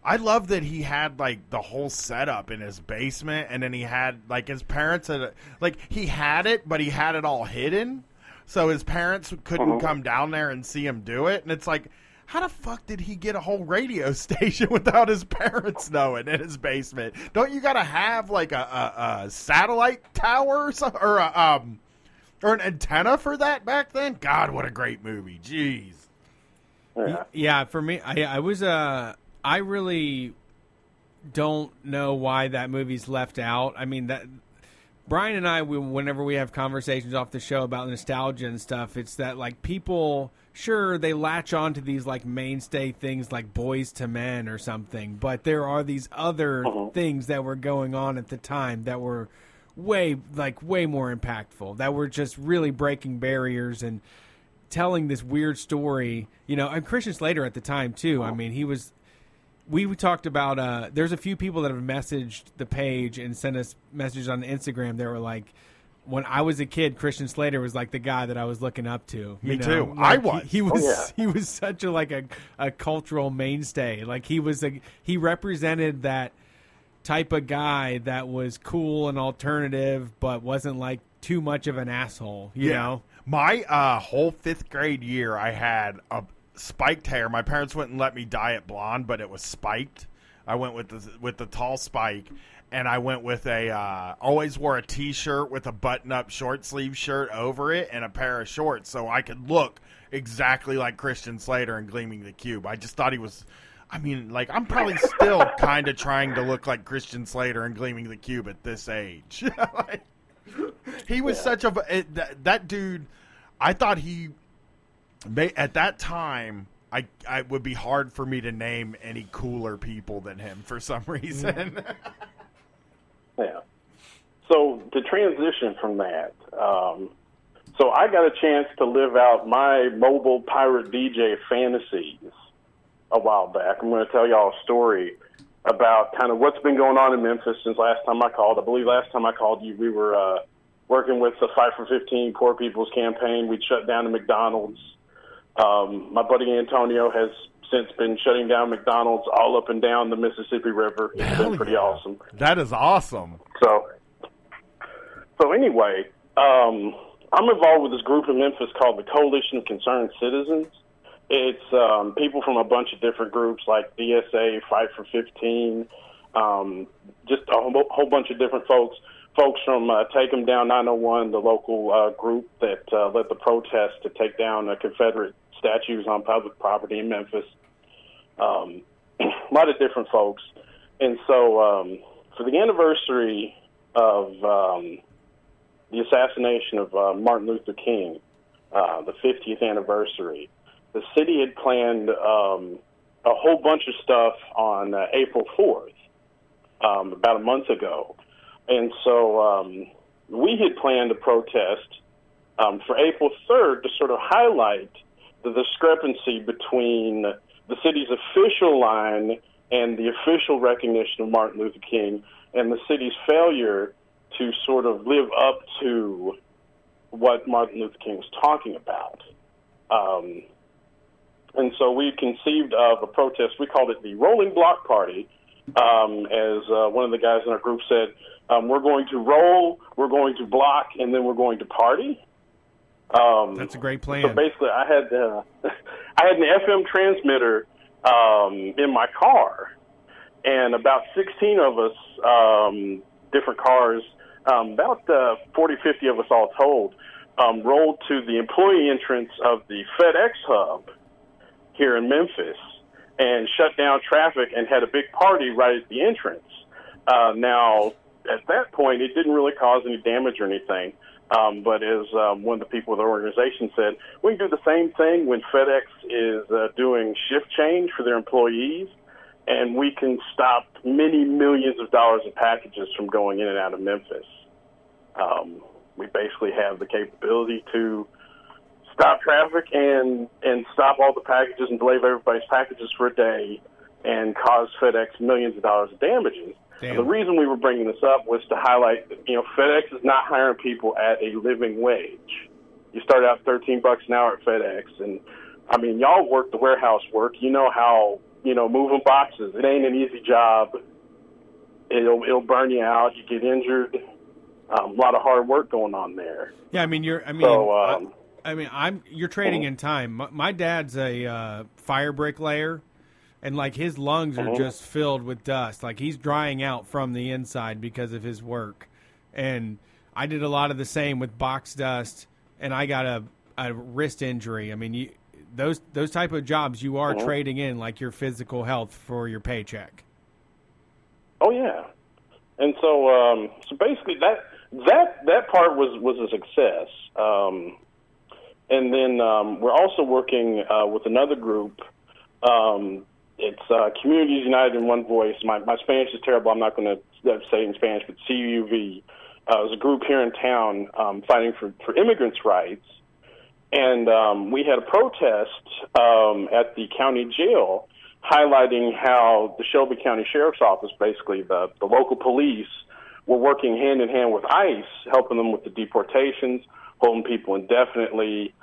I love that he had, like, the whole setup in his basement, and then he had, like, his parents had, like, he had it, but he had it all hidden, so his parents couldn't come down there and see him do it, and it's like, how the fuck did he get a whole radio station without his parents knowing in his basement? Don't you gotta have, like, a satellite tower or something, or an antenna for that back then? God, what a great movie. Jeez. Yeah, for me, I was, I really don't know why that movie's left out. I mean, that Brian and I, whenever we have conversations off the show about nostalgia and stuff, it's that, like, people, sure, they latch on to these, like, mainstay things like Boys to Men or something, but there are these other things that were going on at the time that were way more impactful, that were just really breaking barriers and telling this weird story. You know, and Christian Slater at the time, too. I mean, he was... We talked about, there's a few people that have messaged the page and sent us messages on Instagram. They were like, when I was a kid, Christian Slater was like the guy that I was looking up to. Me too. Like, I was. He was such a, like, a cultural mainstay. Like, he represented that type of guy that was cool and alternative, but wasn't, like, too much of an asshole, you know? My whole fifth grade year, I had a spiked hair. My parents wouldn't let me dye it blonde, but it was spiked. I went with the tall spike, and I went with a always wore a t-shirt with a button-up short sleeve shirt over it and a pair of shorts, so I could look exactly like Christian Slater in Gleaming the Cube. I just thought he was, I mean, like, I'm probably still kind of trying to look like Christian Slater in Gleaming the Cube at this age. Like, he was such a that dude. I thought he. At that time, I would be hard for me to name any cooler people than him for some reason. Yeah. So to transition from that, so I got a chance to live out my mobile pirate DJ fantasies a while back. I'm going to tell y'all a story about kind of what's been going on in Memphis since last time I called. I believe last time I called you, we were working with the Fight for 15 Poor People's Campaign. We'd shut down a McDonald's. My buddy Antonio has since been shutting down McDonald's all up and down the Mississippi River. It's been pretty awesome. That is awesome. So anyway, I'm involved with this group in Memphis called the Coalition of Concerned Citizens. It's people from a bunch of different groups like DSA, Fight for 15, just a whole bunch of different folks from Take 'Em Down 901, the local group that led the protest to take down Confederate statues on public property in Memphis. A lot of different folks. And so for the anniversary of the assassination of Martin Luther King, the 50th anniversary, the city had planned a whole bunch of stuff on April 4th, about a month ago. And so we had planned a protest for April 3rd to sort of highlight the discrepancy between the city's official line and the official recognition of Martin Luther King and the city's failure to sort of live up to what Martin Luther King was talking about. And so we conceived of a protest. We called it the Rolling Block Party. As one of the guys in our group said, we're going to roll, we're going to block, and then we're going to party. That's a great plan. So basically, I had an FM transmitter in my car, and about 16 of us, different cars, about 40, 50 of us all told, rolled to the employee entrance of the FedEx hub here in Memphis and shut down traffic and had a big party right at the entrance. Now, at that point, it didn't really cause any damage or anything. But as one of the people with the organization said, we can do the same thing when FedEx is doing shift change for their employees, and we can stop many millions of dollars of packages from going in and out of Memphis. We basically have the capability to stop traffic and stop all the packages and delay everybody's packages for a day and cause FedEx millions of dollars of damages. The reason we were bringing this up was to highlight that, you know, FedEx is not hiring people at a living wage. You start out $13 an hour at FedEx, and I mean, y'all work the warehouse work. You know how, you know, moving boxes, it ain't an easy job. It'll burn you out. You get injured. A lot of hard work going on there. Yeah, I mean, you're trading in time. My dad's a fire bricklayer. And, like, his lungs are just filled with dust. Like, he's drying out from the inside because of his work. And I did a lot of the same with box dust, and I got a wrist injury. I mean, those type of jobs, you are trading in, like, your physical health for your paycheck. Oh, yeah. And so so basically that part was a success. And then we're also working with another group. It's Communities United in One Voice. My Spanish is terrible. I'm not going to say it in Spanish, but CUV is a group here in town fighting for immigrants' rights. And we had a protest at the county jail highlighting how the Shelby County Sheriff's Office, basically the local police, were working hand-in-hand with ICE, helping them with the deportations, holding people indefinitely,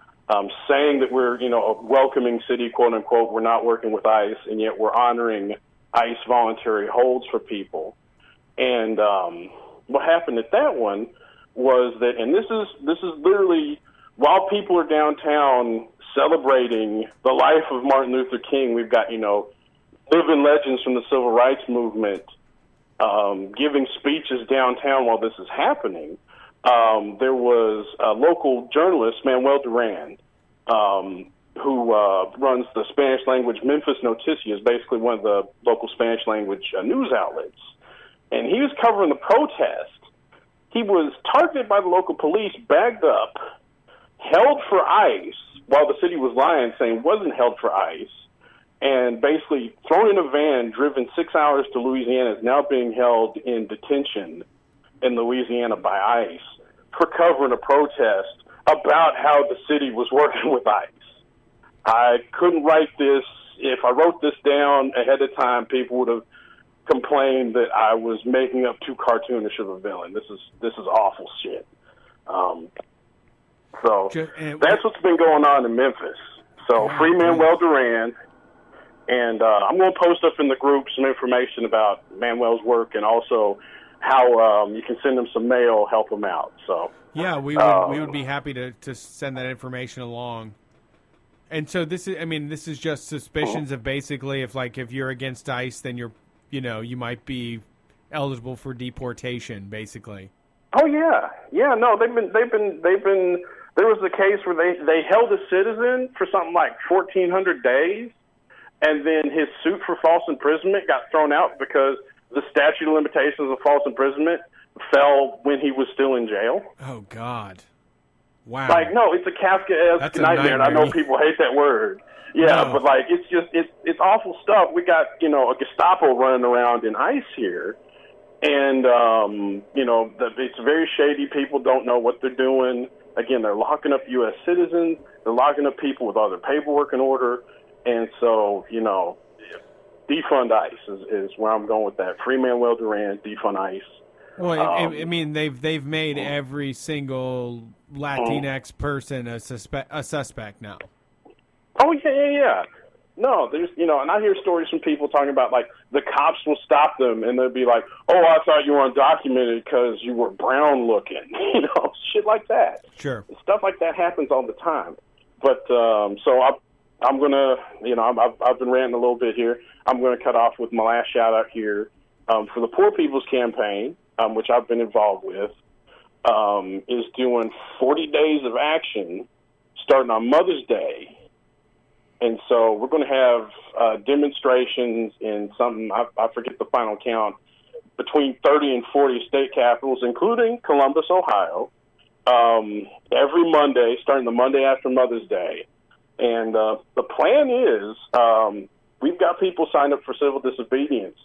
saying that we're, you know, a welcoming city, quote unquote, we're not working with ICE, and yet we're honoring ICE voluntary holds for people. And what happened at that one was that, and this is literally while people are downtown celebrating the life of Martin Luther King, we've got, you know, living legends from the Civil Rights Movement giving speeches downtown while this is happening. There was a local journalist, Manuel Duran, who runs the Spanish-language Memphis Noticias, basically one of the local Spanish-language news outlets. And he was covering the protest. He was targeted by the local police, bagged up, held for ICE, while the city was lying, saying it wasn't held for ICE, and basically thrown in a van, driven 6 hours to Louisiana, is now being held in detention in Louisiana by ICE for covering a protest about how the city was working with ICE. I couldn't write this. If I wrote this down ahead of time, people would have complained that I was making up too cartoonish of a villain. This is awful shit. So that's what's been going on in Memphis. So free Manuel Duran. And I'm going to post up in the group some information about Manuel's work and also how you can send them some mail, help them out. So yeah, we would be happy to send that information along. And so this is just suspicions of basically if you're against ICE, then you might be eligible for deportation, basically. Oh yeah, yeah. No, they've been. There was a case where they held a citizen for something like 1,400 days, and then his suit for false imprisonment got thrown out because the statute of limitations of false imprisonment fell when he was still in jail. Oh, God. Wow. Like, no, it's a Kafkaesque nightmare, and I know people hate that word. Yeah, no. But, like, it's just, it's awful stuff. We got, you know, a Gestapo running around in ICE here, and, you know, it's very shady. People don't know what they're doing. Again, they're locking up U.S. citizens. They're locking up people with all their paperwork in order. And so, you know, defund ICE is where I'm going with that. Free Manuel Duran, defund ICE. Well, I mean, they've made every single Latinx person a suspect now. Oh, yeah. No, there's, you know, and I hear stories from people talking about, like, the cops will stop them, and they'll be like, oh, I thought you were undocumented because you were brown-looking, you know, shit like that. Sure. Stuff like that happens all the time. But, so I'm going to, you know, I've been ranting a little bit here. I'm going to cut off with my last shout-out here for the Poor People's Campaign, which I've been involved with. is doing 40 days of action starting on Mother's Day. And so we're going to have demonstrations in something, I forget the final count, between 30 and 40 state capitals, including Columbus, Ohio, every Monday, starting the Monday after Mother's Day. And the plan is we've got people signed up for civil disobedience.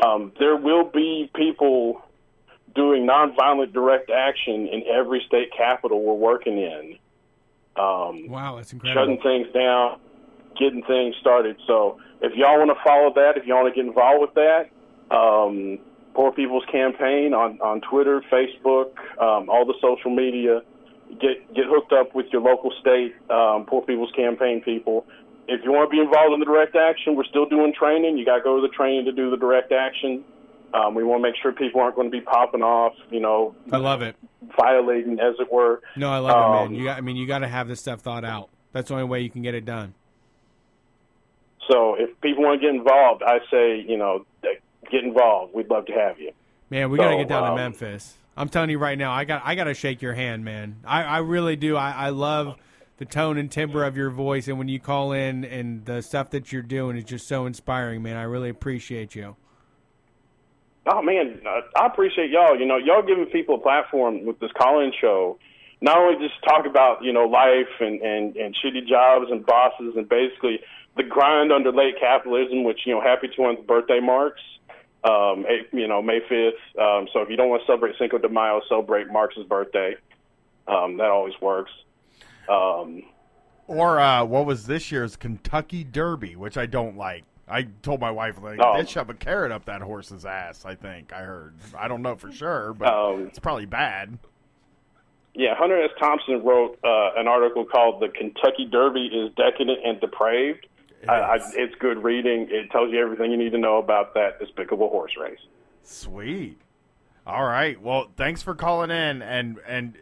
There will be people doing nonviolent direct action in every state capital we're working in. Wow, that's incredible. Shutting things down, getting things started. So if y'all want to follow that, if y'all want to get involved with that, Poor People's Campaign on Twitter, Facebook, all the social media, get hooked up with your local state Poor People's Campaign people. If you want to be involved in the direct action, we're still doing training. You got to go to the training to do the direct action. We want to make sure people aren't going to be popping off, you know. I love it. Violating, as it were. No, I love it, man. You got to have this stuff thought out. That's the only way you can get it done. So if people want to get involved, I say, you know, get involved. We'd love to have you. Man, we got to get down to Memphis. I'm telling you right now, I got to shake your hand, man. I really do. I love the tone and timbre of your voice, and when you call in and the stuff that you're doing is just so inspiring, man. I really appreciate you. Oh, man, I appreciate y'all. You know, y'all giving people a platform with this call-in show, not only just talk about, you know, life and shitty jobs and bosses and basically the grind under late capitalism, which, you know, happy 200th birthday marks, May 5th. So if you don't want to celebrate Cinco de Mayo, celebrate Marx's birthday. That always works. What was this year's Kentucky Derby, which I don't like. I told my wife, like, they'd shove a carrot up that horse's ass, I think I heard. I don't know for sure, but it's probably bad. Yeah, Hunter S. Thompson wrote an article called The Kentucky Derby is Decadent and Depraved. It's good reading. It tells you everything you need to know about that despicable horse race. Sweet. All right. Well, thanks for calling in, and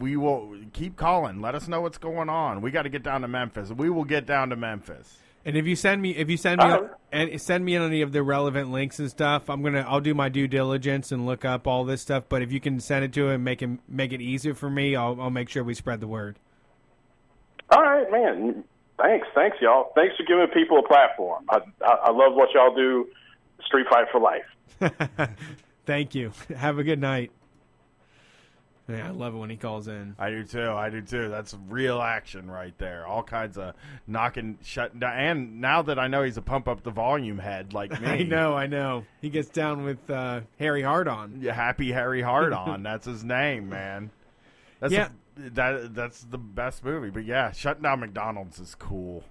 we will keep calling. Let us know what's going on. We got to get down to Memphis. We will get down to Memphis. And if you send me any of the relevant links and stuff, I'll do my due diligence and look up all this stuff. But if you can send it to him, make it easier for me, I'll make sure we spread the word. All right, man. Thanks, y'all. Thanks for giving people a platform. I love what y'all do. Street Fight for life. Thank you. Have a good night. Man, I love it when he calls in. I do too. That's real action right there. All kinds of knocking, shutting down. And now that I know he's a Pump Up the Volume head like me. I know. He gets down with Harry Hard-On. Yeah, Happy Harry Hard-On. That's his name, man. That's the best movie. But yeah, shutting down McDonald's is cool.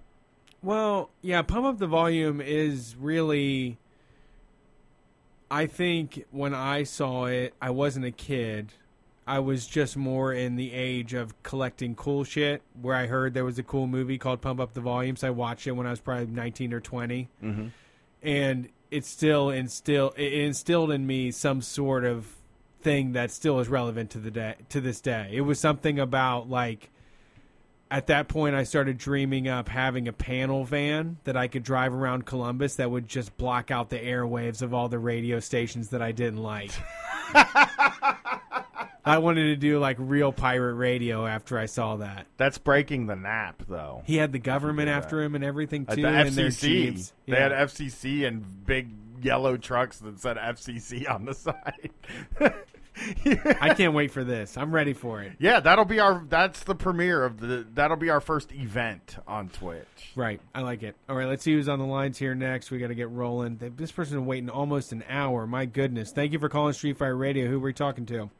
Well, yeah, Pump Up the Volume is really... I think when I saw it, I wasn't a kid. I was just more in the age of collecting cool shit, where I heard there was a cool movie called Pump Up the Volume, so I watched it when I was probably 19 or 20. Mm-hmm. And it instilled in me some sort of thing that still is relevant to this day. It was something about, like, at that point I started dreaming up having a panel van that I could drive around Columbus that would just block out the airwaves of all the radio stations that I didn't like. I wanted to do, like, real pirate radio after I saw that. That's breaking the nap, though. He had the government after him and everything, too. The FCC. They had FCC and big yellow trucks that said FCC on the side. Yeah. I can't wait for this. I'm ready for it. Yeah, that's the premiere of that'll be our first event on Twitch. Right. I like it. All right, let's see who's on the lines here next. We got to get rolling. This person is waiting almost an hour. My goodness. Thank you for calling Street Fight Radio. Who were we talking to?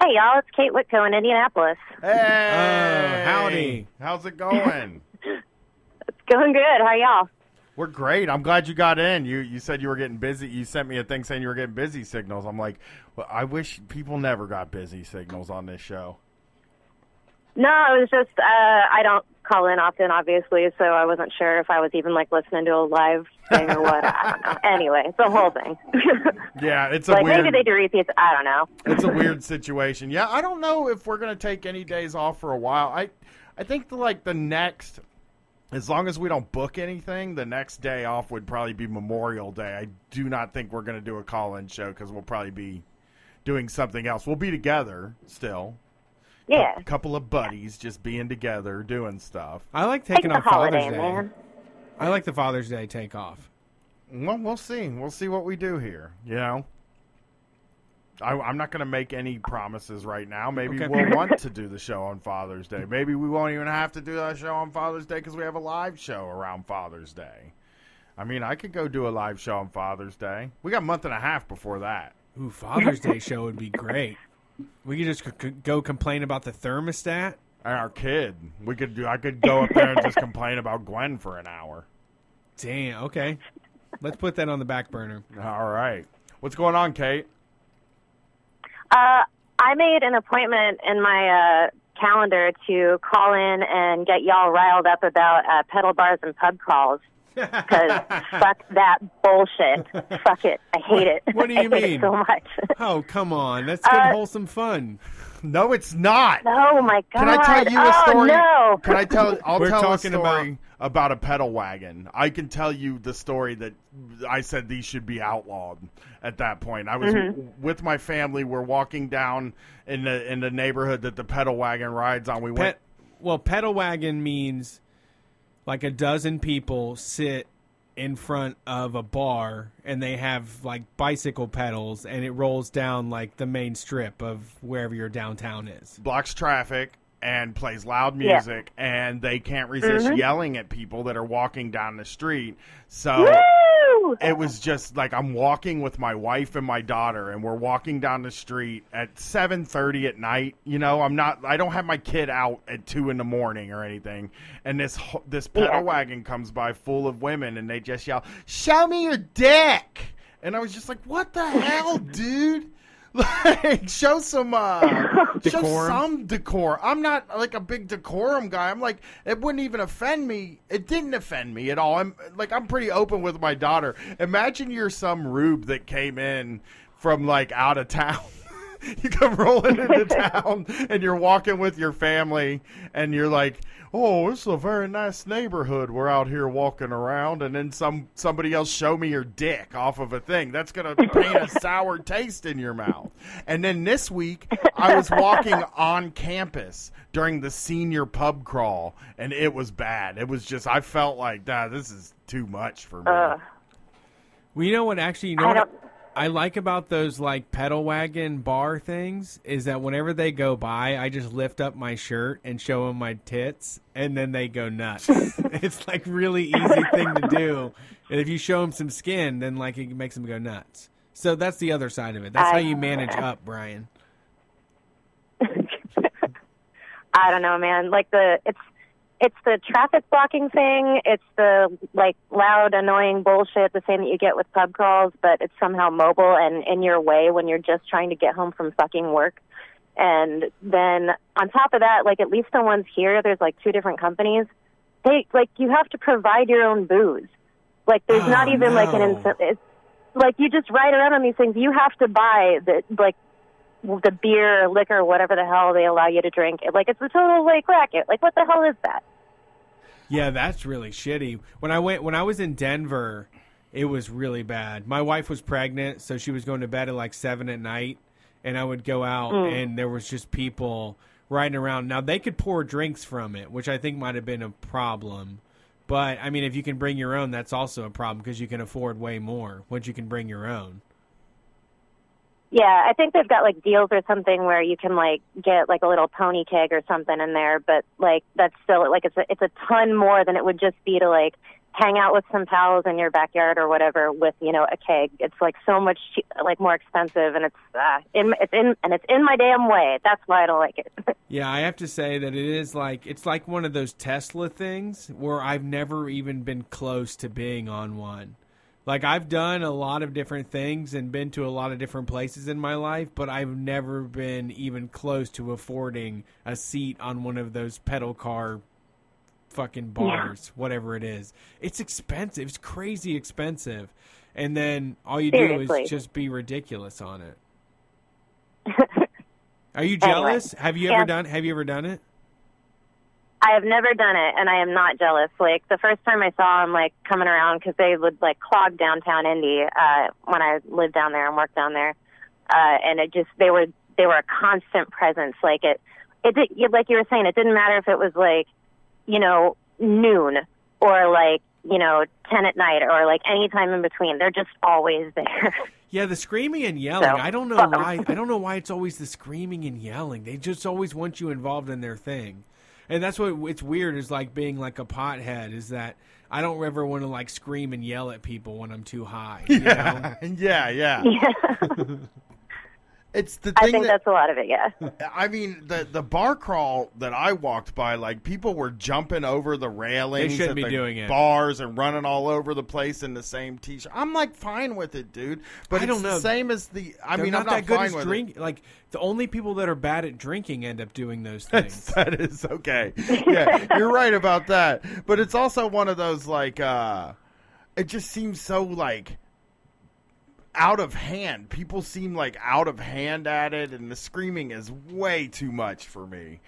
Hey, y'all. It's Kate Whitco in Indianapolis. Hey. Howdy. How's it going? It's going good. How are y'all? We're great. I'm glad you got in. You said you were getting busy. You sent me a thing saying you were getting busy signals. I'm like, well, I wish people never got busy signals on this show. No, it was just I don't call in often, obviously, so I wasn't sure if I was even, like, listening to a live thing or what. I don't know. Anyway, it's the whole thing. Yeah, it's a like, weird... Maybe they do repeats. I don't know. It's a weird situation. Yeah, I don't know if we're going to take any days off for a while. I think, the next... As long as we don't book anything, the next day off would probably be Memorial Day. I do not think we're going to do a call-in show because we'll probably be doing something else. We'll be together still. Yeah. A couple of buddies just being together, doing stuff. I like taking off Father's Day. Man. I like the Father's Day take off. Well, we'll see. We'll see what we do here, you know. I'm not going to make any promises right now. Maybe we'll want to do the show on Father's Day. Maybe we won't even have to do that show on Father's Day because we have a live show around Father's Day. I mean, I could go do a live show on Father's Day. We got a month and a half before that. Ooh, Father's Day show would be great. We could just go complain about the thermostat. And our kid. I could go up there and just complain about Gwen for an hour. Damn, okay. Let's put that on the back burner. All right. What's going on, Kate? I made an appointment in my calendar to call in and get y'all riled up about pedal bars and pub crawls. Because fuck that bullshit. Fuck it. I hate it. What do you mean? I hate it so much. Oh, come on. That's good wholesome fun. No, it's not. Oh, my God. Can I tell you a story? No. Can I tell? We're tell a story about a pedal wagon. I can tell you the story that I said these should be outlawed at that point. I was with my family. We're walking down in the neighborhood that the pedal wagon rides on. Well, pedal wagon means like a dozen people sit in front of a bar and they have like bicycle pedals and it rolls down like the main strip of wherever your downtown is. Blocks traffic and plays loud music and they can't resist yelling at people that are walking down the street. So Woo! It was just like I'm walking with my wife and my daughter and we're walking down the street at 7:30 at night. You know, I don't have my kid out at 2 a.m. or anything. And this pedal wagon comes by full of women and they just yell, "Show me your dick!" And I was just like, "What the hell, dude?" Like, show some decor. I'm not like a big decorum guy. I'm like, it wouldn't even offend me. It didn't offend me at all. I'm pretty open with my daughter. Imagine you're some rube that came in from like out of town. You come rolling into town and you're walking with your family and you're like, "Oh, this is a very nice neighborhood. We're out here walking around." And then somebody else, "Show me your dick," off of a thing. That's going to paint a sour taste in your mouth. And then this week I was walking on campus during the senior pub crawl and it was bad. It was just, I felt like, this is too much for me. Well, you know what, actually, I like about those like pedal wagon bar things is that whenever they go by, I just lift up my shirt and show them my tits, and then they go nuts. It's like really easy thing to do, and if you show them some skin, then like it makes them go nuts. So that's the other side of it. That's how you manage up, Brian. I don't know, man. Like it's the traffic blocking thing. It's the like loud, annoying bullshit, the same that you get with pub crawls, but it's somehow mobile and in your way when you're just trying to get home from fucking work. And then on top of that, like at least the ones here, there's like 2 different companies. They like you have to provide your own booze. Like there's not even like an incentive. Like you just ride around on these things. You have to buy the beer, liquor, whatever the hell they allow you to drink. Like, it's a total, like, racket. Like, what the hell is that? Yeah, that's really shitty. When I was in Denver, it was really bad. My wife was pregnant, so she was going to bed at, like, 7 at night, and I would go out, and there was just people riding around. Now, they could pour drinks from it, which I think might have been a problem. But, I mean, if you can bring your own, that's also a problem because you can afford way more once you can bring your own. Yeah, I think they've got, like, deals or something where you can, like, get, like, a little pony keg or something in there. But, like, that's still, like, it's a ton more than it would just be to, like, hang out with some pals in your backyard or whatever with, you know, a keg. It's, like, so much, like, more expensive, and it's in my damn way. That's why I don't like it. Yeah, I have to say that it is, like, it's like one of those Tesla things where I've never even been close to being on one. Like, I've done a lot of different things and been to a lot of different places in my life, but I've never been even close to affording a seat on one of those pedal car fucking bars, whatever it is. It's expensive. It's crazy expensive. And then all you do is just be ridiculous on it. Are you jealous? Anyway, have you ever done it? I have never done it, and I am not jealous. Like, the first time I saw them, like, coming around, because they would, like, clog downtown Indy when I lived down there and worked down there. and it just they were a constant presence. Like it like you were saying, it didn't matter if it was like, you know, noon or like, you know, 10 at night or like any time in between. They're just always there. Yeah, the screaming and yelling. So, I don't know why. I don't know why it's always the screaming and yelling. They just always want you involved in their thing. And that's what it's weird is like being like a pothead is that I don't ever want to like scream and yell at people when I'm too high. You know? Yeah. It's the thing. I think that's a lot of it, yeah. I mean, the bar crawl that I walked by, like, people were jumping over the railings. They shouldn't be doing it. Bars and running all over the place in the same t-shirt. I'm, like, fine with it, dude. But I don't know. It's the same as the – I mean, I'm not fine with it. Like, the only people that are bad at drinking end up doing those things. That is okay. Yeah, you're right about that. But it's also one of those, like, it just seems so, like – out of hand. People seem like out of hand at it, and the screaming is way too much for me.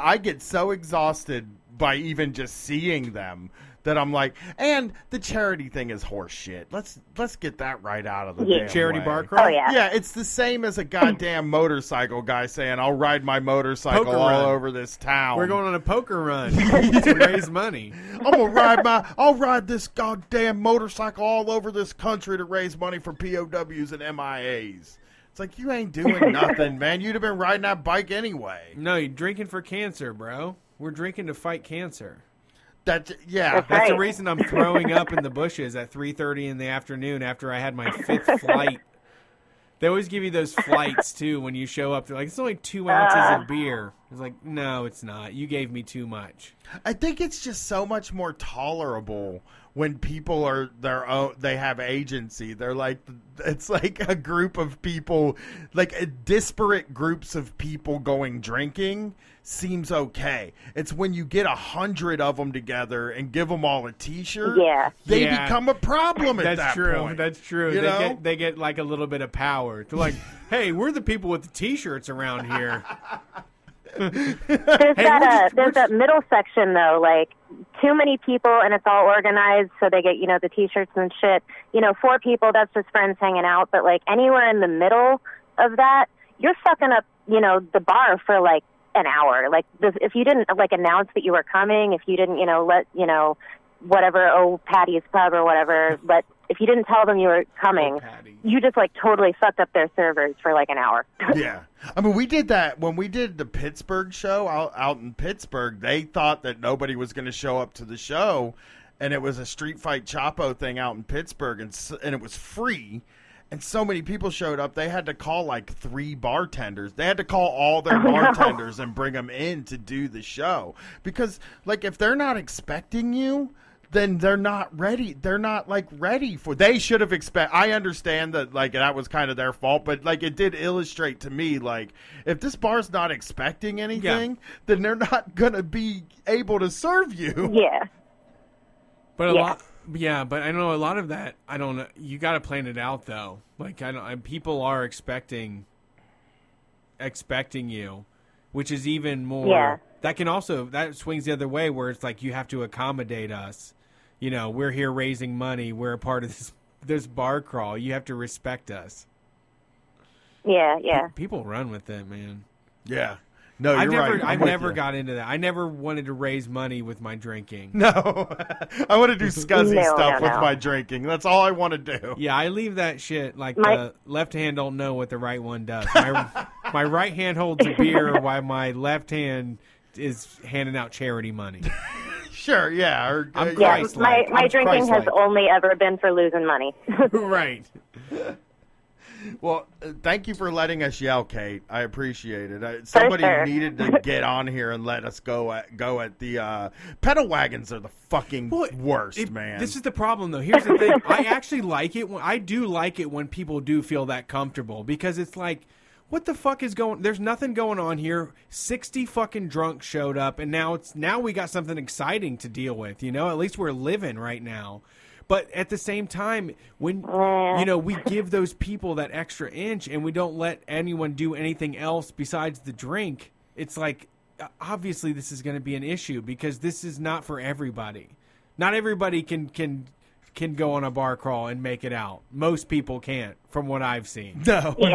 I get so exhausted by even just seeing them that I'm like, and the charity thing is horse shit. Let's get that right out of the damn charity way. Bar crawl. Oh, yeah, it's the same as a goddamn motorcycle guy saying, "I'll ride my motorcycle over this town. We're going on a poker run to raise money. I'll ride this goddamn motorcycle all over this country to raise money for POWs and MIAs." It's like, you ain't doing nothing, man. You'd have been riding that bike anyway. No, you're drinking for cancer, bro. We're drinking to fight cancer. That's the reason I'm throwing up in the bushes at 3:30 in the afternoon after I had my 5th flight. They always give you those flights, too, when you show up. They're like, it's only 2 ounces of beer. It's like, no, it's not. You gave me too much. I think it's just so much more tolerable when people are their own. They have agency. They're like, it's like a group of people, like a disparate groups of people going drinking seems okay. It's when you get 100 of them together and give them all a T-shirt, they become a problem at that point. That's true. You know? They get like a little bit of power. They're like, hey, we're the people with the T-shirts around here. There's that middle section though, like too many people and it's all organized, so they get, you know, the T-shirts and shit. You know, 4 people, that's just friends hanging out. But like anywhere in the middle of that, you're fucking up, you know, the bar for like an hour. Like if you didn't like announce that you were coming, if you didn't, you know, let, you know, whatever, oh, Patty's Pub or whatever, but if you didn't tell them you were coming, you just like totally fucked up their servers for like an hour. Yeah. I mean, we did that when we did the Pittsburgh show out in Pittsburgh. They thought that nobody was going to show up to the show, and it was a Street Fight Chapo thing out in Pittsburgh, and it was free. And so many people showed up, they had to call like 3 bartenders. They had to call all their bartenders and bring them in to do the show. Because like if they're not expecting you, then they're not ready. They're not like ready for. They should have expect. I understand that like that was kind of their fault, but like it did illustrate to me like if this bar's not expecting anything, then they're not gonna be able to serve you. Yeah. But a lot. Yeah, but I know a lot of that. I don't know. You got to plan it out though. Like people are expecting you, which is even more. Yeah. That can also that swings the other way where it's like you have to accommodate us. You know, we're here raising money. We're a part of this bar crawl. You have to respect us. Yeah, yeah. People run with it, man. Yeah. No, you're right. I never got into that. I never wanted to raise money with my drinking. No. I want to do scuzzy stuff with my drinking. That's all I want to do. Yeah, I leave that shit like the left hand don't know what the right one does. My right hand holds a beer while my left hand is handing out charity money. Sure, yeah. I'm Christ-like. My drinking has only ever been for losing money. Right. Well, thank you for letting us yell, Kate. I appreciate it. Somebody needed to get on here and let us go at the pedal wagons are the fucking worst, man. This is the problem, though. Here's the thing. I actually like it. I do like it when people do feel that comfortable because it's like, what the fuck is going? There's nothing going on here. 60 fucking drunks showed up, and now we got something exciting to deal with. You know, at least we're living right now. But at the same time, when, you know, we give those people that extra inch and we don't let anyone do anything else besides the drink, it's like, obviously this is going to be an issue because this is not for everybody. Not everybody can can go on a bar crawl and make it out. Most people can't, from what I've seen. No, they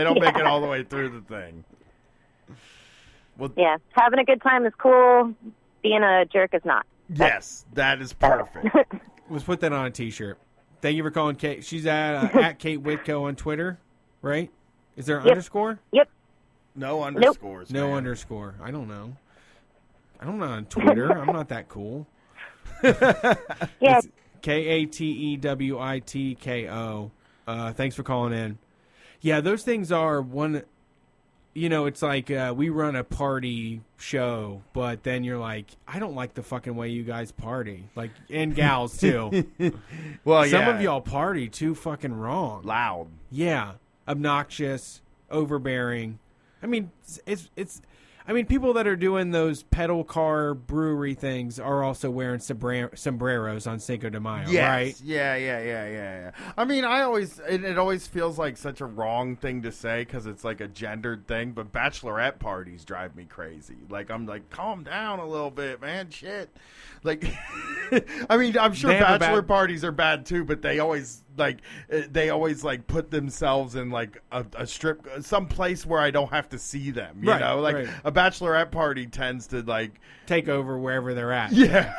don't make it all the way through the thing. Well, yeah, having a good time is cool. Being a jerk is not. Yes, that is perfect. Let's put that on a T-shirt. Thank you for calling Kate. She's at Kate Whitco on Twitter, right? Is there an underscore? Yep. No underscores. Nope. No underscore. I don't know on Twitter. I'm not that cool. Yeah. Katewitko. Thanks for calling in. Yeah, those things are one. You know, it's like we run a party show, but then you're like, I don't like the fucking way you guys party. Like, and gals, too. Well, yeah. Some of y'all party too fucking wrong. Loud. Yeah. Obnoxious. Overbearing. I mean, it's I mean, people that are doing those pedal car brewery things are also wearing sombreros on Cinco de Mayo, yes. Right? Yeah. I mean, it always feels like such a wrong thing to say because it's like a gendered thing, but bachelorette parties drive me crazy. Like, I'm like, calm down a little bit, man, shit. Like, I mean, I'm sure bachelor parties are bad too, but they always put themselves in like a strip, some place where I don't have to see them, you know? Like right. A bachelorette party tends to like take over wherever they're at. Yeah.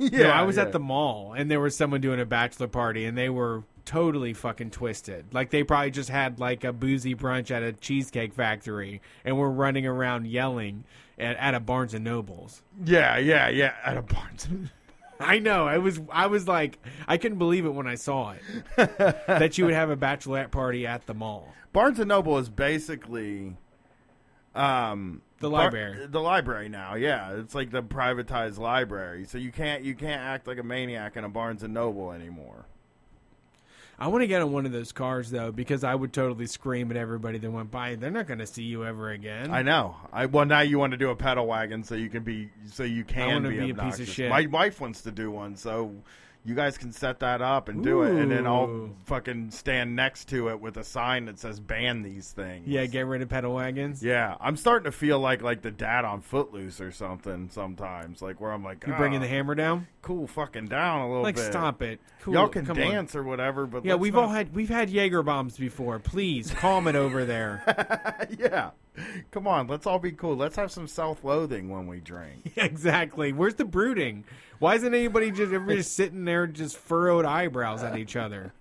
Yeah. No, I was at the mall and there was someone doing a bachelor party and they were totally fucking twisted. Like they probably just had like a boozy brunch at a Cheesecake Factory and were running around yelling at a Barnes and Nobles. Yeah. At a Barnes and I know. I was like, I couldn't believe it when I saw it. That you would have a bachelorette party at the mall. Barnes & Noble is basically the library. The library now, yeah. It's like the privatized library. So you can't act like a maniac in a Barnes & Noble anymore. I want to get on one of those cars, though, because I would totally scream at everybody that went by. They're not going to see you ever again. I know. Well, now you want to do a pedal wagon so you can be a piece of shit. My wife wants to do one, so you guys can set that up and do it, and then I'll fucking stand next to it with a sign that says ban these things. Yeah, get rid of pedal wagons. Yeah. I'm starting to feel like the dad on Footloose or something sometimes, like where I'm like, you bringing the hammer down? Cool, fucking down a little bit. Like, stop it. Cool. Y'all can dance or whatever, but yeah, we've had Jaeger bombs before. Please, calm it over there. Yeah. Come on, let's all be cool. Let's have some self-loathing when we drink. Exactly. Where's the brooding? Why isn't anybody just sitting there just furrowed eyebrows at each other?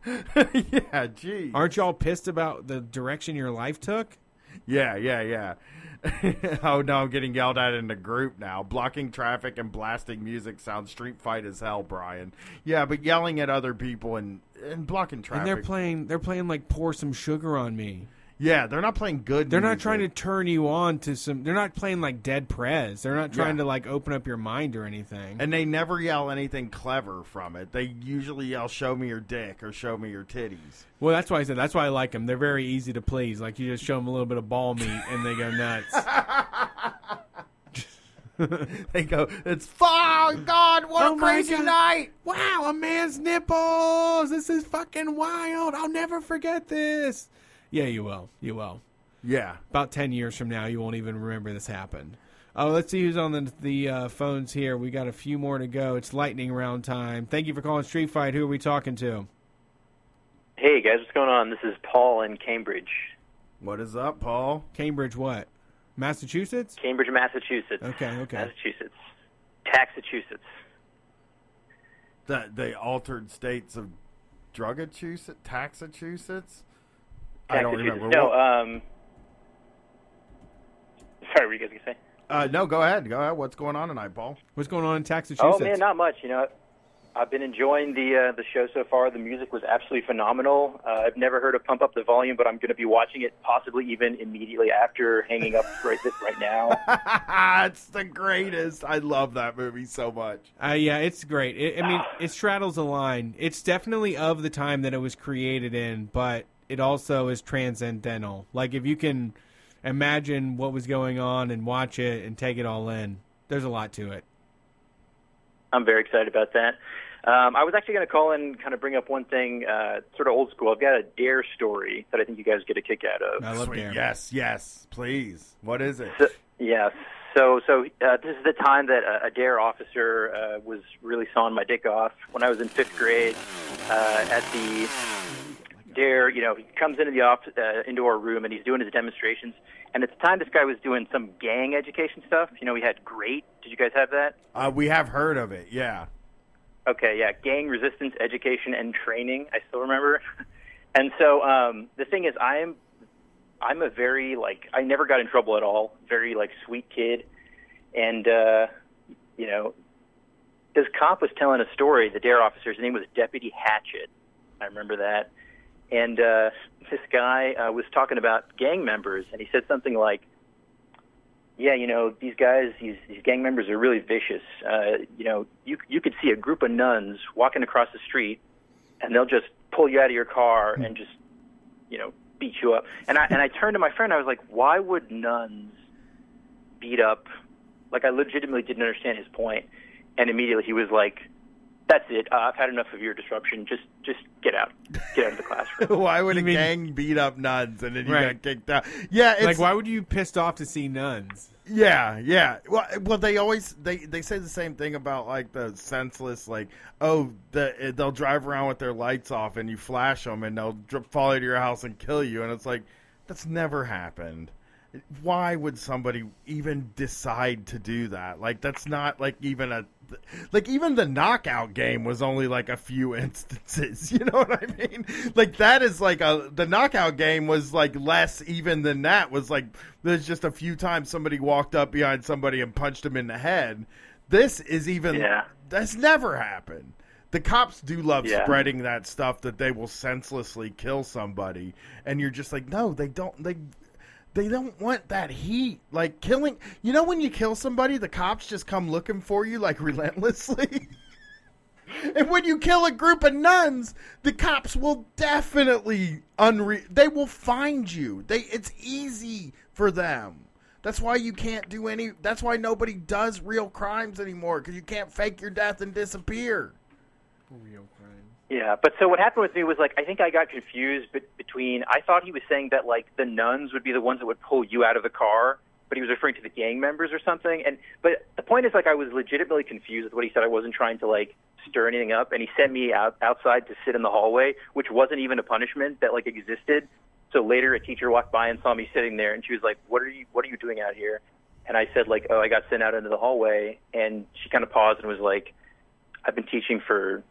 Yeah, geez. Aren't y'all pissed about the direction your life took? Yeah. Oh, no, I'm getting yelled at in the group now. Blocking traffic and blasting music sounds street fight as hell, Brian. Yeah, but yelling at other people and blocking traffic. And they're playing like Pour Some Sugar on Me. Yeah, they're not playing good. They're not trying to turn you on to some. They're not playing like Dead Prez. They're not trying to like open up your mind or anything. And they never yell anything clever from it. They usually yell, "Show me your dick" or "Show me your titties." Well, that's why I said that's why I like them. They're very easy to please. Like you just show them a little bit of ball meat and they go nuts. They go, "It's fuck, God, what a crazy night! Wow, a man's nipples. This is fucking wild. I'll never forget this." Yeah, you will. Yeah. About 10 years from now, you won't even remember this happened. Oh, let's see who's on the phones here. We got a few more to go. It's lightning round time. Thank you for calling Street Fight. Who are we talking to? Hey, guys. What's going on? This is Paul in Cambridge. What is up, Paul? Cambridge what? Massachusetts? Cambridge, Massachusetts. Okay. Massachusetts. Taxachusetts. The altered states of Drugachusetts? Taxachusetts? I don't remember. No, sorry, what were you guys going to say? No, go ahead. What's going on tonight, Paul? What's going on in Taxachusetts? Oh, man, not much. You know, I've been enjoying the show so far. The music was absolutely phenomenal. I've never heard of Pump Up the Volume, but I'm going to be watching it possibly even immediately after hanging up right now. It's the greatest. I love that movie so much. Yeah, it's great. It straddles a line. It's definitely of the time that it was created in, but it also is transcendental. Like, if you can imagine what was going on and watch it and take it all in, there's a lot to it. I'm very excited about that. I was actually going to call in and kind of bring up one thing, sort of old school. I've got a Dare story that I think you guys get a kick out of. I love Dare. Yes, please. What is it? So, yeah, So this is the time that a DARE officer was really sawing my dick off. When I was in fifth grade at the DARE, he comes into our room and he's doing his demonstrations. And at the time, this guy was doing some gang education stuff. We had GRATE. Did you guys have that? We have heard of it, yeah. Okay, yeah, gang resistance education and training. I still remember. And so the thing is, I'm a very, I never got in trouble at all, very, sweet kid. And, this cop was telling a story, the DARE officer, his name was Deputy Hatchet. I remember that. And this guy was talking about gang members, and he said something like, yeah, these guys, these gang members are really vicious. You could see a group of nuns walking across the street, and they'll just pull you out of your car and just, beat you up. And I turned to my friend. I was like, why would nuns beat up? I legitimately didn't understand his point. And immediately he was like, that's it. I've had enough of your disruption. Just get out. Get out of the classroom. Why would a gang beat up nuns and then you got kicked out? Yeah. It's, why would you be pissed off to see nuns? Yeah, yeah. Well, they always they say the same thing about the senseless, they'll drive around with their lights off and you flash them and they'll follow you to your house and kill you, and it's like that's never happened. Why would somebody even decide to do that? That's not even a even the knockout game was only a few instances. You know what I mean? That is the knockout game was less even than that. Was there's just a few times somebody walked up behind somebody and punched him in the head. This is even that's never happened. The cops do love spreading that stuff that they will senselessly kill somebody, and you're just no, they don't. They don't want that heat. Killing... when you kill somebody, the cops just come looking for you, relentlessly? And when you kill a group of nuns, the cops will definitely... they will find you. It's easy for them. That's why you can't do any... That's why nobody does real crimes anymore, because you can't fake your death and disappear. Real crimes. Yeah, but so what happened with me was, I think I got confused between, I thought he was saying that, the nuns would be the ones that would pull you out of the car, but he was referring to the gang members or something. But the point is, I was legitimately confused with what he said. I wasn't trying to, stir anything up, and he sent me outside to sit in the hallway, which wasn't even a punishment that, existed. So later a teacher walked by and saw me sitting there, and she was like, what are you doing out here? And I said, oh, I got sent out into the hallway, and she kind of paused and was like, I've been teaching for...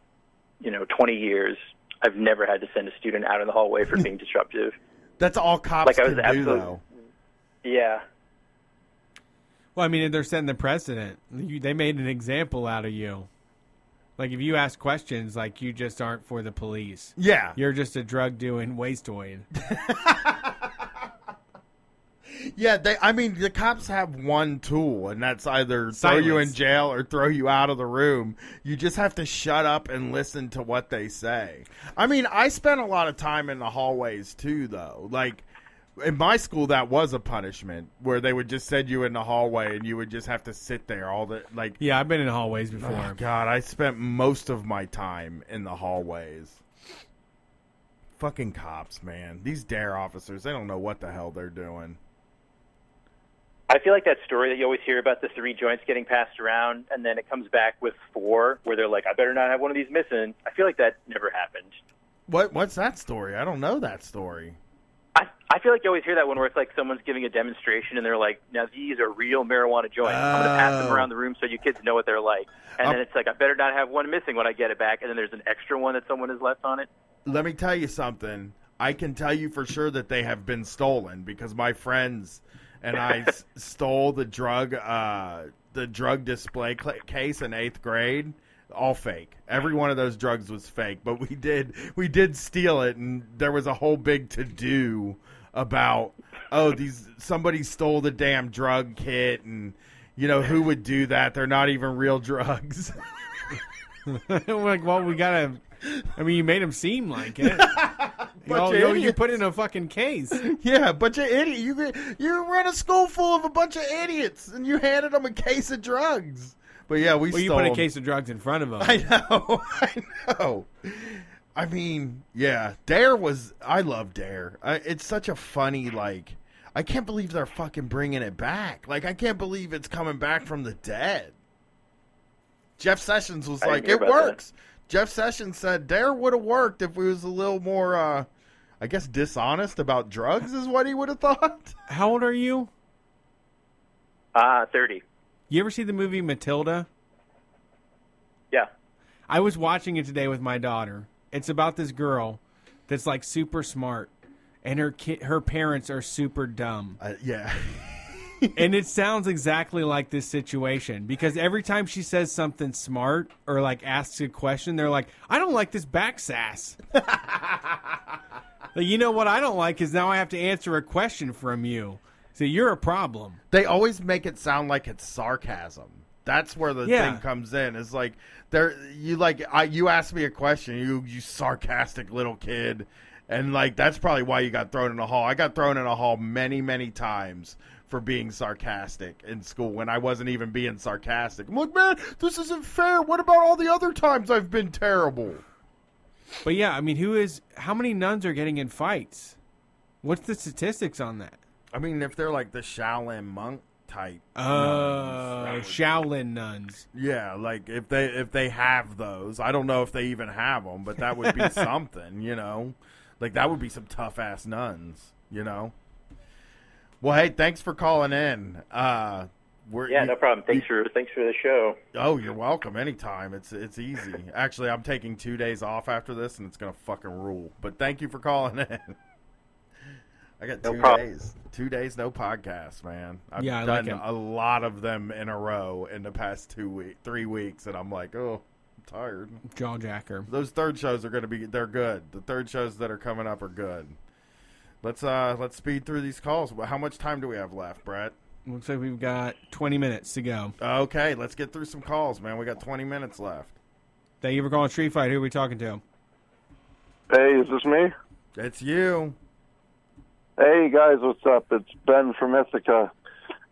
20 years. I've never had to send a student out in the hallway for being disruptive. That's all cops can do, though. Yeah. Well, they're setting the precedent. They made an example out of you. If you ask questions, you just aren't for the police. Yeah. You're just a drug-doing wastoid. Yeah, the cops have one tool, and that's either silence. Throw you in jail or throw you out of the room. You just have to shut up and listen to what they say. I spent a lot of time in the hallways, too, though. In my school, that was a punishment, where they would just send you in the hallway, and you would just have to sit there all the... Yeah, I've been in hallways before. Oh, God, I spent most of my time in the hallways. Fucking cops, man. These DARE officers, they don't know what the hell they're doing. I feel like that story that you always hear about the three joints getting passed around, and then it comes back with four, where they're like, I better not have one of these missing. I feel like that never happened. What's that story? I don't know that story. I feel like you always hear that one where it's like someone's giving a demonstration, and they're like, now these are real marijuana joints. I'm going to pass them around the room so you kids know what they're like. And then it's like, I better not have one missing when I get it back, and then there's an extra one that someone has left on it. Let me tell you something. I can tell you for sure that they have been stolen, because my friends... and I stole the drug display case in 8th grade. All fake. Every one of those drugs was fake, but we did steal it, and there was a whole big to do about somebody stole the damn drug kit, and who would do that? They're not even real drugs. Well, we gotta. You made them seem like it. You put in a fucking case. Yeah, a bunch of idiots. You run a school full of a bunch of idiots, and you handed them a case of drugs. But yeah, you put a case of drugs in front of them. I know. DARE was... I love DARE. It's such a funny, I can't believe they're fucking bringing it back. Like, I can't believe it's coming back from the dead. Jeff Sessions was like, it works. That. Jeff Sessions said, Dare would have worked if we was a little more, I guess, dishonest about drugs is what he would have thought. How old are you? 30. You ever see the movie Matilda? Yeah. I was watching it today with my daughter. It's about this girl that's, like, super smart, and her parents are super dumb. Yeah. And it sounds exactly like this situation, because every time she says something smart or, like, asks a question, they're like, I don't like this back sass. Like, you know what I don't like is now I have to answer a question from you. So you're a problem. They always make it sound like it's sarcasm. That's where the thing comes in. It's like, you asked me a question, you sarcastic little kid. And, like, that's probably why you got thrown in a hall. I got thrown in a hall many, many times for being sarcastic in school when I wasn't even being sarcastic. I'm like, man, this isn't fair. What about all the other times I've been terrible? But, yeah, I mean, how many nuns are getting in fights? What's the statistics on that? I mean, if they're like the Shaolin monk type. Shaolin nuns. Yeah, like if they have those. I don't know if they even have them, but that would be something, you know. Like, that would be some tough-ass nuns, you know. Well, hey, thanks for calling in. No problem. Thanks for the show. Oh, you're welcome. Anytime. It's easy. Actually, I'm taking 2 days off after this, and it's going to fucking rule. But thank you for calling in. I got 2 days. 2 days, no podcast, man. I've done a lot of them in a row in the past 3 weeks, and I'm like, oh, I'm tired. Jawjacker. Those third shows are going to be, they're good. The third shows that are coming up are good. Let's speed through these calls. How much time do we have left, Brett? Looks like we've got 20 minutes to go. Okay, let's get through some calls, man. We got 20 minutes left. Thank you for calling Street Fight. Who are we talking to? Hey, is this me? It's you. Hey, guys, what's up? It's Ben from Ithaca.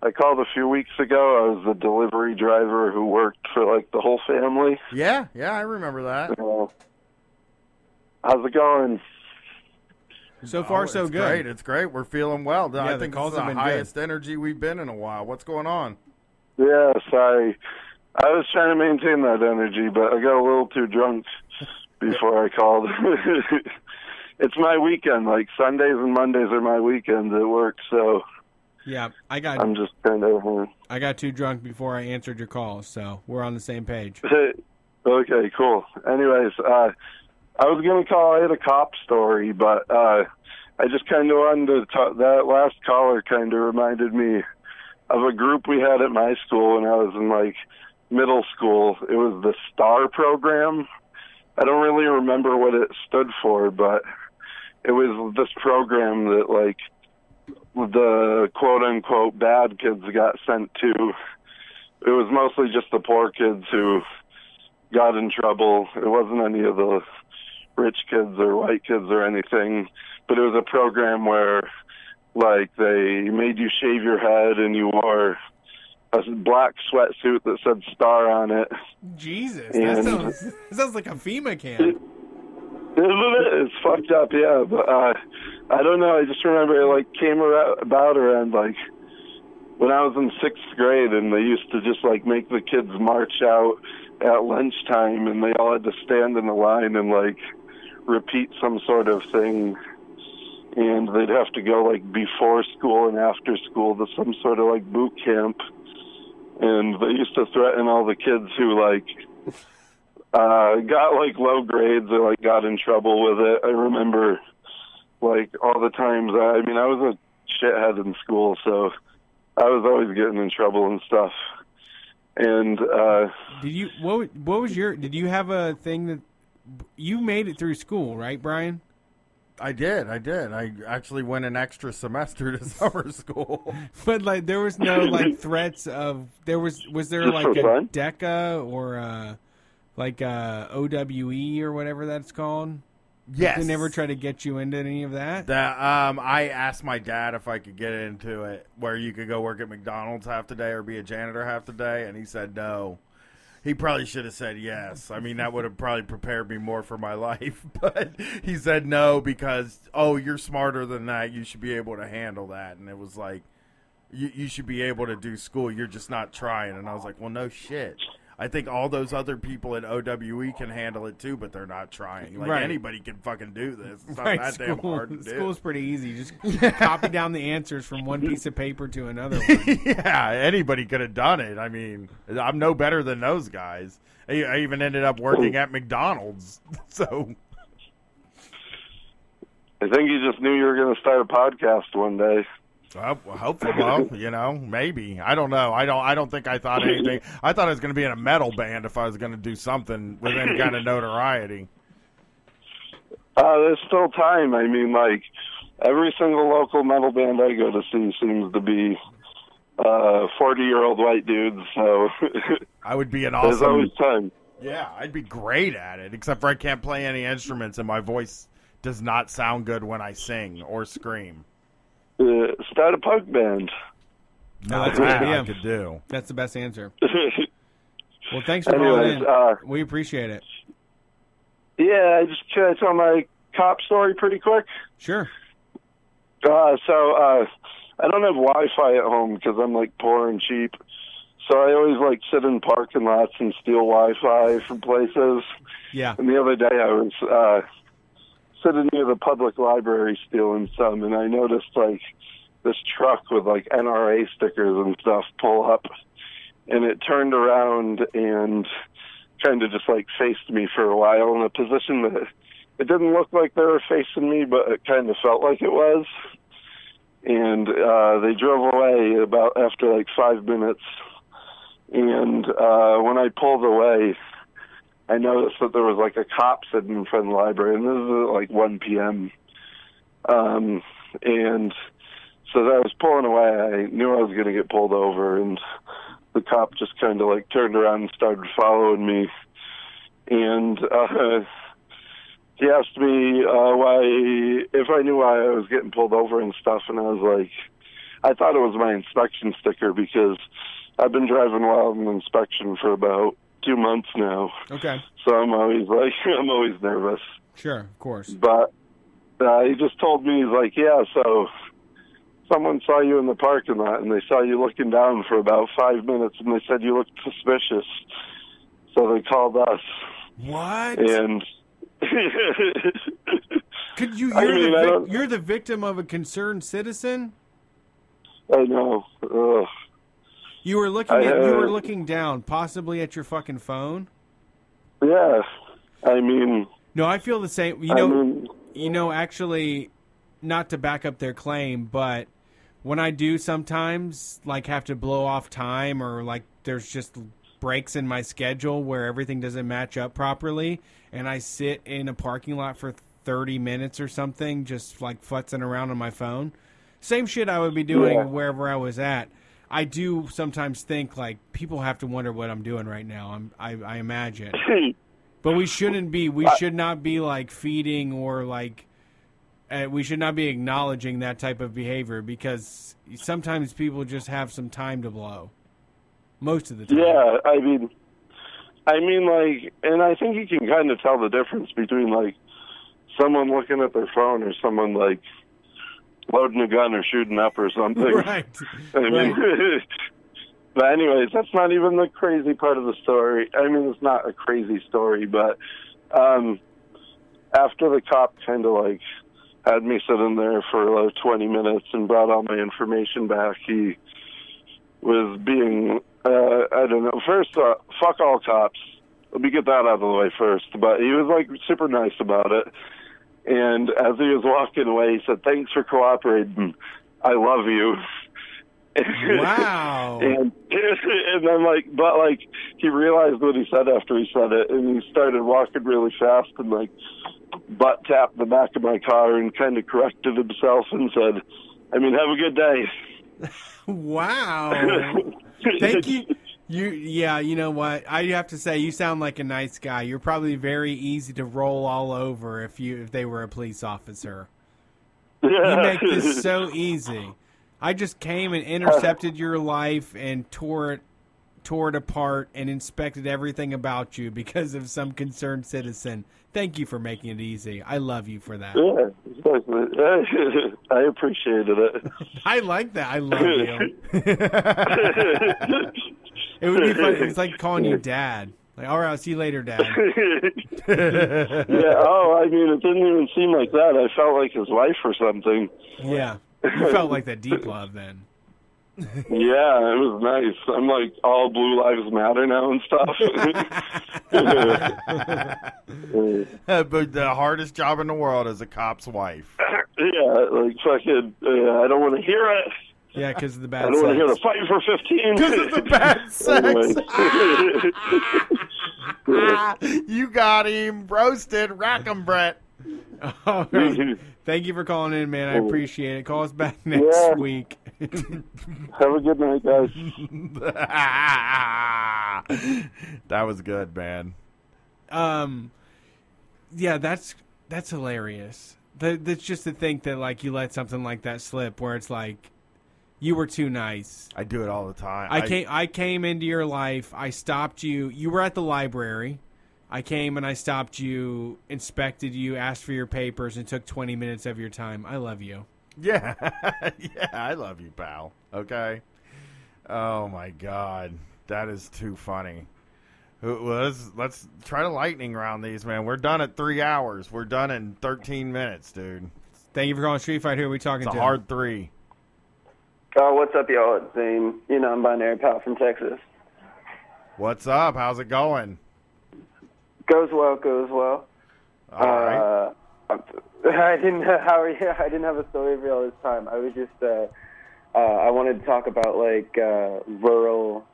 I called a few weeks ago. I was a delivery driver who worked for, like, the whole family. Yeah, I remember that. So, how's it going? So far, so good. It's great. We're feeling well. Yeah, I think this is the highest energy we've been in a while. What's going on? Yeah, sorry. I was trying to maintain that energy, but I got a little too drunk before I called. It's my weekend. Like, Sundays and Mondays are my weekends at work, so... Yeah, I'm just kind of... I got too drunk before I answered your call, so we're on the same page. Okay, cool. Anyways, I was going to call it a cop story, but I just kind of wanted to talk... That last caller kind of reminded me of a group we had at my school when I was in, like, middle school. It was the STAR program. I don't really remember what it stood for, but... It was this program that, like, the quote-unquote bad kids got sent to. It was mostly just the poor kids who got in trouble. It wasn't any of the rich kids or white kids or anything. But it was a program where, like, they made you shave your head and you wore a black sweatsuit that said Star on it. Jesus, that sounds like a FEMA camp. It's fucked up, yeah, but I don't know. I just remember it, like, came about around, like, when I was in 6th grade, and they used to just, like, make the kids march out at lunchtime, and they all had to stand in a line and, like, repeat some sort of thing, and they'd have to go, like, before school and after school to some sort of, like, boot camp, and they used to threaten all the kids who, like... got, like, low grades or, like, got in trouble with it. I remember, like, all the times. I was a shithead in school, so I was always getting in trouble and stuff. And did you have a thing that you made it through school, right, Brian? I did. I actually went an extra semester to summer school. But, like, there was no, like, threats of was there like a DECA or like OWE or whatever that's called? Yes. They never try to get you into any of that? I asked my dad if I could get into it, where you could go work at McDonald's half the day or be a janitor half the day, and he said no. He probably should have said yes. I mean, that would have probably prepared me more for my life. But he said no because, oh, you're smarter than that. You should be able to handle that. And it was like, you should be able to do school. You're just not trying. And I was like, well, no shit. I think all those other people at OWE can handle it too, but they're not trying. Like, anybody can fucking do this. It's not that damn hard to do. School's pretty easy. You just copy down the answers from one piece of paper to another one. Yeah, anybody could have done it. I mean, I'm no better than those guys. I even ended up working at McDonald's. So I think you just knew you were going to start a podcast one day. Hopefully, well, you know, maybe. I don't know. I don't think I thought anything. I thought I was going to be in a metal band if I was going to do something with any kind of notoriety. There's still time. I mean, like, every single local metal band I go to see seems to be 40-year-old white dudes. So I would be an awesome... There's always time. Yeah, I'd be great at it, except for I can't play any instruments, and my voice does not sound good when I sing or scream. Start a punk band. No, that's what I could do. That's the best answer. Well, thanks for calling in. We appreciate it. Yeah, should I tell my cop story pretty quick? Sure. So I don't have Wi-Fi at home because I'm like poor and cheap. So I always like sit in parking lots and steal Wi-Fi from places. Yeah. And the other day I was. Sitting near the public library stealing some, and I noticed like this truck with like NRA stickers and stuff pull up, and it turned around and kind of just like faced me for a while in a position that it didn't look like they were facing me, but it kind of felt like it was. And they drove away about after like 5 minutes, and when I pulled away, I noticed that there was, like, a cop sitting in front of the library, and this was, like, 1 p.m. And so as I was pulling away, I knew I was going to get pulled over, and the cop just kind of, like, turned around and started following me. And he asked me if I knew why I was getting pulled over and stuff, and I was like, I thought it was my inspection sticker because I've been driving while on inspection for about 2 months now. Okay. So I'm always nervous. Sure, of course. But he just told me, he's like, yeah, so someone saw you in the parking lot and they saw you looking down for about 5 minutes and they said you looked suspicious. So they called us. What? And could you? You're the victim of a concerned citizen. I know. Ugh. You were looking. You were looking down, possibly at your fucking phone. Yeah, I mean. No, I feel the same. Actually, not to back up their claim, but when I do sometimes, like, have to blow off time, or like there's just breaks in my schedule where everything doesn't match up properly, and I sit in a parking lot for 30 minutes or something, just like futzing around on my phone. Same shit I would be doing wherever I was at. I do sometimes think, like, people have to wonder what I'm doing right now, I imagine. But we shouldn't be. We should not be, like, feeding or, like, we should not be acknowledging that type of behavior because sometimes people just have some time to blow. Most of the time. Yeah, I mean, like, and I think you can kind of tell the difference between, like, someone looking at their phone or someone, like, loading a gun or shooting up or something. Right. I mean, but anyways, that's not even the crazy part of the story. I mean, it's not a crazy story, but after the cop kind of like had me sit in there for like 20 minutes and brought all my information back, he was being, I don't know, first, fuck all cops. Let me get that out of the way first. But he was like super nice about it. And as he was walking away, he said, "Thanks for cooperating. I love you." Wow. and I'm like, but like, he realized what he said after he said it, and he started walking really fast and like butt tapped the back of my car and kind of corrected himself and said, "I mean, have a good day." Wow. Thank you. You know what? I have to say, you sound like a nice guy. You're probably very easy to roll all over if they were a police officer. Yeah. You make this so easy. I just came and intercepted your life and tore it tore it apart, and inspected everything about you because of some concerned citizen. Thank you for making it easy. I love you for that. Yeah, exactly. I appreciated it. I like that. I love you. It would be funny. It's like calling you Dad. Like, all right, I'll see you later, Dad. Yeah, oh, I mean, it didn't even seem like that. I felt like his wife or something. Yeah, you felt like that deep love then. Yeah, it was nice. I'm like all Blue Lives Matter now and stuff. But the hardest job in the world is a cop's wife. Yeah, like fucking, I don't want to hear it. Yeah, because of the bad sex. I don't want to hear the fight for 15. Because of the bad sex. You got him roasted. Rack him, Brett. All right. Thank you for calling in, man. I appreciate it. Call us back next week. Have a good night, guys. That was good, man. Yeah, that's hilarious. That's just to think that like you let something like that slip, where it's like, you were too nice. I do it all the time. I came into your life. I stopped you. You were at the library. I came and I stopped you, inspected you, asked for your papers, and took 20 minutes of your time. I love you. Yeah. Yeah, I love you, pal. Okay. Oh, my God. That is too funny. Let's try to lightning round these, man. We're done at 3 hours. We're done in 13 minutes, dude. Thank you for calling Street Fight. Who are we talking to? It's a hard three. Oh, what's up, y'all? It's Zane, your non-binary pal from Texas. What's up? How's it going? Goes well. All right. I didn't have a story for all this time. I was just I wanted to talk about like rural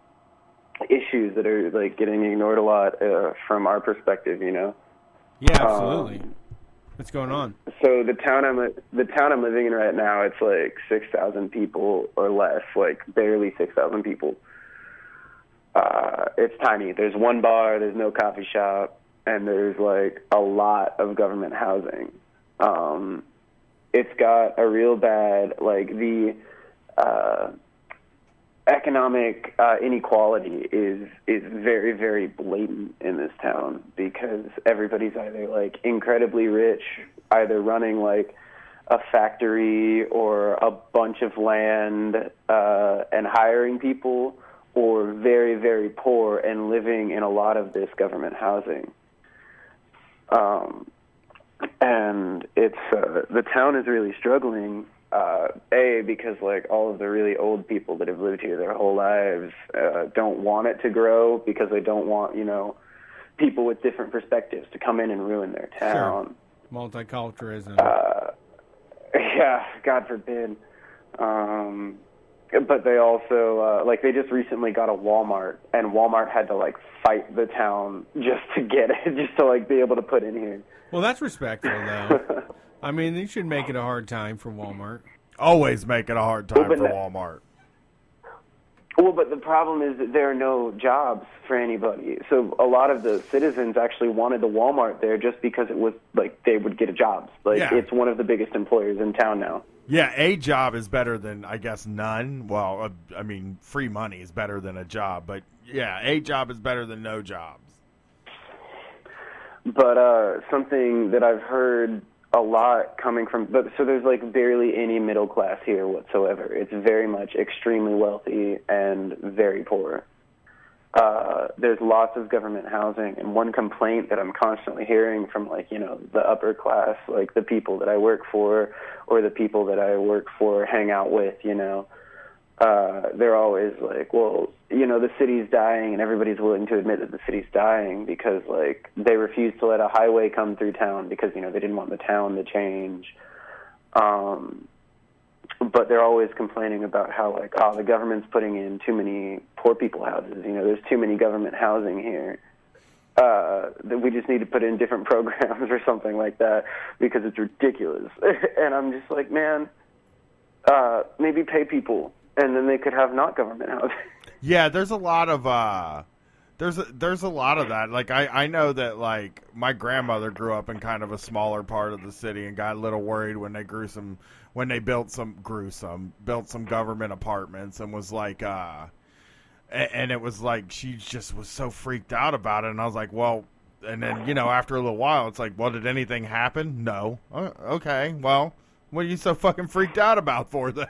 issues that are like getting ignored a lot from our perspective, you know. Yeah, absolutely. What's going on? So the town I'm living in right now, it's like 6,000 people or less, like barely 6,000 people. It's tiny. There's one bar, there's no coffee shop, and there's like a lot of government housing. It's got a real bad, like the economic inequality is very, very blatant in this town because everybody's either like incredibly rich, either running like a factory or a bunch of land and hiring people, or very, very poor and living in a lot of this government housing. And it's the town is really struggling. Because like all of the really old people that have lived here their whole lives don't want it to grow because they don't want, you know, people with different perspectives to come in and ruin their town. Sure. Multiculturalism. Yeah, God forbid. But they also, like, they just recently got a Walmart, and Walmart had to, like, fight the town just to get it, just to, like, be able to put in here. Well, that's respectful, though. I mean, they should make it a hard time for Walmart. Always make it a hard time for Walmart. Well, but the problem is that there are no jobs for anybody. So a lot of the citizens actually wanted the Walmart there just because it was, like, they would get a job. Like, It's one of the biggest employers in town now. Yeah, a job is better than, I guess, none. Well, I mean, free money is better than a job. But, yeah, a job is better than no jobs. But something that I've heard a lot coming from... So there's, like, barely any middle class here whatsoever. It's very much extremely wealthy and very poor. There's lots of government housing. And one complaint that I'm constantly hearing from, like, you know, the upper class, like the people that I work for or the people that I work for hang out with, you know, they're always like, well, you know, the city's dying, and everybody's willing to admit that the city's dying because, like, they refused to let a highway come through town because, you know, they didn't want the town to change. But they're always complaining about how, like, oh, the government's putting in too many poor people houses. You know, there's too many government housing here. That we just need to put in different programs or something like that because it's ridiculous. And I'm just like, man, maybe pay people, and then they could have not government housing. Yeah, there's a lot of there's a lot of that. Like, I know that, like, my grandmother grew up in kind of a smaller part of the city and got a little worried when they built some government apartments and was like And it was like, she just was so freaked out about it. And I was like, well, and then, you know, after a little while, it's like, well, did anything happen? No. Okay. Well, what are you so fucking freaked out about for then?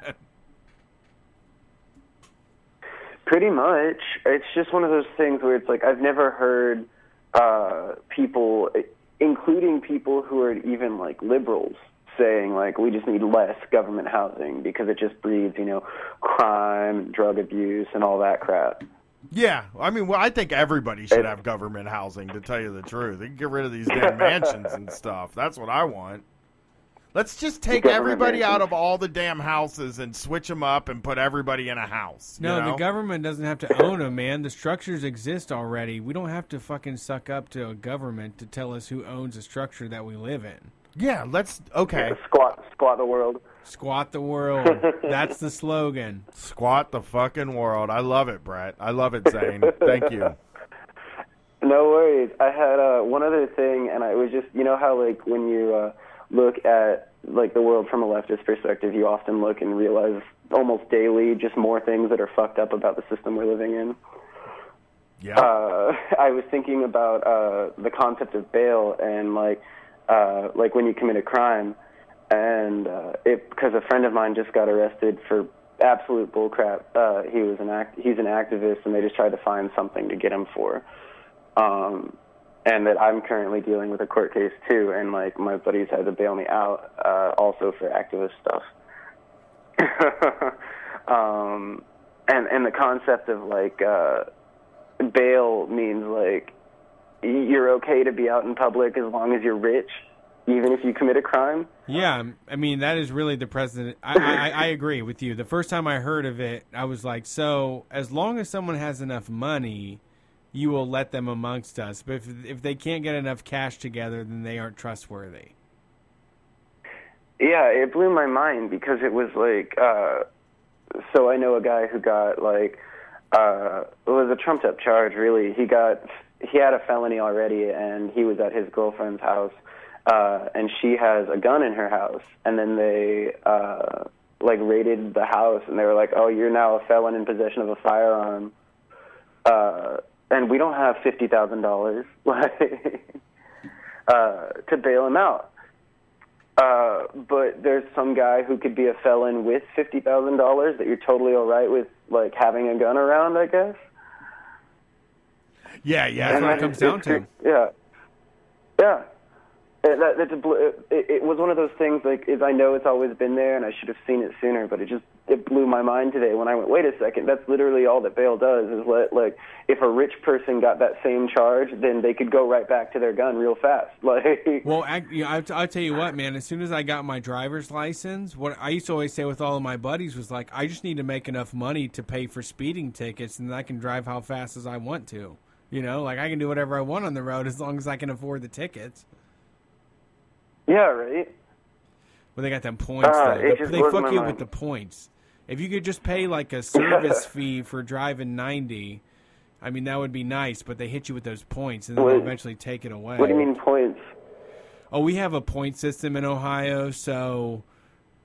Pretty much. It's just one of those things where it's like, I've never heard people, including people who are even like liberals, saying like, we just need less government housing because it just breeds, you know, crime, drug abuse, and all that crap. Yeah, I mean, well, I think everybody should have government housing, to tell you the truth. They can get rid of these damn mansions and stuff. That's what I want. Let's just take everybody out of all the damn houses and switch them up and put everybody in a house. No, you know? The government doesn't have to own them, man. The structures exist already. We don't have to fucking suck up to a government to tell us who owns a structure that we live in. Yeah, let's, okay. Yeah, squat the world. Squat the world. That's the slogan. Squat the fucking world. I love it, Brett. I love it, Zane. Thank you. No worries. I had one other thing, and I was just, you know how, like, when you look at, like, the world from a leftist perspective, you often look and realize almost daily just more things that are fucked up about the system we're living in. Yeah. I was thinking about the concept of bail and, like when you commit a crime, and because a friend of mine just got arrested for absolute bullcrap. He's an activist, and they just tried to find something to get him for. And that I'm currently dealing with a court case too, and like my buddies had to bail me out also for activist stuff. And the concept of like bail means like, you're okay to be out in public as long as you're rich, even if you commit a crime? Yeah, I mean, that is really the precedent. I agree with you. The first time I heard of it, I was like, so as long as someone has enough money, you will let them amongst us. But if they can't get enough cash together, then they aren't trustworthy. Yeah, it blew my mind because it was like, so I know a guy who got like, it was a trumped-up charge, really. He had a felony already, and he was at his girlfriend's house, and she has a gun in her house. And then they, like, raided the house, and they were like, oh, you're now a felon in possession of a firearm. And we don't have $50,000 to bail him out. But there's some guy who could be a felon with $50,000 that you're totally all right with, like, having a gun around, I guess. Yeah, that's what it comes down to. Yeah. It was one of those things, like, I know it's always been there, and I should have seen it sooner, but it blew my mind today when I went, wait a second, that's literally all that bail does is let, like, if a rich person got that same charge, then they could go right back to their gun real fast. Like, well, I'll tell you what, man, as soon as I got my driver's license, what I used to always say with all of my buddies was, like, I just need to make enough money to pay for speeding tickets, and then I can drive how fast as I want to. You know, like, I can do whatever I want on the road as long as I can afford the tickets. Yeah, right. Well, they got them points, though. They fuck you mind with the points. If you could just pay, like, a service fee for driving 90, I mean, that would be nice, but they hit you with those points, and then they'll eventually take it away. What do you mean points? Oh, we have a point system in Ohio, so,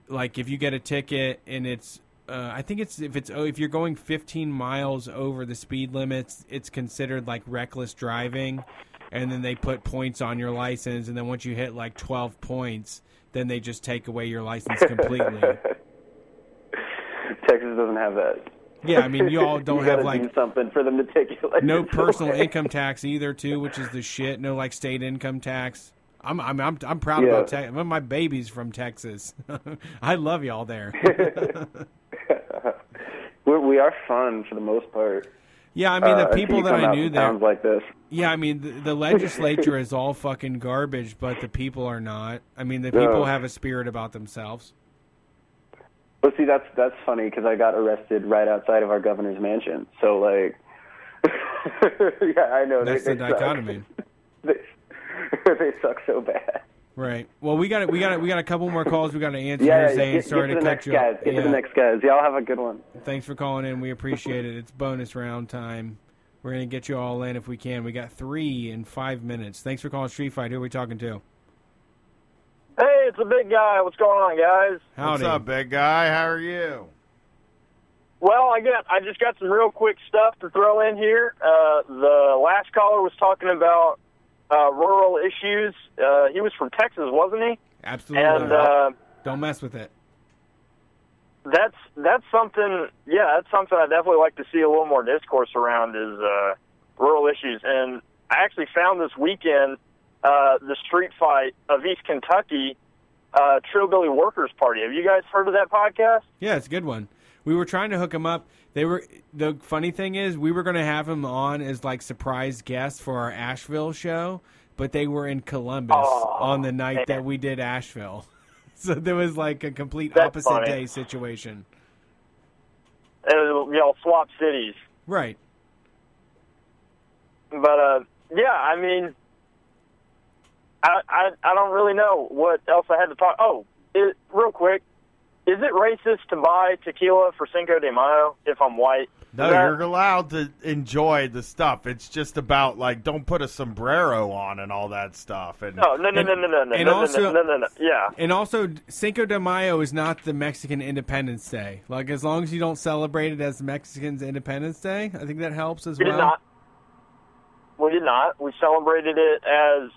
like, if you get a ticket and it's... I think if you're going 15 miles over the speed limits, it's considered like reckless driving, and then they put points on your license, and then once you hit like 12 points, then they just take away your license completely. Texas doesn't have that. Yeah, I mean, you all don't have like do something for them to take your license. No personal income tax either, too, which is the shit. No like state income tax. I'm proud about Texas. My baby's from Texas. I love y'all there. We are fun for the most part. Yeah, I mean, the people that I knew there. Like this. Yeah, I mean, the legislature is all fucking garbage, but the people are not. I mean, the people have a spirit about themselves. Well, see, that's funny because I got arrested right outside of our governor's mansion. So, like, yeah, I know. That's the dichotomy. They suck so bad. Right. Well, we got a couple more calls we got to answer. Yeah, Zane. Sorry to cut you off. Get to the next guys. Y'all have a good one. Thanks for calling in. We appreciate it. It's bonus round time. We're going to get you all in if we can. We got 3 in 5 minutes. Thanks for calling Street Fight. Who are we talking to? Hey, it's the big guy. What's going on, guys? Howdy. What's up, big guy? How are you? Well, I just got some real quick stuff to throw in here. The last caller was talking about rural issues. He was from Texas, wasn't he? Absolutely. And, don't mess with it. That's something. Yeah, that's something I definitely like to see a little more discourse around is rural issues. And I actually found this weekend the Street Fight of East Kentucky Trillbilly Workers Party. Have you guys heard of that podcast? Yeah, it's a good one. We were trying to hook him up. The funny thing is we were going to have him on as like surprise guests for our Asheville show, but they were in Columbus on the night that we did Asheville. So there was like a complete opposite day situation. And, you know, swap cities. Right. But, yeah, I mean, I don't really know what else I had to talk. Real quick. Is it racist to buy tequila for Cinco de Mayo if I'm white? No, you're allowed to enjoy the stuff. It's just about, like, don't put a sombrero on and all that stuff. No. Yeah. And also, Cinco de Mayo is not the Mexican Independence Day. Like, as long as you don't celebrate it as Mexicans' Independence Day, I think that helps as well. We did not. We celebrated it as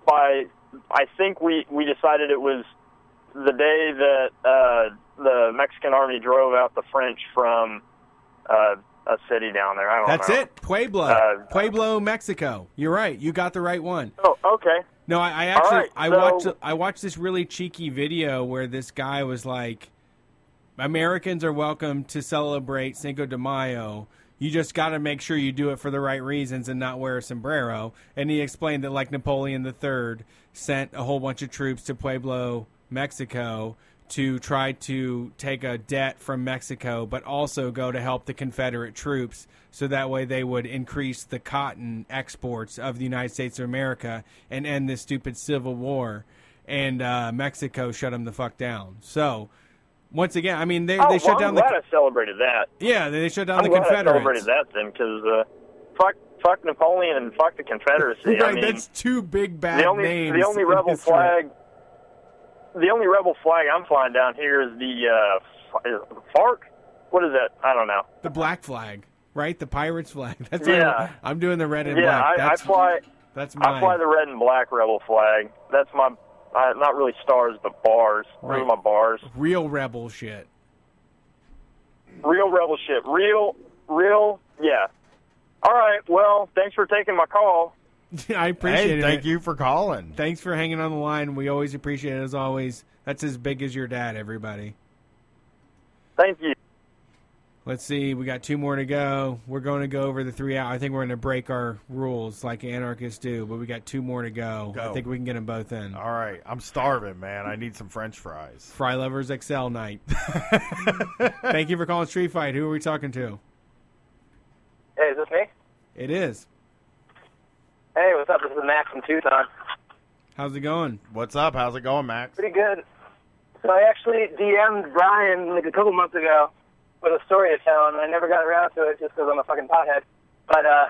I think we decided it was the day that the Mexican army drove out the French from a city down there. I don't know. That's it. Puebla. Pueblo, Mexico. You're right. You got the right one. Oh, okay. No, I actually I watched this really cheeky video where this guy was like, Americans are welcome to celebrate Cinco de Mayo. You just got to make sure you do it for the right reasons and not wear a sombrero. And he explained that, like, Napoleon III sent a whole bunch of troops to Pueblo, Mexico, to try to take a debt from Mexico, but also go to help the Confederate troops so that way they would increase the cotton exports of the United States of America and end this stupid Civil War. And Mexico shut him the fuck down. So... once again, I mean, they shut down the... I'm glad I celebrated that. Yeah, they shut down the Confederates. I'm glad I celebrated that then, because fuck Napoleon and fuck the Confederacy. Right, I mean, that's two big bad names. The only rebel flag I'm flying down here is the FARC? What is that? I don't know. The black flag, right? The pirates flag. That's I'm doing the red and black. I fly the red and black rebel flag. That's my... not really stars, but bars. Right. Those are my bars. Real rebel shit. Real rebel shit. Real, yeah. All right, well, thanks for taking my call. I appreciate it. Thank you for calling. Thanks for hanging on the line. We always appreciate it, as always. That's as big as your dad, everybody. Thank you. Let's see. We got two more to go. We're going to go over the 3 hours. I think we're going to break our rules like anarchists do, but we got two more to go. I think we can get them both in. All right. I'm starving, man. I need some French fries. Fry Lovers XL night. Thank you for calling Street Fight. Who are we talking to? Hey, is this me? It is. Hey, what's up? This is Max from Tucson. How's it going? What's up? How's it going, Max? Pretty good. So I actually DM'd Brian like a couple months ago with a story to tell, and I never got around to it just because I'm a fucking pothead. But I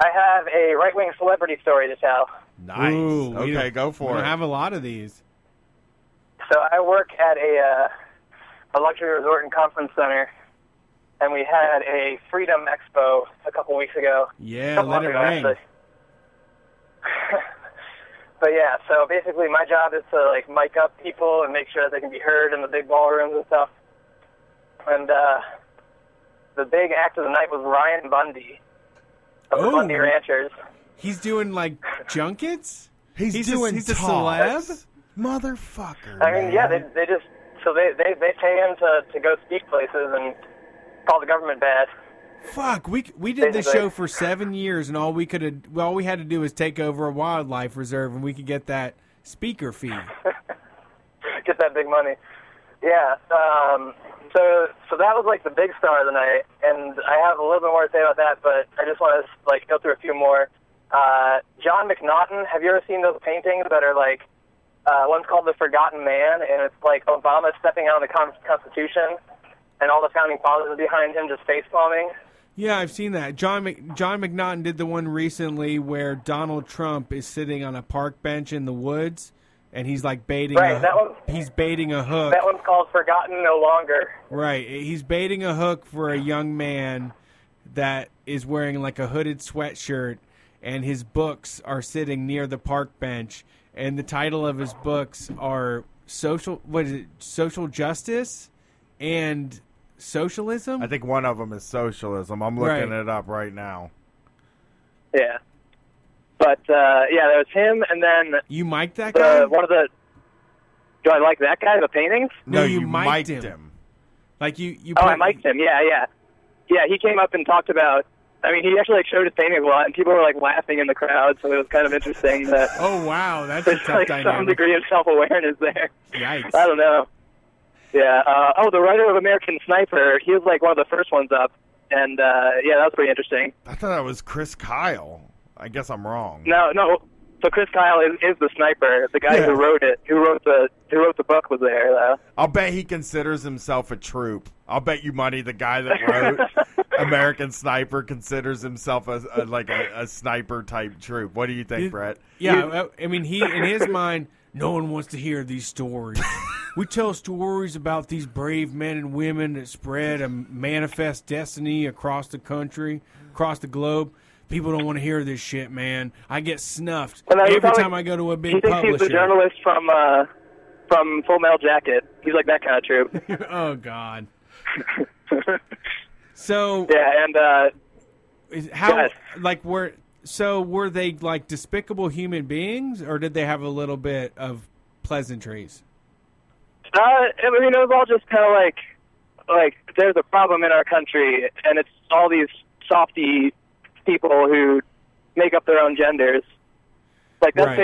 have a right-wing celebrity story to tell. Nice. Ooh, okay, go for it. I have a lot of these. So I work at a luxury resort and conference center, and we had a Freedom Expo a couple weeks ago. Yeah, let it rain. But yeah, so basically my job is to like mic up people and make sure that they can be heard in the big ballrooms and stuff. And the big act of the night was Ryan Bundy of the Bundy Ranchers. He's doing, like, junkets? He's a celeb? Motherfucker. I mean, man. Yeah, they just... so they pay him to go speak places and call the government bad. Fuck, we did this show for 7 years, and all we had to do was take over a wildlife reserve, and we could get that speaker fee. Get that big money. Yeah, So that was, like, the big star of the night, and I have a little bit more to say about that, but I just want to, like, go through a few more. John McNaughton, have you ever seen those paintings that are, like, one's called The Forgotten Man, and it's, like, Obama stepping out of the Constitution, and all the founding fathers behind him just facepalming? Yeah, I've seen that. John McNaughton did the one recently where Donald Trump is sitting on a park bench in the woods, and he's like baiting. Right, he's baiting a hook. That one's called Forgotten No Longer. Right, he's baiting a hook for a young man that is wearing like a hooded sweatshirt, and his books are sitting near the park bench, and the title of his books are Social Justice and Socialism? I think one of them is Socialism. I'm looking it up right now. Yeah. But, yeah, there was him, and then... You mic'd that guy? One of the... Do I like that guy, the paintings? No, you mic'd him. Like, you I mic'd him, yeah. Yeah, he came up and talked about... I mean, he actually, like, showed his paintings a lot, and people were, like, laughing in the crowd, so it was kind of interesting that... Oh, wow, that's a tough dynamic. There's, like, some degree of self-awareness there. Yikes. I don't know. Yeah, the writer of American Sniper, he was, like, one of the first ones up, and, yeah, that was pretty interesting. I thought that was Chris Kyle. I guess I'm wrong. No. So Chris Kyle is the sniper. The guy who wrote it, who wrote the book, was there, though. I'll bet he considers himself a troop. I'll bet you money the guy that wrote American Sniper considers himself a sniper type troop. What do you think, Brett? Yeah, I mean, he in his mind, no one wants to hear these stories. We tell stories about these brave men and women that spread a manifest destiny across the country, across the globe. People don't want to hear this shit, man. I get snuffed every time I go to a big publisher. He thinks he's the journalist from Full Metal Jacket. He's like that kind of troop. Oh, God. So... Yeah, and... were they, like, despicable human beings, or did they have a little bit of pleasantries? I mean, it was all just kind of like, there's a problem in our country, and it's all these softy... people who make up their own genders, like that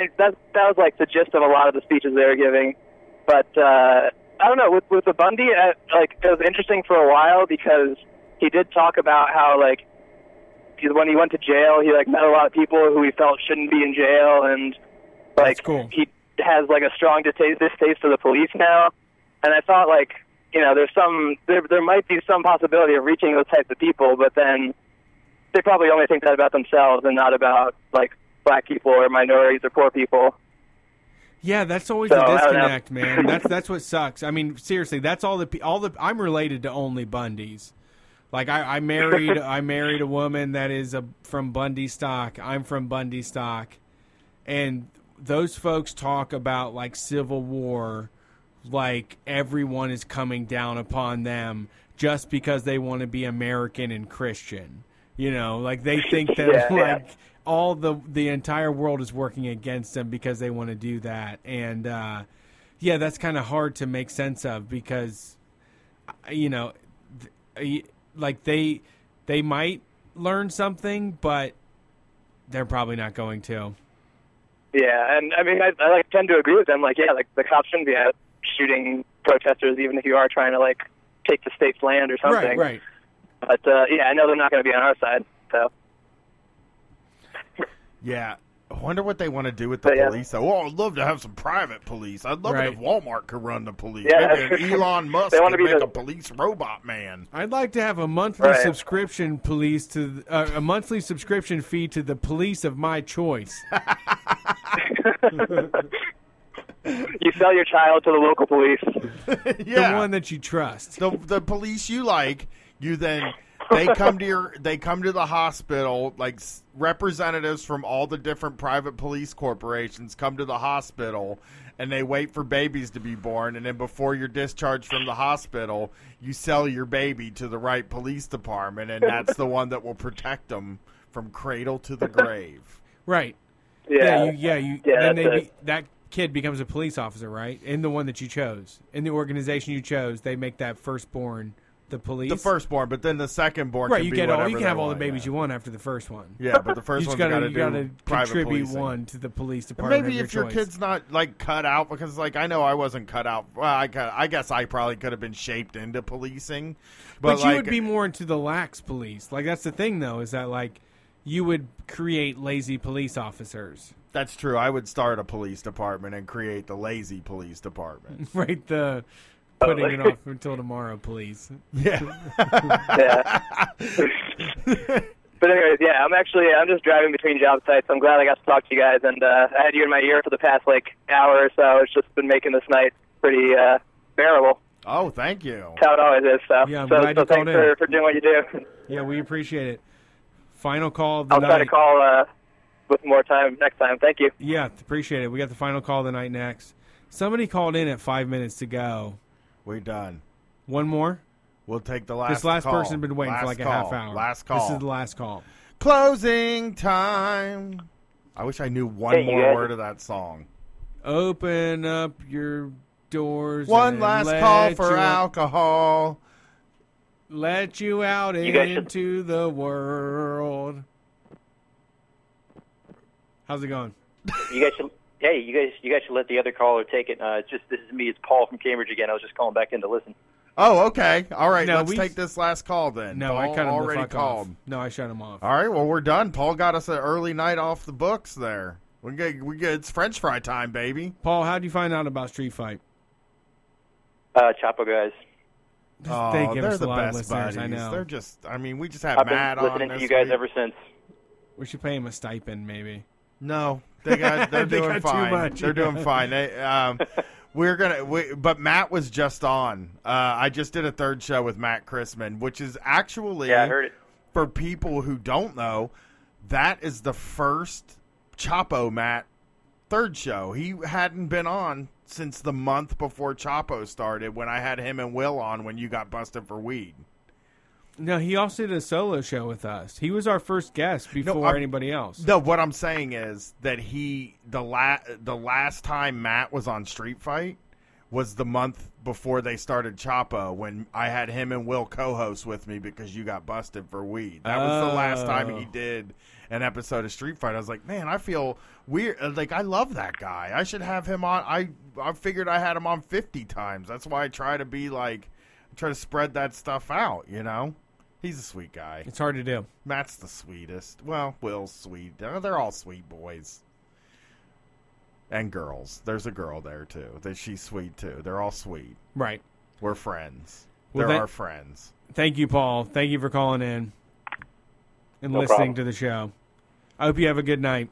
was like the gist of a lot of the speeches they were giving. But I don't know, with the Bundy, like it was interesting for a while because he did talk about how like when he went to jail, he like met a lot of people who he felt shouldn't be in jail, and like he has like a strong distaste for the police now. And I thought like there's there might be some possibility of reaching those types of people, but then. They probably only think that about themselves and not about, like, black people or minorities or poor people. Yeah, that's always the disconnect, man. That's what sucks. I mean, seriously, that's all the I'm related to only Bundys. Like, I married a woman that is from Bundy stock. I'm from Bundy stock. And those folks talk about, like, Civil War, like everyone is coming down upon them just because they want to be American and Christian. You know, like they think that all the entire world is working against them because they want to do that. And, yeah, that's kind of hard to make sense of because, you know, like they might learn something, but they're probably not going to. Yeah. And I mean, I like tend to agree with them. Like, yeah, like the cops shouldn't be out shooting protesters, even if you are trying to like take the state's land or something. Right. But, yeah, I know they're not going to be on our side, so. Yeah. I wonder what they want to do with the police. Yeah. Oh, I'd love to have some private police. I'd love it if Walmart could run the police. Yeah. Maybe Elon Musk could make a police robot man. I'd like to have a monthly subscription police to a monthly subscription fee to the police of my choice. You sell your child to the local police. The one that you trust. The police you like. You then they come to the hospital, like representatives from all the different private police corporations come to the hospital and they wait for babies to be born, and then before you're discharged from the hospital, you sell your baby to the right police department, and that's the one that will protect them from cradle to the grave. Right. Yeah. That kid becomes a police officer, right? In the one that you chose, in the organization you chose, they make that firstborn. The police, the firstborn, but then the secondborn. Right, you can have all the babies you want after the first one. Yeah, but the first one's got to contribute one to the police department. And maybe if your kid's not like cut out, because like I know I wasn't cut out. Well, I guess I probably could have been shaped into policing, but like, you would be more into the lax police. Like that's the thing, though, is that like you would create lazy police officers. That's true. I would start a police department and create the lazy police department. Right. The. Putting it off until tomorrow, please. Yeah. But anyways, yeah, I'm just driving between job sites. I'm glad I got to talk to you guys, and I had you in my ear for the past hour or so. It's just been making this night pretty bearable. Oh, thank you. That's how it always is. So, yeah, so thanks for doing what you do. Yeah, we appreciate it. Final call of the night. I'll try to call with more time next time. Thank you. Yeah, appreciate it. We got the final call of the night next. Somebody called in at 5 minutes to go. We're done. One more? We'll take the last call. This last person has been waiting for a half hour. Last call. This is the last call. Closing time. I wish I knew one more word of that song. Open up your doors. One last call for alcohol. Let you out into the world. How's it going? You guys should let the other caller take it. This is me. It's Paul from Cambridge again. I was just calling back in to listen. Oh, okay. All right. No, let's take this last call then. No, Paul I cut him already the fuck called. Off. No, I shut him off. All right. Well, we're done. Paul got us an early night off the books there. We get it's French fry time, baby. Paul, how did you find out about Street Fight? Chapo guys. They're the best buddies. I know. They're just. I mean, we just have Matt on. I've been listening to you guys ever since. We should pay him a stipend, maybe. No, they're doing fine. Too much. They're doing fine. But Matt was just on. I just did a third show with Matt Christman, which is actually, I heard it. For people who don't know, that is the first Chapo Matt third show. He hadn't been on since the month before Chapo started, when I had him and Will on when you got busted for weed. No, he also did a solo show with us. He was our first guest before anybody else. No, what I'm saying is that the last time Matt was on Street Fight was the month before they started Chapo, when I had him and Will co-host with me because you got busted for weed. That was the last time he did an episode of Street Fight. I was like, man, I feel weird. Like, I love that guy. I should have him on. I figured I had him on 50 times. That's why I try to spread that stuff out, you know? He's a sweet guy. It's hard to do. Matt's the sweetest. Well, Will's sweet. They're all sweet boys. And girls. There's a girl there, too. She's sweet, too. They're all sweet. Right. We're friends. Well, they're our friends. Thank you, Paul. Thank you for calling in and listening to the show. I hope you have a good night.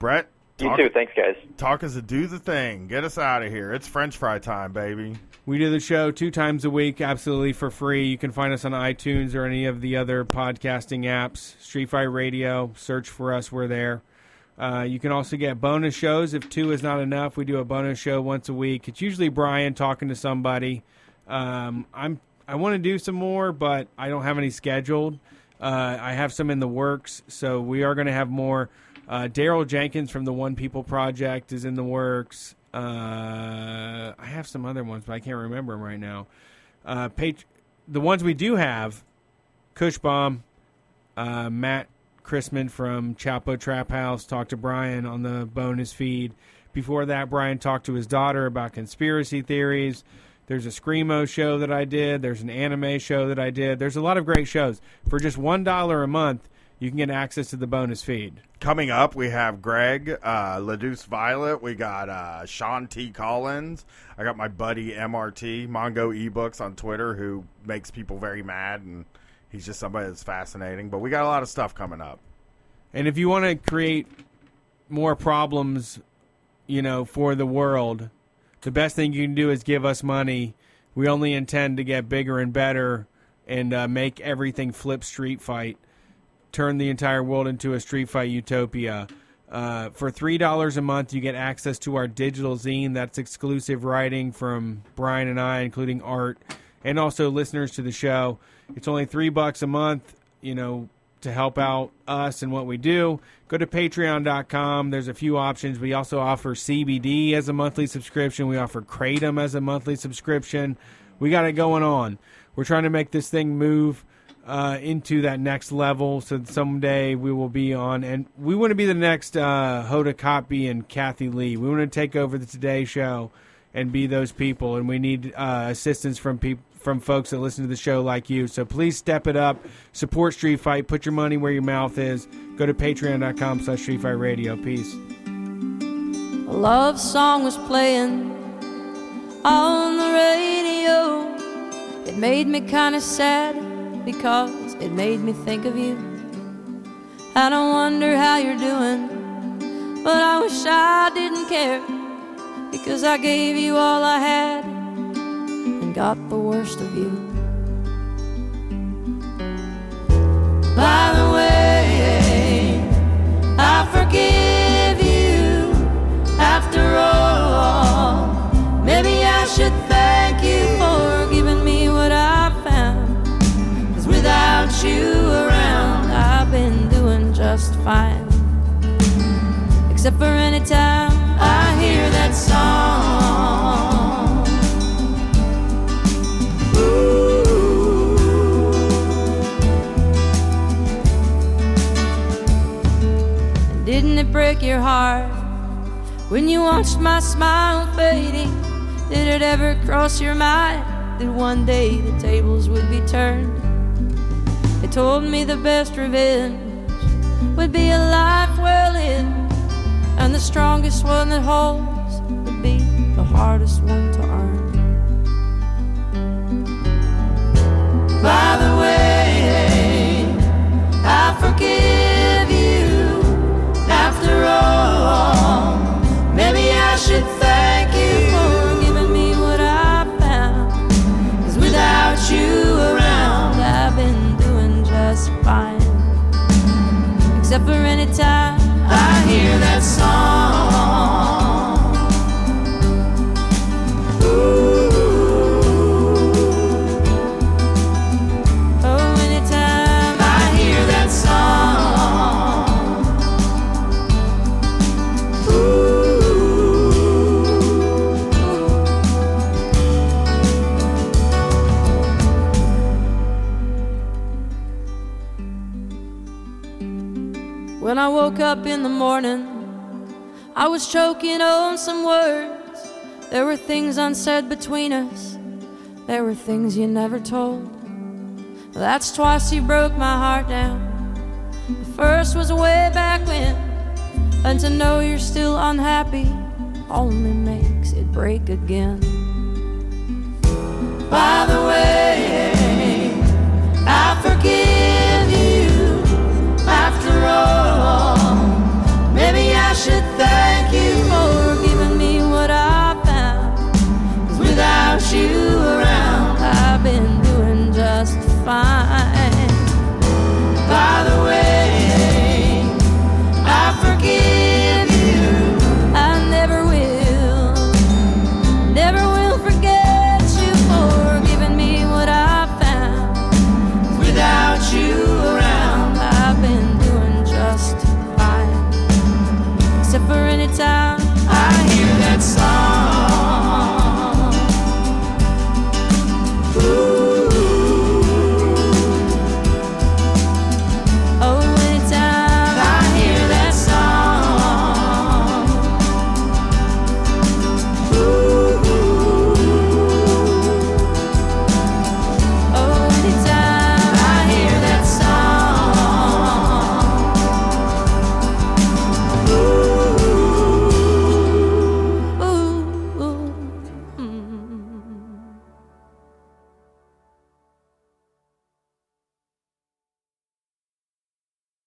Brett? You too. Thanks, guys. Talk us to do the thing. Get us out of here. It's French fry time, baby. We do the show 2 times a week, absolutely for free. You can find us on iTunes or any of the other podcasting apps. Street Fight Radio, search for us. We're there. You can also get bonus shows if 2 is not enough. We do a bonus show once a week. It's usually Brian talking to somebody. I want to do some more, but I don't have any scheduled. I have some in the works, so we are going to have more. Daryl Jenkins from the One People Project is in the works. I have some other ones, but I can't remember them right now. The ones we do have, Kush Bomb, Matt Christman from Chapo Trap House talked to Brian on the bonus feed. Before that, Brian talked to his daughter about conspiracy theories. There's a Screamo show that I did. There's an anime show that I did. There's a lot of great shows. For just $1 a month, you can get access to the bonus feed. Coming up, we have Greg, LaDeuce Violet. We got Sean T. Collins. I got my buddy MRT, Mongo Ebooks on Twitter, who makes people very mad, and he's just somebody that's fascinating. But we got a lot of stuff coming up. And if you want to create more problems, for the world, the best thing you can do is give us money. We only intend to get bigger and better and make everything flip Street Fight. Turn the entire world into a Street Fight utopia. For $3 a month, you get access to our digital zine. That's exclusive writing from Brian and I, including art, and also listeners to the show. It's only $3 a month, to help out us and what we do. Go to patreon.com. There's a few options. We also offer CBD as a monthly subscription. We offer Kratom as a monthly subscription. We got it going on. We're trying to make this thing move into that next level, so someday we will be on, and we want to be the next Hoda Kotb and Kathy Lee. We want to take over the Today Show and be those people, and we need assistance from folks that listen to the show like you. So please step it up, support Street Fight, put your money where your mouth is. Go to patreon.com/Street Fight Radio. Peace. A love song was playing on the radio. It made me kind of sad, because it made me think of you. I don't wonder how you're doing, but I wish I didn't care, because I gave you all I had and got the worst of you. By the way, I forgive you. After all, maybe I should thank you for giving me what I found, 'cause without you around, I've been doing just fine. Except for any time I hear that song. Ooh. And didn't it break your heart when you watched my smile fading? Did it ever cross your mind that one day the tables would be turned? They told me the best revenge would be a life well lived, and the strongest one that holds would be the hardest one to earn. By the way, I forgive you. After all, maybe I should thank you for giving me what I found, 'cause without you around, I've been doing just fine. Except for any time I hear that song. Ooh. Oh, anytime I hear that song. Ooh. When I woke up in the morning, I was choking on some words. There were things unsaid between us. There were things you never told. That's twice you broke my heart down. The first was way back when, and to know you're still unhappy only makes it break again. By the way,